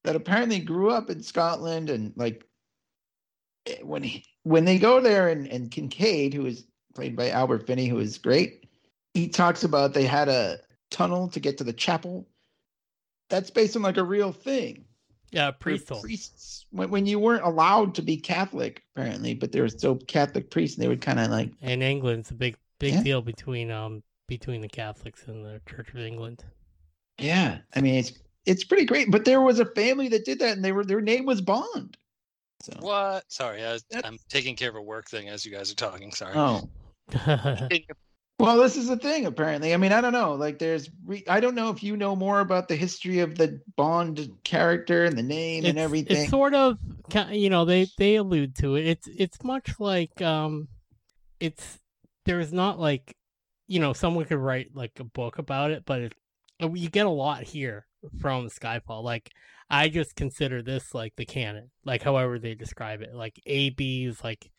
that apparently grew up in Scotland, and like when he, when they go there and, and Kincaid, who is played by Albert Finney, who is great, he talks about they had a tunnel to get to the chapel. That's based on like a real thing. Yeah, priest priests. When, when you weren't allowed to be Catholic, apparently, but there were still Catholic priests, and they would kind of like. In England, it's a big big yeah. deal between um between the Catholics and the Church of England. Yeah, I mean it's. It's pretty great, but there was a family that did that, and they were their name was Bond. So. What? Sorry, I was, I'm taking care of a work thing as you guys are talking. Sorry. Oh. Well, this is the thing. Apparently, I mean, I don't know. Like, there's, re- I don't know if you know more about the history of the Bond character and the name it's, and everything. It's sort of, you know, they they allude to it. It's it's much like, um, it's there is not like, you know, someone could write like a book about it, but it, you get a lot here. From Skyfall, like I just consider this like the canon, like however they describe it, like A B is like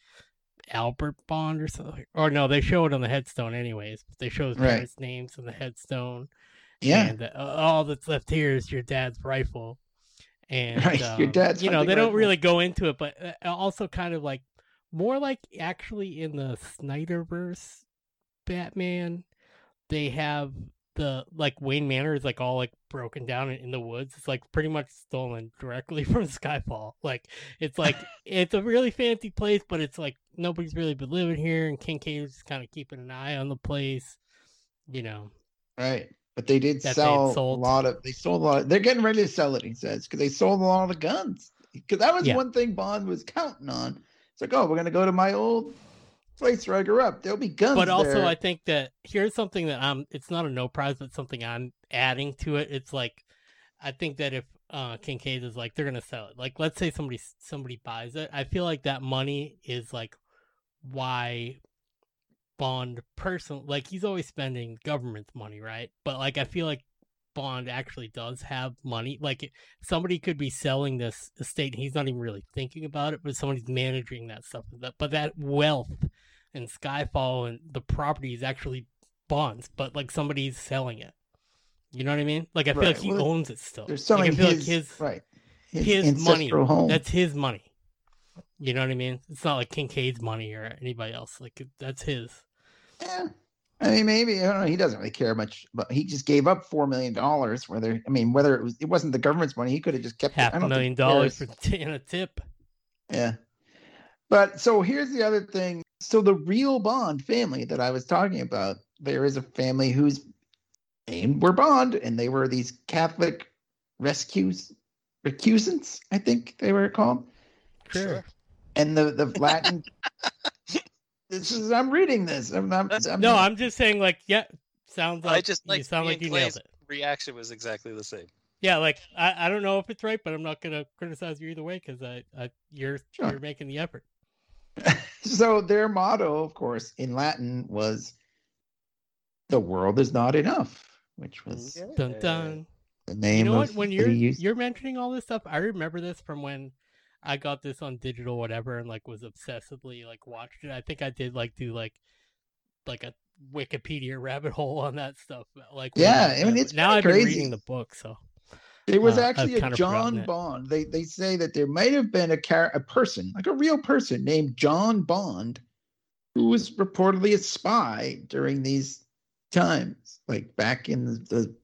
Albert Bond or something, or no, they show it on the headstone anyways. They show his right. parents' names on the headstone. Yeah, and uh, all that's left here is your dad's rifle, and right. um, your dad's. You know, they rifle. Don't really go into it, but also kind of like more like actually in the Snyderverse Batman, they have. The like Wayne Manor is like all like broken down in, in the woods. It's like pretty much stolen directly from Skyfall. Like it's like it's a really fancy place, but it's like nobody's really been living here, and Kincaid was just kind of keeping an eye on the place, you know. Right, but they did sell they a lot of. They sold a lot. Of, they're getting ready to sell it. He says because they sold a lot of guns. Because that was yeah. one thing Bond was counting on. It's like, oh, we're gonna go to my old. Place where I grew up, there'll be guns. But also, there. I think that here's something that I'm. It's not a no prize, but something I'm adding to it. It's like, I think that if uh, Kincaid is like, they're gonna sell it. Like, let's say somebody somebody buys it. I feel like that money is like why Bond person like he's always spending government's money, right? But like, I feel like Bond actually does have money. Like, somebody could be selling this estate, and he's not even really thinking about it, but somebody's managing that stuff. But that wealth. And Skyfall and the property is actually Bond's, but like somebody's selling it. You know what I mean? Like I feel right. like he well, owns it still. There's like, I feel his, like his right, his, his money. Home. That's his money. You know what I mean? It's not like Kincaid's money or anybody else. Like that's his. Yeah, I mean maybe I don't know. He doesn't really care much, but he just gave up four million dollars. Whether I mean whether it was it wasn't the government's money, he could have just kept half it. I don't a million dollars for t- in a tip. Yeah, but so here's the other thing. So the real Bond family that I was talking about, there is a family whose name were Bond, and they were these Catholic rescues, recusants, I think they were called. Sure. And the, the Latin... this is I'm reading this. I'm, I'm, I'm No, I'm just saying like, yeah, sounds like I just like you sound like you Clay's nailed it. Reaction was exactly the same. Yeah, like I, I don't know if it's right, but I'm not gonna criticize you either way because I, I you're sure. you're making the effort. So their motto, of course, in Latin was "The world is not enough," which was yeah. dun, dun. the name. You know of what? When you're used... you're mentioning all this stuff, I remember this from when I got this on digital, whatever, and like was obsessively like watched it. I think I did like do like like a Wikipedia rabbit hole on that stuff. Like yeah, I mean it's now I've been crazy. reading the book, so there was uh, actually I've a John Bond. They they say that there might have been a car- a person, like a real person named John Bond, who was reportedly a spy during these times, like back in the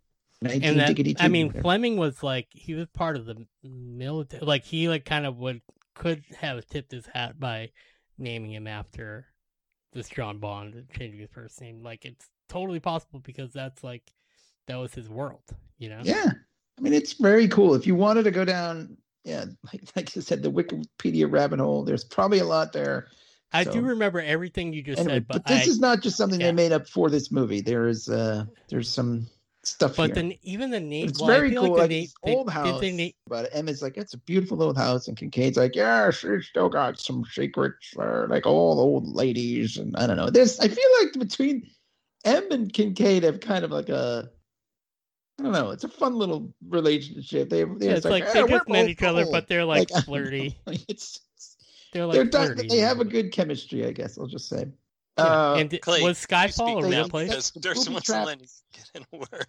nineteen. And I mean, Fleming was like he was part of the military. Like he like kind of would could have tipped his hat by naming him after this John Bond and changing his first name. Like it's totally possible because that's like that was his world, you know? Yeah. I mean, it's very cool. If you wanted to go down, yeah, like like you said, the Wikipedia rabbit hole, there's probably a lot there. I so. do remember everything you just anyway, said, but, but this I, is not just something yeah. they made up for this movie. There is uh there's some stuff but here. Then even the name it's well, very cool. Like like they, old they, house. They, but Emma's like, it's a beautiful old house, and Kincaid's like, yeah, she's still got some secrets, or like all old ladies, and I don't know. This I feel like between Em and Kincaid have kind of like a I don't know. It's a fun little relationship. They, they yeah, it's like, like hey, they just met each other, but they're like, like flirty. It's, they're like they're flirty. Done, they have a good chemistry, I guess. I'll just say. Yeah. Uh, and it, Clay, was Skyfall in that place? There's so much letting get in a word.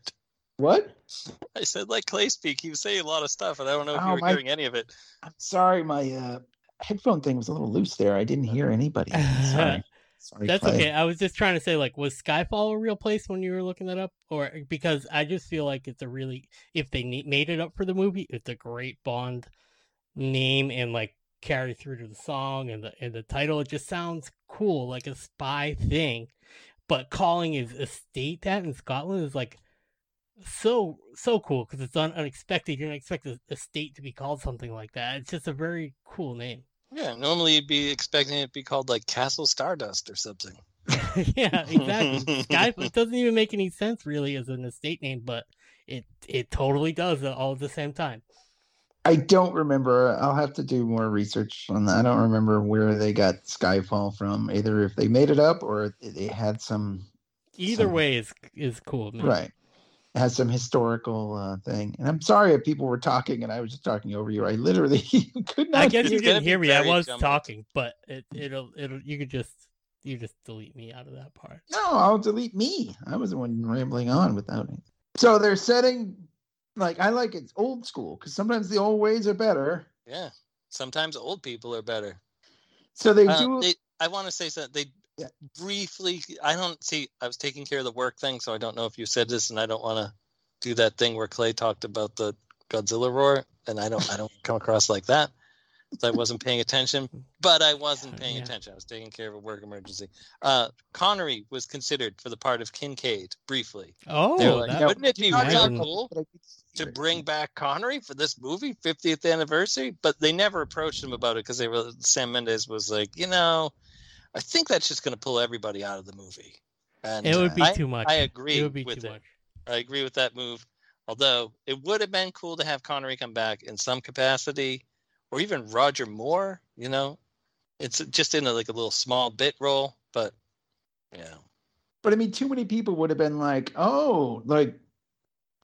What? I said, like Clay speak. He was saying a lot of stuff, and I don't know if oh, you were my, hearing any of it. I'm sorry, my uh, headphone thing was a little loose there. I didn't hear anybody. Sorry. Sorry, that's Clay. Okay. I was just trying to say, like, was Skyfall a real place when you were looking that up? Or because I just feel like it's a really, if they ne- made it up for the movie, it's a great Bond name and like carry through to the song and the and the title. It just sounds cool, like a spy thing. But calling his estate that in Scotland is like so so cool because it's un- unexpected. You don't expect an estate to be called something like that. It's just a very cool name. Yeah, normally you'd be expecting it to be called like Castle Stardust or something. Yeah, exactly. Skyfall, it doesn't even make any sense really as an estate name, but it it totally does all at the same time. I don't remember. I'll have to do more research on that. I don't remember where they got Skyfall from, either if they made it up or they had some... Either some, way is is cool. Man. Right. It has some historical uh, thing. And I'm sorry if people were talking and I was just talking over you. I literally could not. I guess you didn't hear me. I was jumbled. talking, but it, it'll, it'll, you could just, you just delete me out of that part. No, I'll delete me. I was the one rambling on without it. So they're setting, like, I like it's old school because sometimes the old ways are better. Yeah. Sometimes old people are better. So they uh, do. They, I want to say something. They, Yeah. Briefly, I don't see. I was taking care of the work thing, so I don't know if you said this, and I don't want to do that thing where Clay talked about the Godzilla roar, and I don't, I don't come across like that. So I wasn't paying attention, but I wasn't paying yeah. attention. I was taking care of a work emergency. Uh, Connery was considered for the part of Kincaid briefly. Oh, like, that, wouldn't it be really cool to bring back Connery for this movie, fiftieth anniversary? But they never approached him about it because they were. Sam Mendes was like, you know. I think that's just going to pull everybody out of the movie. And it would be I, too much. I agree it would be with too it. Much. I agree with that move. Although it would have been cool to have Connery come back in some capacity, or even Roger Moore. You know, it's just in a, like a little small bit role, but yeah. You know. But I mean, too many people would have been like, "Oh, like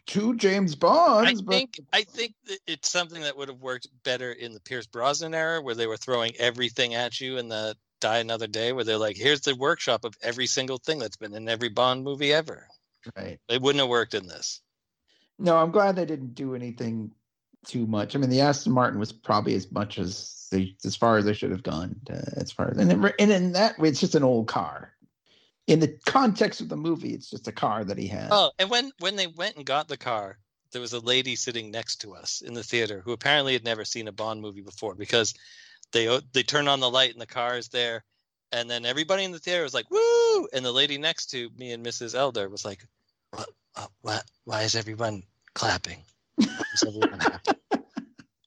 two James Bonds." I but... think I think it's something that would have worked better in the Pierce Brosnan era, where they were throwing everything at you in the. Die Another Day, where they're like, here's the workshop of every single thing that's been in every Bond movie ever. Right. They wouldn't have worked in this. No, I'm glad they didn't do anything too much. I mean, the Aston Martin was probably as much as they, as far as they should have gone. Uh, as far as and in, and in that way, it's just an old car. In the context of the movie, it's just a car that he had. Oh, and when when they went and got the car, there was a lady sitting next to us in the theater who apparently had never seen a Bond movie before because. They they turn on the light and the car is there, and then everybody in the theater was like, "Woo!" And the lady next to me and Missus Elder was like, "What? What? Why is everyone clapping? Why is everyone happy?"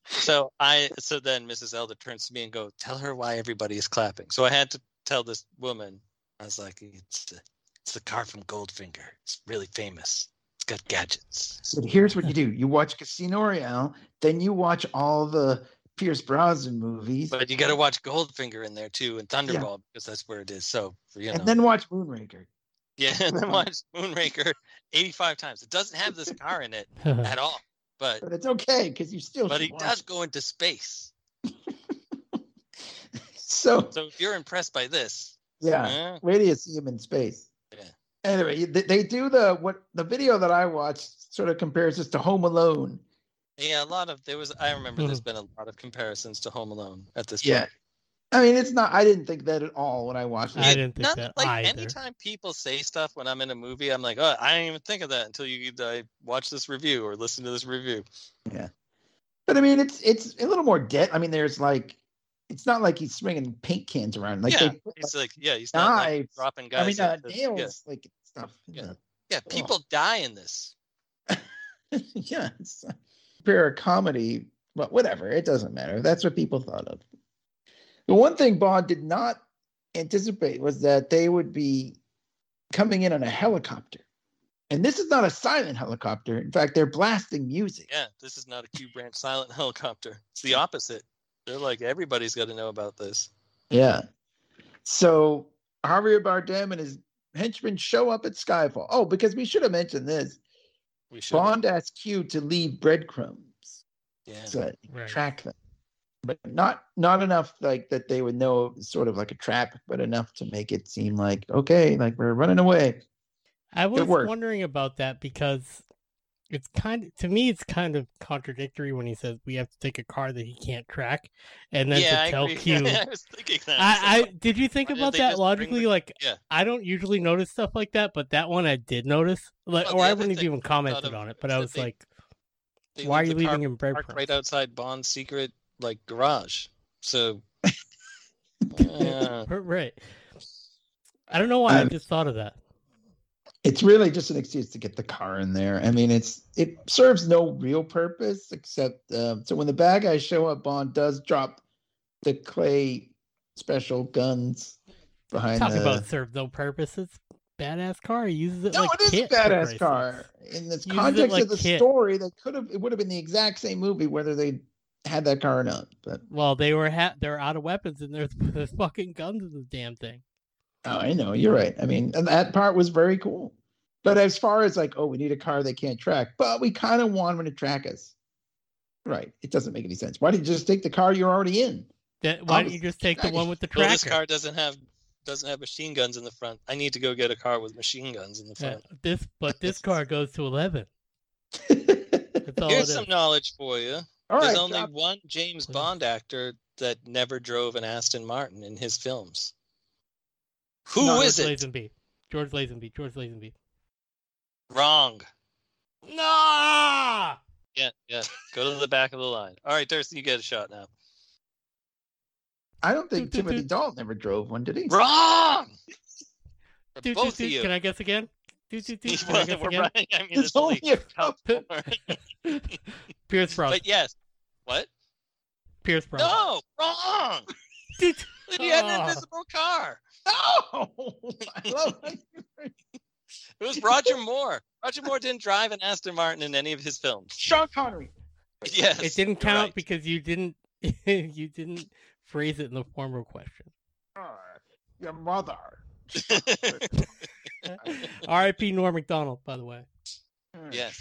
so I so then Missus Elder turns to me and goes, "Tell her why everybody is clapping." So I had to tell this woman. I was like, "It's, It's the car from Goldfinger. It's really famous. It's got gadgets. So here's what you do. You watch Casino Royale, then you watch all the Pierce Brosnan movies. But you got to watch Goldfinger in there, too, and Thunderball, yeah. because that's where it is. So, you know. And then watch Moonraker. Yeah, and then watch Moonraker eighty-five times. It doesn't have this car in it at all. But, but it's okay, because you still But he does it. go into space. so, so if you're impressed by this. Yeah, yeah. Wait till you see him in space. Yeah. Anyway, they, they do the what the video that I watched sort of compares this to Home Alone. Yeah, a lot of there was. I remember there's been a lot of comparisons to Home Alone at this point. Yeah, I mean, it's not. I didn't think that at all when I watched it. I didn't think not, that like, either. Anytime people say stuff when I'm in a movie, I'm like, oh, I didn't even think of that until you I watch this review or listen to this review. Yeah, but I mean, it's it's a little more dead. I mean, there's like. It's not like he's swinging paint cans around. Like yeah, they put, he's like, like yeah, he's not like, dropping guys. I mean, uh, nails, yeah. like stuff. Yeah, yeah. yeah people oh. die in this. yeah, it's a pure comedy, but whatever. It doesn't matter. That's what people thought of. The one thing Bond did not anticipate was that they would be coming in on a helicopter, and this is not a silent helicopter. In fact, they're blasting music. Yeah, this is not a Q Branch silent helicopter. It's the opposite. They're like, everybody's got to know about this. Yeah. So Javier Bardem and his henchmen show up at Skyfall. Oh, because we should have mentioned this. We should. Bond asked Q to leave breadcrumbs. Yeah. So that he could right. track them. But not not enough like that they would know it was sort of like a trap, but enough to make it seem like, okay, like we're running away. I was wondering about that because... It's kind of, to me, it's kind of contradictory when he says we have to take a car that he can't track, and then yeah, to tell Q. I was thinking that. I, I did you think about that logically? The, like, yeah. I don't usually notice stuff like that, but that one I did notice, like, well, or I wouldn't have even commented on it. But I was they, like, they "Why are you leaving him breadcrumbs?" Right outside Bond's secret like garage. So, yeah. right. I don't know why um, I just thought of that. It's really just an excuse to get the car in there. I mean, it's it serves no real purpose except uh, so when the bad guys show up, Bond does drop the Clay special guns behind. Talk the... about serve no purpose. It's a badass car. He uses it. No, like it is a badass car. In this context like of the Kit. story, that could have it would have been the exact same movie whether they had that car or not. But well, they were ha- they're out of weapons and there's, there's fucking guns in the damn thing. Oh, I know. You're right. I mean, and that part was very cool. But as far as like, oh, we need a car they can't track, but we kind of want them to track us. Right. It doesn't make any sense. Why didn't you just take the car you're already in? That, why don't you just take the one with the tracker? Well, this car doesn't have doesn't have machine guns in the front. I need to go get a car with machine guns in the front. Yeah, this, But this car goes to eleven. That's all Here's some knowledge for you. All There's right, only drop. one James Bond actor that never drove an Aston Martin in his films. Who no, is George it? Lazenby. George Lazenby. George Lazenby. Wrong. No. Yeah, yeah. Go to the back of the line. All right, Thurston, you get a shot now. I don't think do, Timothy do, Dalton ever drove one, did he? Wrong. Do, both do, of you. Can I guess again? Do, do, do. Can I guess again? Right. I mean, it's only a couple. Pierce Brosnan. But yes. What? Pierce Brosnan. No. Wrong. He had an invisible car. No! I love it. It was Roger Moore. Roger Moore didn't drive an Aston Martin in any of his films. Sean Connery. Yes. It didn't count right. because you didn't you didn't phrase it in the formal question. Your mother. R I P Norm Macdonald, by the way. Yeah.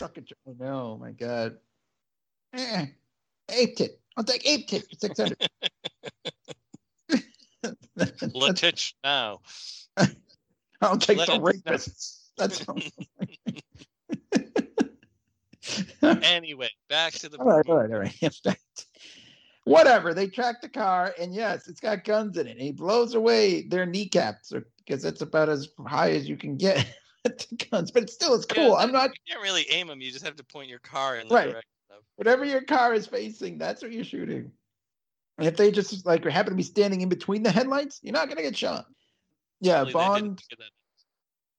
Oh, no, my God. Eh, ape tit. I'll take ape tit for six hundred. Letich now. I'll take Let the rapist. That's all. Anyway, back to the. All right, all right, all right. Whatever. They track the car, and yes, it's got guns in it. And he blows away their kneecaps because that's about as high as you can get at the guns. But still, it's cool. Yeah, I'm not. You can't really aim them. You just have to point your car in the right. direction of whatever your car is facing. That's what you're shooting. And if they just like happen to be standing in between the headlights, you're not going to get shot. Yeah, Probably Bond.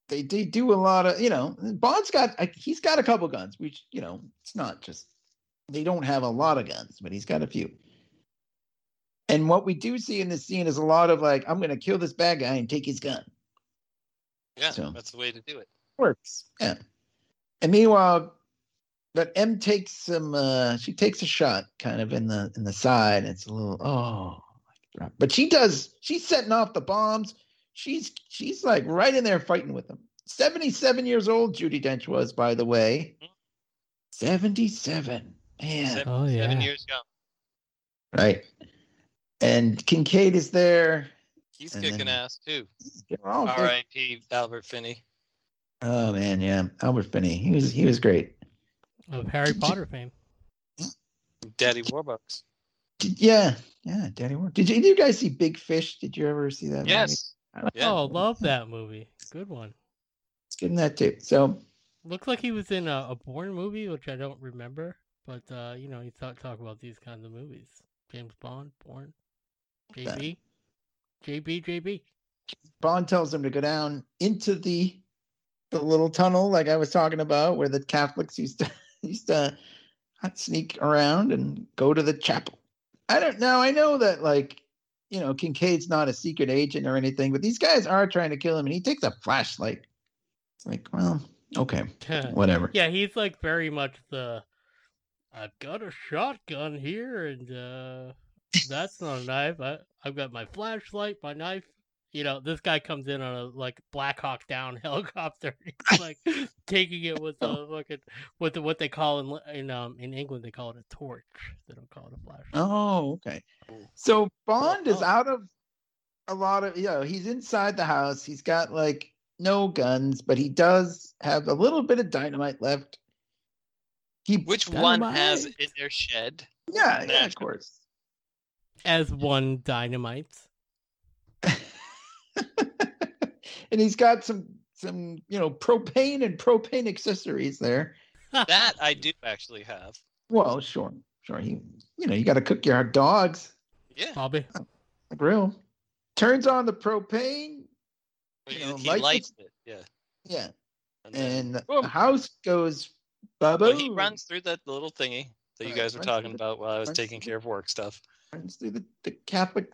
They, they do a lot of, you know, Bond's got he's got a couple guns, which, you know, it's not just they don't have a lot of guns, but he's got a few. And what we do see in this scene is a lot of like, I'm going to kill this bad guy and take his gun. Yeah, so that's the way to do it. Works. Yeah. And meanwhile, but M takes some. Uh, she takes a shot, kind of in the in the side. It's a little oh, but she does. She's setting off the bombs. She's she's like right in there fighting with them. seventy-seven years old, Judi Dench was, by the way. Mm-hmm. seventy-seven, man. Oh yeah, seven years young. Right. And Kincaid is there. He's kicking then, ass too. R I P Albert Finney. Oh man, yeah, Albert Finney. He was he was great. Of Harry Potter fame. Daddy Warbucks. Did, yeah, yeah, Daddy Warbucks. Did you, did you guys see Big Fish? Did you ever see that? Yes. Movie? Yes. Oh, love that movie. Good one. It's good in that too. So. Looks like he was in a, a Bourne movie, which I don't remember. But uh, you know, you talk talk about these kinds of movies. James Bond, Bourne, J B. J B J B. Bond tells him to go down into the the little tunnel, like I was talking about, where the Catholics used to used to sneak around and go to the chapel. I don't know. I know that, like, you know, Kincaid's not a secret agent or anything, but these guys are trying to kill him, and he takes a flashlight. It's like, well, okay, whatever. Yeah, he's like very much the I've got a shotgun here, and uh, that's not a knife. I, I've got my flashlight, my knife. You know, this guy comes in on a like Black Hawk Down helicopter. He's like taking it with a fucking with the, what they call in in um in England they call it a torch. They don't call it a flashlight. Oh, okay. So Bond is out of a lot of you know, he's inside the house. He's got like no guns, but he does have a little bit of dynamite left. He Which dynamite? one has in their shed? Yeah, yeah, yeah, of course. As one dynamites. And he's got some, some, you know, propane and propane accessories there. That I do actually have. Well, sure, sure. He, you know, you got to cook your dogs. Yeah, Bobby. The grill. Turns on the propane. You know, he lights, lights it. it. Yeah. Yeah. And, and then, the house goes. Well, he runs through that little thingy that you guys were talking about while I was taking care of work stuff. Runs through the, the Catholic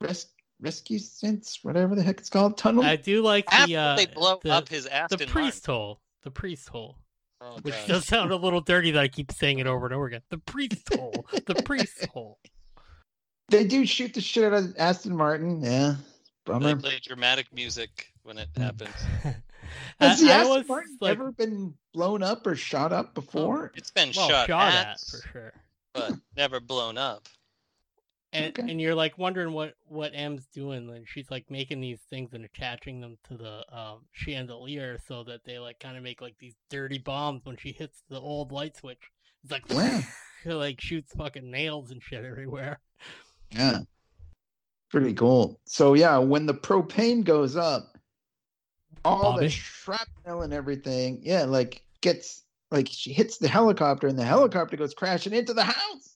res- rescue sense, whatever the heck it's called, tunnel. I do like the After uh, they blow the, up his Aston the priest Martin. hole, the priest hole, oh, which gosh. does sound a little dirty that I keep saying it over and over again. The priest hole, the priest hole. They do shoot the shit out of Aston Martin. Yeah, bummer. They play dramatic music when it happens. Has the Aston Martin like, ever been blown up or shot up before? It's been well, shot, shot at, at, for sure, but never blown up. And okay. and you're like wondering what, what M's doing, and she's like making these things and attaching them to the um, chandelier so that they like kind of make like these dirty bombs when she hits the old light switch. It's like wow. It like shoots fucking nails and shit everywhere. Yeah, pretty cool. So yeah, when the propane goes up. All Bobby. the shrapnel and everything, yeah, like gets like she hits the helicopter, and the helicopter goes crashing into the house.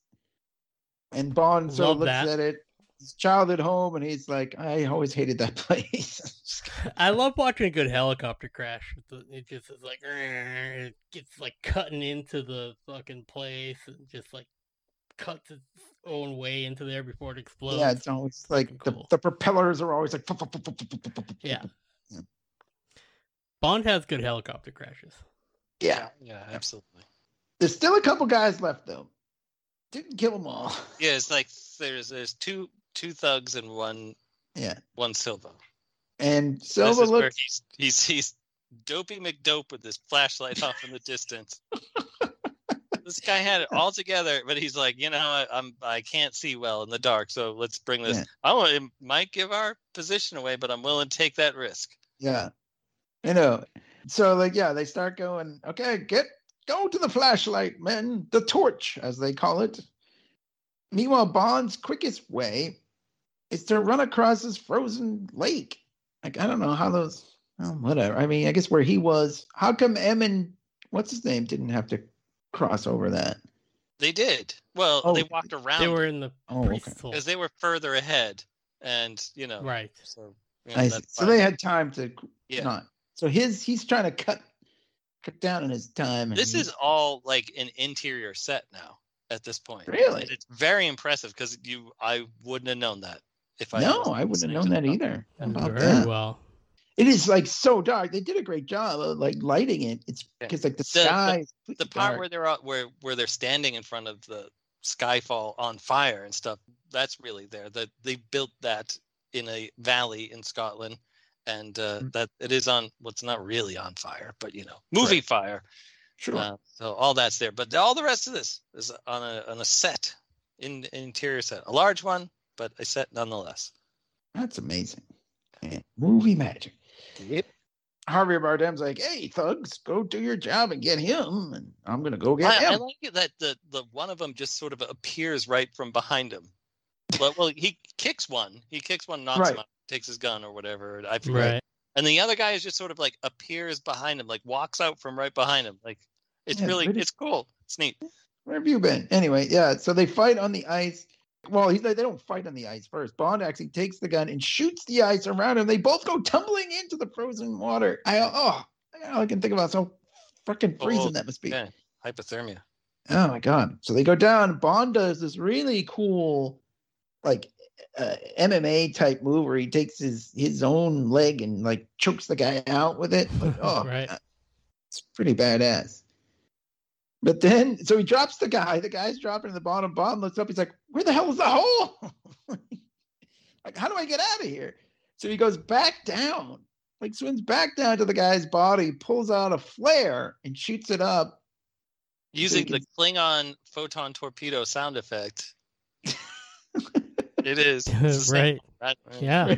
And Bond sort of looks that. at it, his childhood home, and he's like, "I always hated that place." I love watching a good helicopter crash. It just is like it gets like cutting into the fucking place, and just like cuts its own way into there before it explodes. Yeah, it's always like cool. the, the propellers are always like, yeah. Bond has good helicopter crashes. Yeah. Yeah, absolutely. There's still a couple guys left, though. Didn't kill them all. Yeah, it's like there's there's two two thugs and one yeah one Silva. And Silva looks... Where he's, he's, he's Dopey McDope with his flashlight off in the distance. This guy had it all together, but he's like, you know, I, I'm I can't see well in the dark, so let's bring this. Yeah. I want it might give our position away, but I'm willing to take that risk. Yeah. You know, so like, yeah, they start going, okay, get, go to the flashlight, men, the torch, as they call it. Meanwhile, Bond's quickest way is to run across this frozen lake. Like, I don't know how those, well, whatever. I mean, I guess where he was, how come Em and what's his name didn't have to cross over that? They did. Well, oh, they walked around. They were in the oh, priesthood. Okay. Because they were further ahead. And, you know. Right. So, you know, I see. So they had time to yeah. not. So his he's trying to cut cut down on his time. And this is all like an interior set now at this point. Really? It's very impressive because you I wouldn't have known that if I No, I wouldn't have known that either. About that. Very well. It is like so dark. They did a great job of like lighting it. It's because like the, the sky. The, the part dark. where they're out, where where they're standing in front of the Skyfall on fire and stuff. That's really there. That they built that in a valley in Scotland, and uh, mm-hmm. that it is on. Well, it's not really on fire, but you know, movie right. fire. Sure. Uh, so all that's there, but all the rest of this is on a on a set, in an interior set, a large one, but a set nonetheless. That's amazing. Yeah. Movie magic. Yep. Harvey Bardem's like, hey, thugs, go do your job and get him, and I'm gonna go get I, him. I like it that the the one of them just sort of appears right from behind him. Well, well, he kicks one. He kicks one, knocks right. him out, takes his gun or whatever. I forget. Right. And the other guy is just sort of like appears behind him, like walks out from right behind him. Like it's yeah, really, pretty, it's cool. It's neat. Where have you been? Anyway, yeah. So they fight on the ice. Well, he's like, they don't fight on the ice first. Bond actually takes the gun and shoots the ice around him. They both go tumbling into the frozen water. I oh, I can think about so fucking freezing oh, that must be. Yeah. Hypothermia. Oh my god. So they go down. Bond does this really cool, like. Uh, M M A type move where he takes his his own leg and like chokes the guy out with it. Like, oh, right. It's pretty badass. But then, so he drops the guy. The guy's dropping to the bottom. Bond looks up. He's like, "Where the hell is the hole? Like, how do I get out of here?" So he goes back down, like swims back down to the guy's body, pulls out a flare and shoots it up using so the can... Klingon photon torpedo sound effect. It is. Right. That, right. Yeah.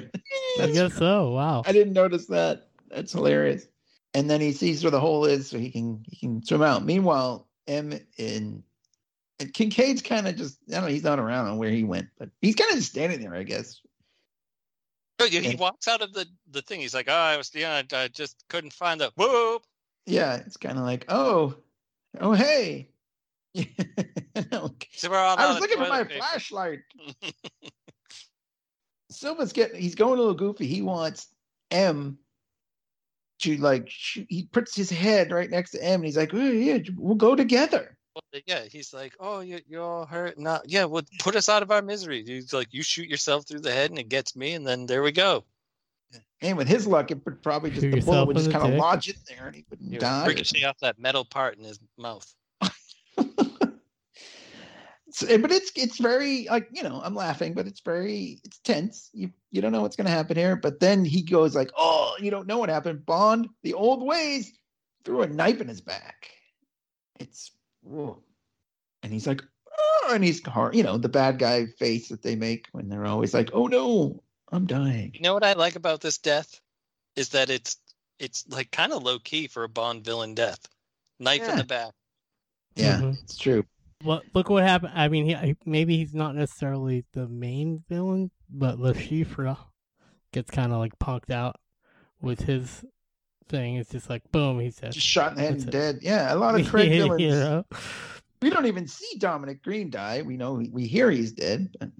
I guess so. Wow. I didn't notice that. That's hilarious. And then he sees where the hole is so he can he can swim out. Meanwhile, M in and Kincaid's kind of just, I don't know, he's not around on where he went, but he's kind of just standing there, I guess. So he and, walks out of the, the thing. He's like, oh, I was, yeah, I, I just couldn't find the, whoa. Yeah. It's kind of like, oh, oh, hey. Okay. So we're all I was looking for my paper. flashlight. Silva's getting, he's going a little goofy. He wants M to like, shoot. He puts his head right next to M and he's like, oh, yeah, we'll go together. Well, yeah, he's like, oh, you're, you're all hurt. Not, yeah, well, put us out of our misery. He's like, you shoot yourself through the head and it gets me, and then there we go. And with his luck, it would probably just, shoot the bullet would just kind of lodge in there and he wouldn't die. Ricochet off that metal part in his mouth. So, but it's it's very like, you know, I'm laughing, but it's very it's tense. You you don't know what's gonna happen here. But then he goes like, oh, you don't know what happened. Bond, the old ways, threw a knife in his back. It's whoa. And he's like, oh, and he's hard, you know, the bad guy face that they make when they're always like, oh no, I'm dying. You know what I like about this death is that it's it's like kind of low key for a Bond villain death. Knife yeah. in the back. Yeah, mm-hmm. It's true. Well, look what happened. I mean, he, maybe he's not necessarily the main villain, but Le Chiffre gets kind of like punked out with his thing. It's just like, boom, he's dead. Just shot in the head and dead. Yeah, a lot of Craig villains. You know? We don't even see Dominic Green die. We know, we hear he's dead. But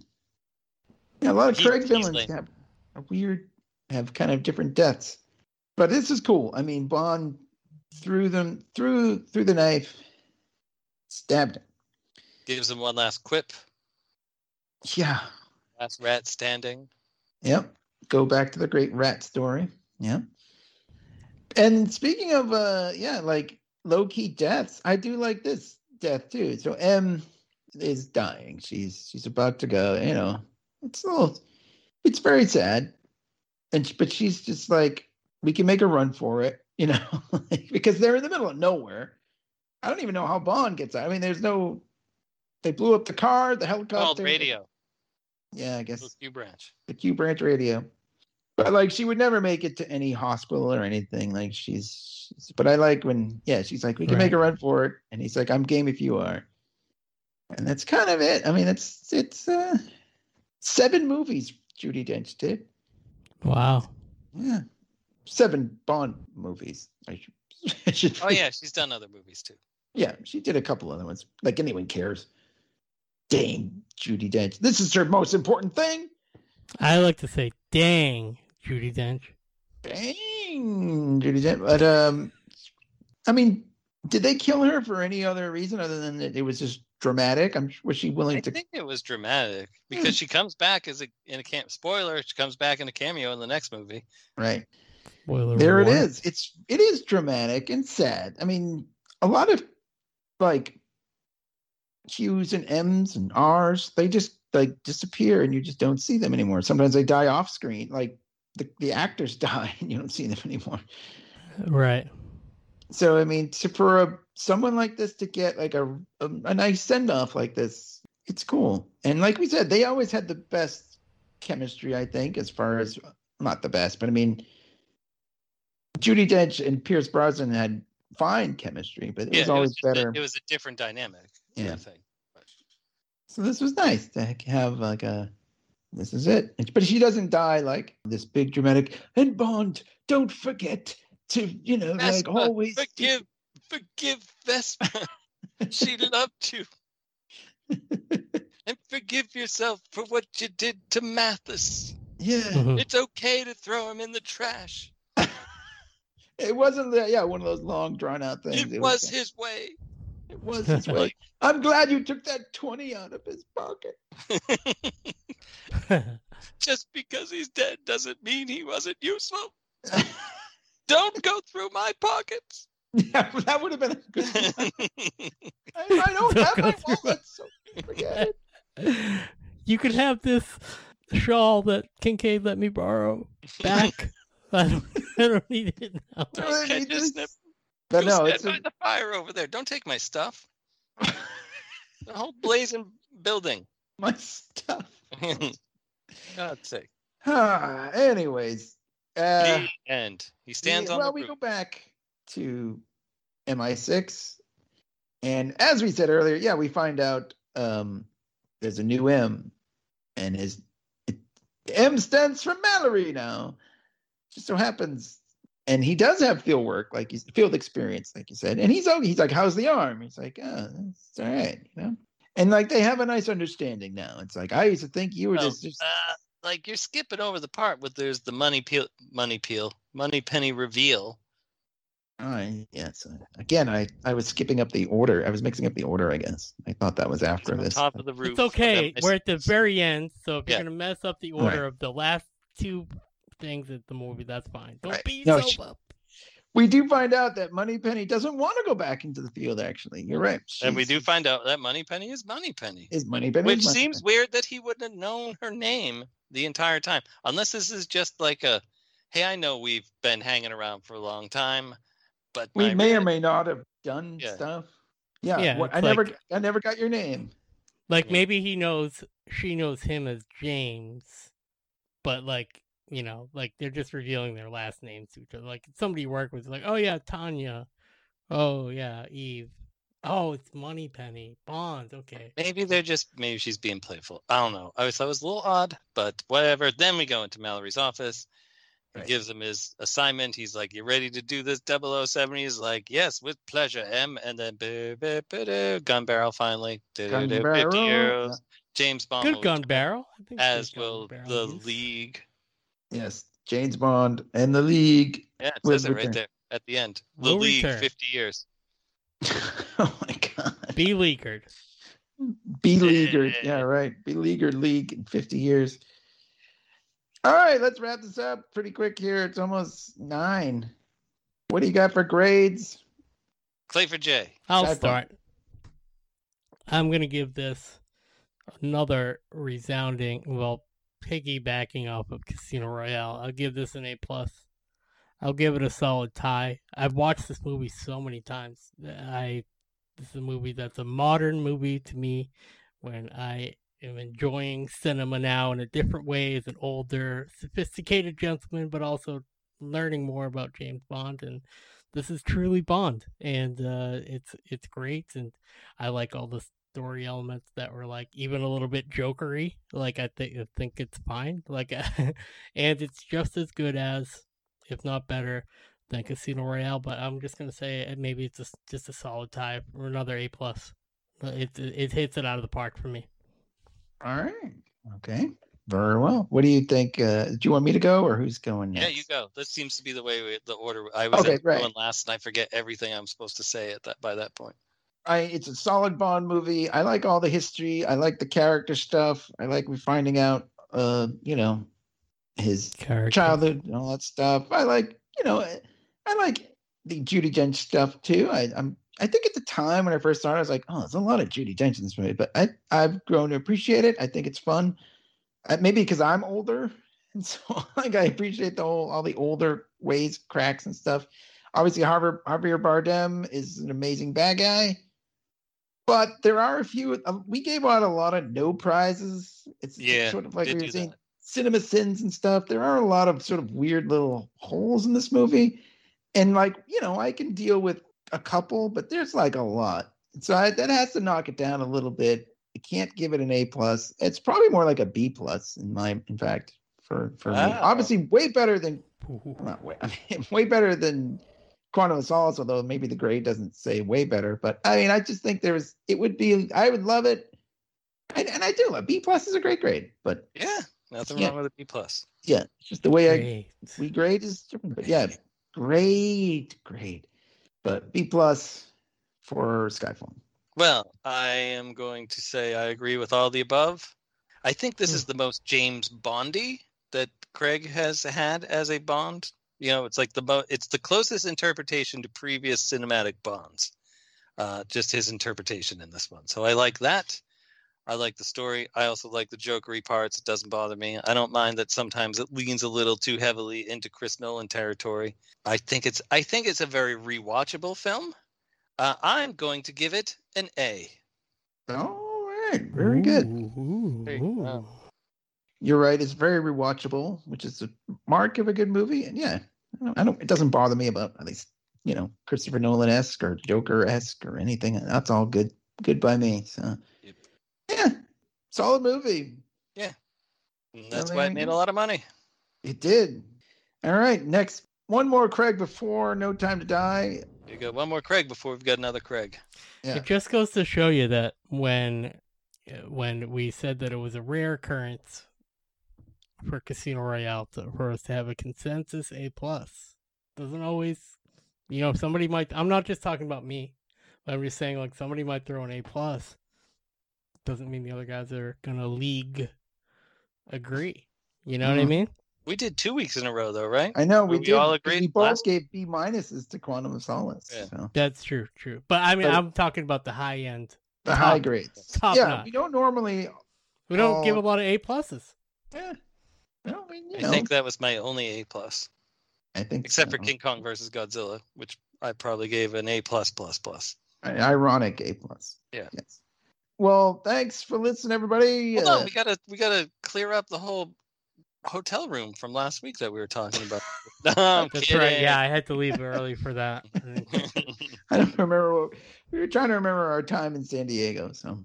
yeah, a lot of he, Craig villains like... have a weird, have kind of different deaths. But this is cool. I mean, Bond threw them through through the knife, stabbed him. Gives him one last quip. Yeah. Last rat standing. Yep. Go back to the great rat story. Yeah. And speaking of, uh, yeah, like low-key deaths, I do like this death too. So M is dying. She's she's about to go, you know. It's a little, it's very sad. And but she's just like, we can make a run for it, you know, because they're in the middle of nowhere. I don't even know how Bond gets out. I mean, there's no... They blew up the car, the helicopter. Called radio. Yeah, I guess. The Q branch. The Q branch radio. But like, she would never make it to any hospital or anything. Like, she's. she's but I like when, yeah, she's like, we can right. make a run for it, and he's like, I'm game if you are. And that's kind of it. I mean, it's it's uh, seven movies Judi Dench did. Wow. Yeah, seven Bond movies. I should, I should oh yeah, she's done other movies too. Yeah, she did a couple other ones. Like anyone cares. Dang, Judi Dench. This is her most important thing. I like to say, dang, Judi Dench. Dang, Judi Dench. But, um, I mean, did they kill her for any other reason other than that it was just dramatic? I'm Was she willing I to... I think it was dramatic because mm. she comes back as a, in a camp. Spoiler, she comes back in a cameo in the next movie. Right. Spoiler there reward. It is. It's it is dramatic and sad. I mean, a lot of like Q's and M's and R's, they just like disappear and you just don't see them anymore. Sometimes they die off screen, like the, the actors die and you don't see them anymore. Right. So I mean, to, for a, someone like this to get like a a, a nice send off like this, it's cool. And like we said, they always had the best chemistry, I think, as far as not the best, but I mean, Judi Dench and Pierce Brosnan had fine chemistry, but it yeah, was always it was better. A, it was a different dynamic. Yeah. Thing. So this was nice to have like a, this is it. But she doesn't die like this big dramatic, and Bond, don't forget to, you know, Vesper, like always. Forgive, do. forgive Vesper. She loved you. And forgive yourself for what you did to Mathis. Yeah. Mm-hmm. It's okay to throw him in the trash. It wasn't, yeah, one of those long, drawn-out things. It, it was, was his way. It was his way. I'm glad you took that twenty out of his pocket. Just because he's dead doesn't mean he wasn't useful. Don't go through my pockets. Yeah, that would have been a good one. I, I don't, don't have my wallet, so forget it. You could have this shawl that Kincaid let me borrow back. I don't, I don't need it now. I don't need this. Snip. But no, it's by a... the fire over there. Don't take my stuff. The whole blazing building. My stuff. God's sake. Ah, anyways. Uh, the end. He stands the, on well, the Well, we go back to M I six. And as we said earlier, yeah, we find out um, there's a new M. And his it, M stands for Mallory now. Just so happens, and he does have field work, like he's field experience, like you said. And he's he's like, "How's the arm?" He's like, "Oh, it's all right," you know. And like they have a nice understanding now. It's like I used to think you were oh, just, just... Uh, like you're skipping over the part where there's the money peel, money peel, money penny reveal. I yes, again, I I was skipping up the order. I was mixing up the order. I guess I thought that was after this. Top of the roof. It's okay. We're at the very end, so if yeah. you're gonna mess up the order right. of the last two things at the movie, that's fine. Don't right. beat no, yourself she, up. We do find out that Moneypenny doesn't want to go back into the field, actually. You're right. She's, and we do find out that Moneypenny is Moneypenny. Is Moneypenny. Which is Moneypenny. Seems weird that he wouldn't have known her name the entire time. Unless this is just like a, hey, I know we've been hanging around for a long time, but we may or may not have done yeah. stuff. Yeah. yeah what, I like, never I never got your name. Like yeah. maybe he knows she knows him as James, but like you know, like they're just revealing their last names to each other. Like somebody you work with, like, oh yeah, Tanya, oh yeah, Eve, oh it's Moneypenny, Bond. Okay, maybe they're just maybe she's being playful. I don't know. I always thought it was a little odd, but whatever. Then we go into Mallory's office. He right. gives him his assignment. He's like, "You ready to do this, double oh seven?" He's like, "Yes, with pleasure, M." And then bah, bah, bah, bah, gun barrel finally. Gun da, da, barrel. Fifty euros. James Bond. Good gun barrel. I think as will barrel the use. League. Yes, James Bond and the League. Yeah, it says it right there at the end. The League, fifty years. Oh my God. Beleaguered. Beleaguered. Yeah, right. Beleaguered League in fifty years. All right, let's wrap this up pretty quick here. It's almost nine. What do you got for grades? Clay for J. I'll start. I'm going to give this another resounding, well, piggybacking off of Casino Royale. I'll give this an A plus. I'll give it a solid tie. I've watched this movie so many times. I This is a movie that's a modern movie to me when I am enjoying cinema now in a different way as an older, sophisticated gentleman, but also learning more about James Bond. And this is truly Bond. And uh, it's it's great. And I like all the story elements that were like even a little bit jokery. Like I think I think it's fine. Like, and it's just as good as, if not better, than Casino Royale. But I'm just gonna say maybe it's just, just a solid tie or another A plus. It it hits it out of the park for me. All right. Okay. Very well. What do you think? Uh, do you want me to go or who's going next? Yeah, you go. This seems to be the way we, the order. I was okay, right. going last, and I forget everything I'm supposed to say at that by that point. I, it's a solid Bond movie. I like all the history. I like the character stuff. I like we finding out, uh, you know, his character. Childhood and all that stuff. I like, you know, I like the Judi Dench stuff too. I, I'm, I think at the time when I first saw it, I was like, oh, there's a lot of Judi Dench in this movie, but I, I've grown to appreciate it. I think it's fun. Uh, maybe because I'm older. And so like, I appreciate the whole, all the older ways, cracks and stuff. Obviously, Harvard, Javier Bardem is an amazing bad guy. But there are a few, uh, we gave out a lot of no prizes. It's yeah, sort of like we were saying, that. Cinema sins and stuff. There are a lot of sort of weird little holes in this movie. And like, you know, I can deal with a couple, but there's like a lot. So I, that has to knock it down a little bit. I can't give it an A plus. It's probably more like a B plus in my, in fact, for, for wow. me. Obviously way better than, not way, I mean, way better than Quantum of Solace, although maybe the grade doesn't say way better, but I mean, I just think there was, it would be, I would love it. And, and I do. A B plus is a great grade, but yeah, nothing yeah. wrong with a B plus. Yeah. It's just the way great. I, we grade is different, but yeah, great grade, but B plus for Skyfall. Well, I am going to say I agree with all the above. I think this mm. is the most James Bondy that Craig has had as a Bond. You know, it's like the mo- it's the closest interpretation to previous cinematic Bonds. Uh, just his interpretation in this one. So I like that. I like the story. I also like the jokery parts. It doesn't bother me. I don't mind that sometimes it leans a little too heavily into Chris Nolan territory. I think it's I think it's a very rewatchable film. Uh, I'm going to give it an A. All right. Very ooh, good. Ooh, hey, ooh. Wow. You're right. It's very rewatchable, which is a mark of a good movie. And yeah, I don't, I don't, it doesn't bother me about at least, you know, Christopher Nolan-esque or Joker-esque or anything. That's all good. Good by me. So yep. Yeah, solid movie. Yeah. That's why it made a lot of money. It did. All right. Next. One more Craig before No Time to Die. You got one more Craig before we've got another Craig. Yeah. It just goes to show you that when when we said that it was a rare occurrence for Casino Royale to, for us to have a consensus A plus. Doesn't always, you know, somebody might, I'm not just talking about me, but I'm just saying like somebody might throw an A plus. Doesn't mean the other guys are going to league agree. You know mm-hmm. what I mean? We did two weeks in a row, though, right? I know we, we did. All agreed. We both last... gave B minuses to Quantum of Solace. Yeah. So. That's true, true. But I mean, but I'm talking about the high end, the top, high grades. Top yeah, notch. We don't normally. We don't all... give a lot of A pluses. Yeah. Well, we, you I know. think that was my only A plus. I think, except so. for King Kong versus Godzilla, which I probably gave an A plus plus plus. An ironic A plus. Yeah. Yes. Well, thanks for listening, everybody. Hold uh, on, we gotta we gotta clear up the whole hotel room from last week that we were talking about. No, I'm that's kidding. Right. Yeah, I had to leave early for that. I don't remember what we were trying to remember our time in San Diego. So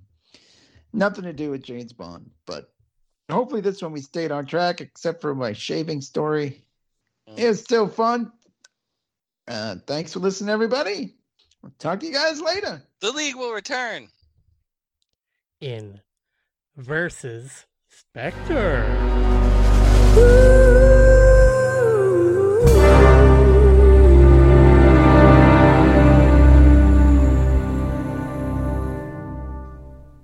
nothing to do with James Bond, but hopefully this one we stayed on track, except for my shaving story. Mm. It was still fun. Uh, thanks for listening, everybody. We'll talk to you guys later. The League will return in versus Spectre. Woo!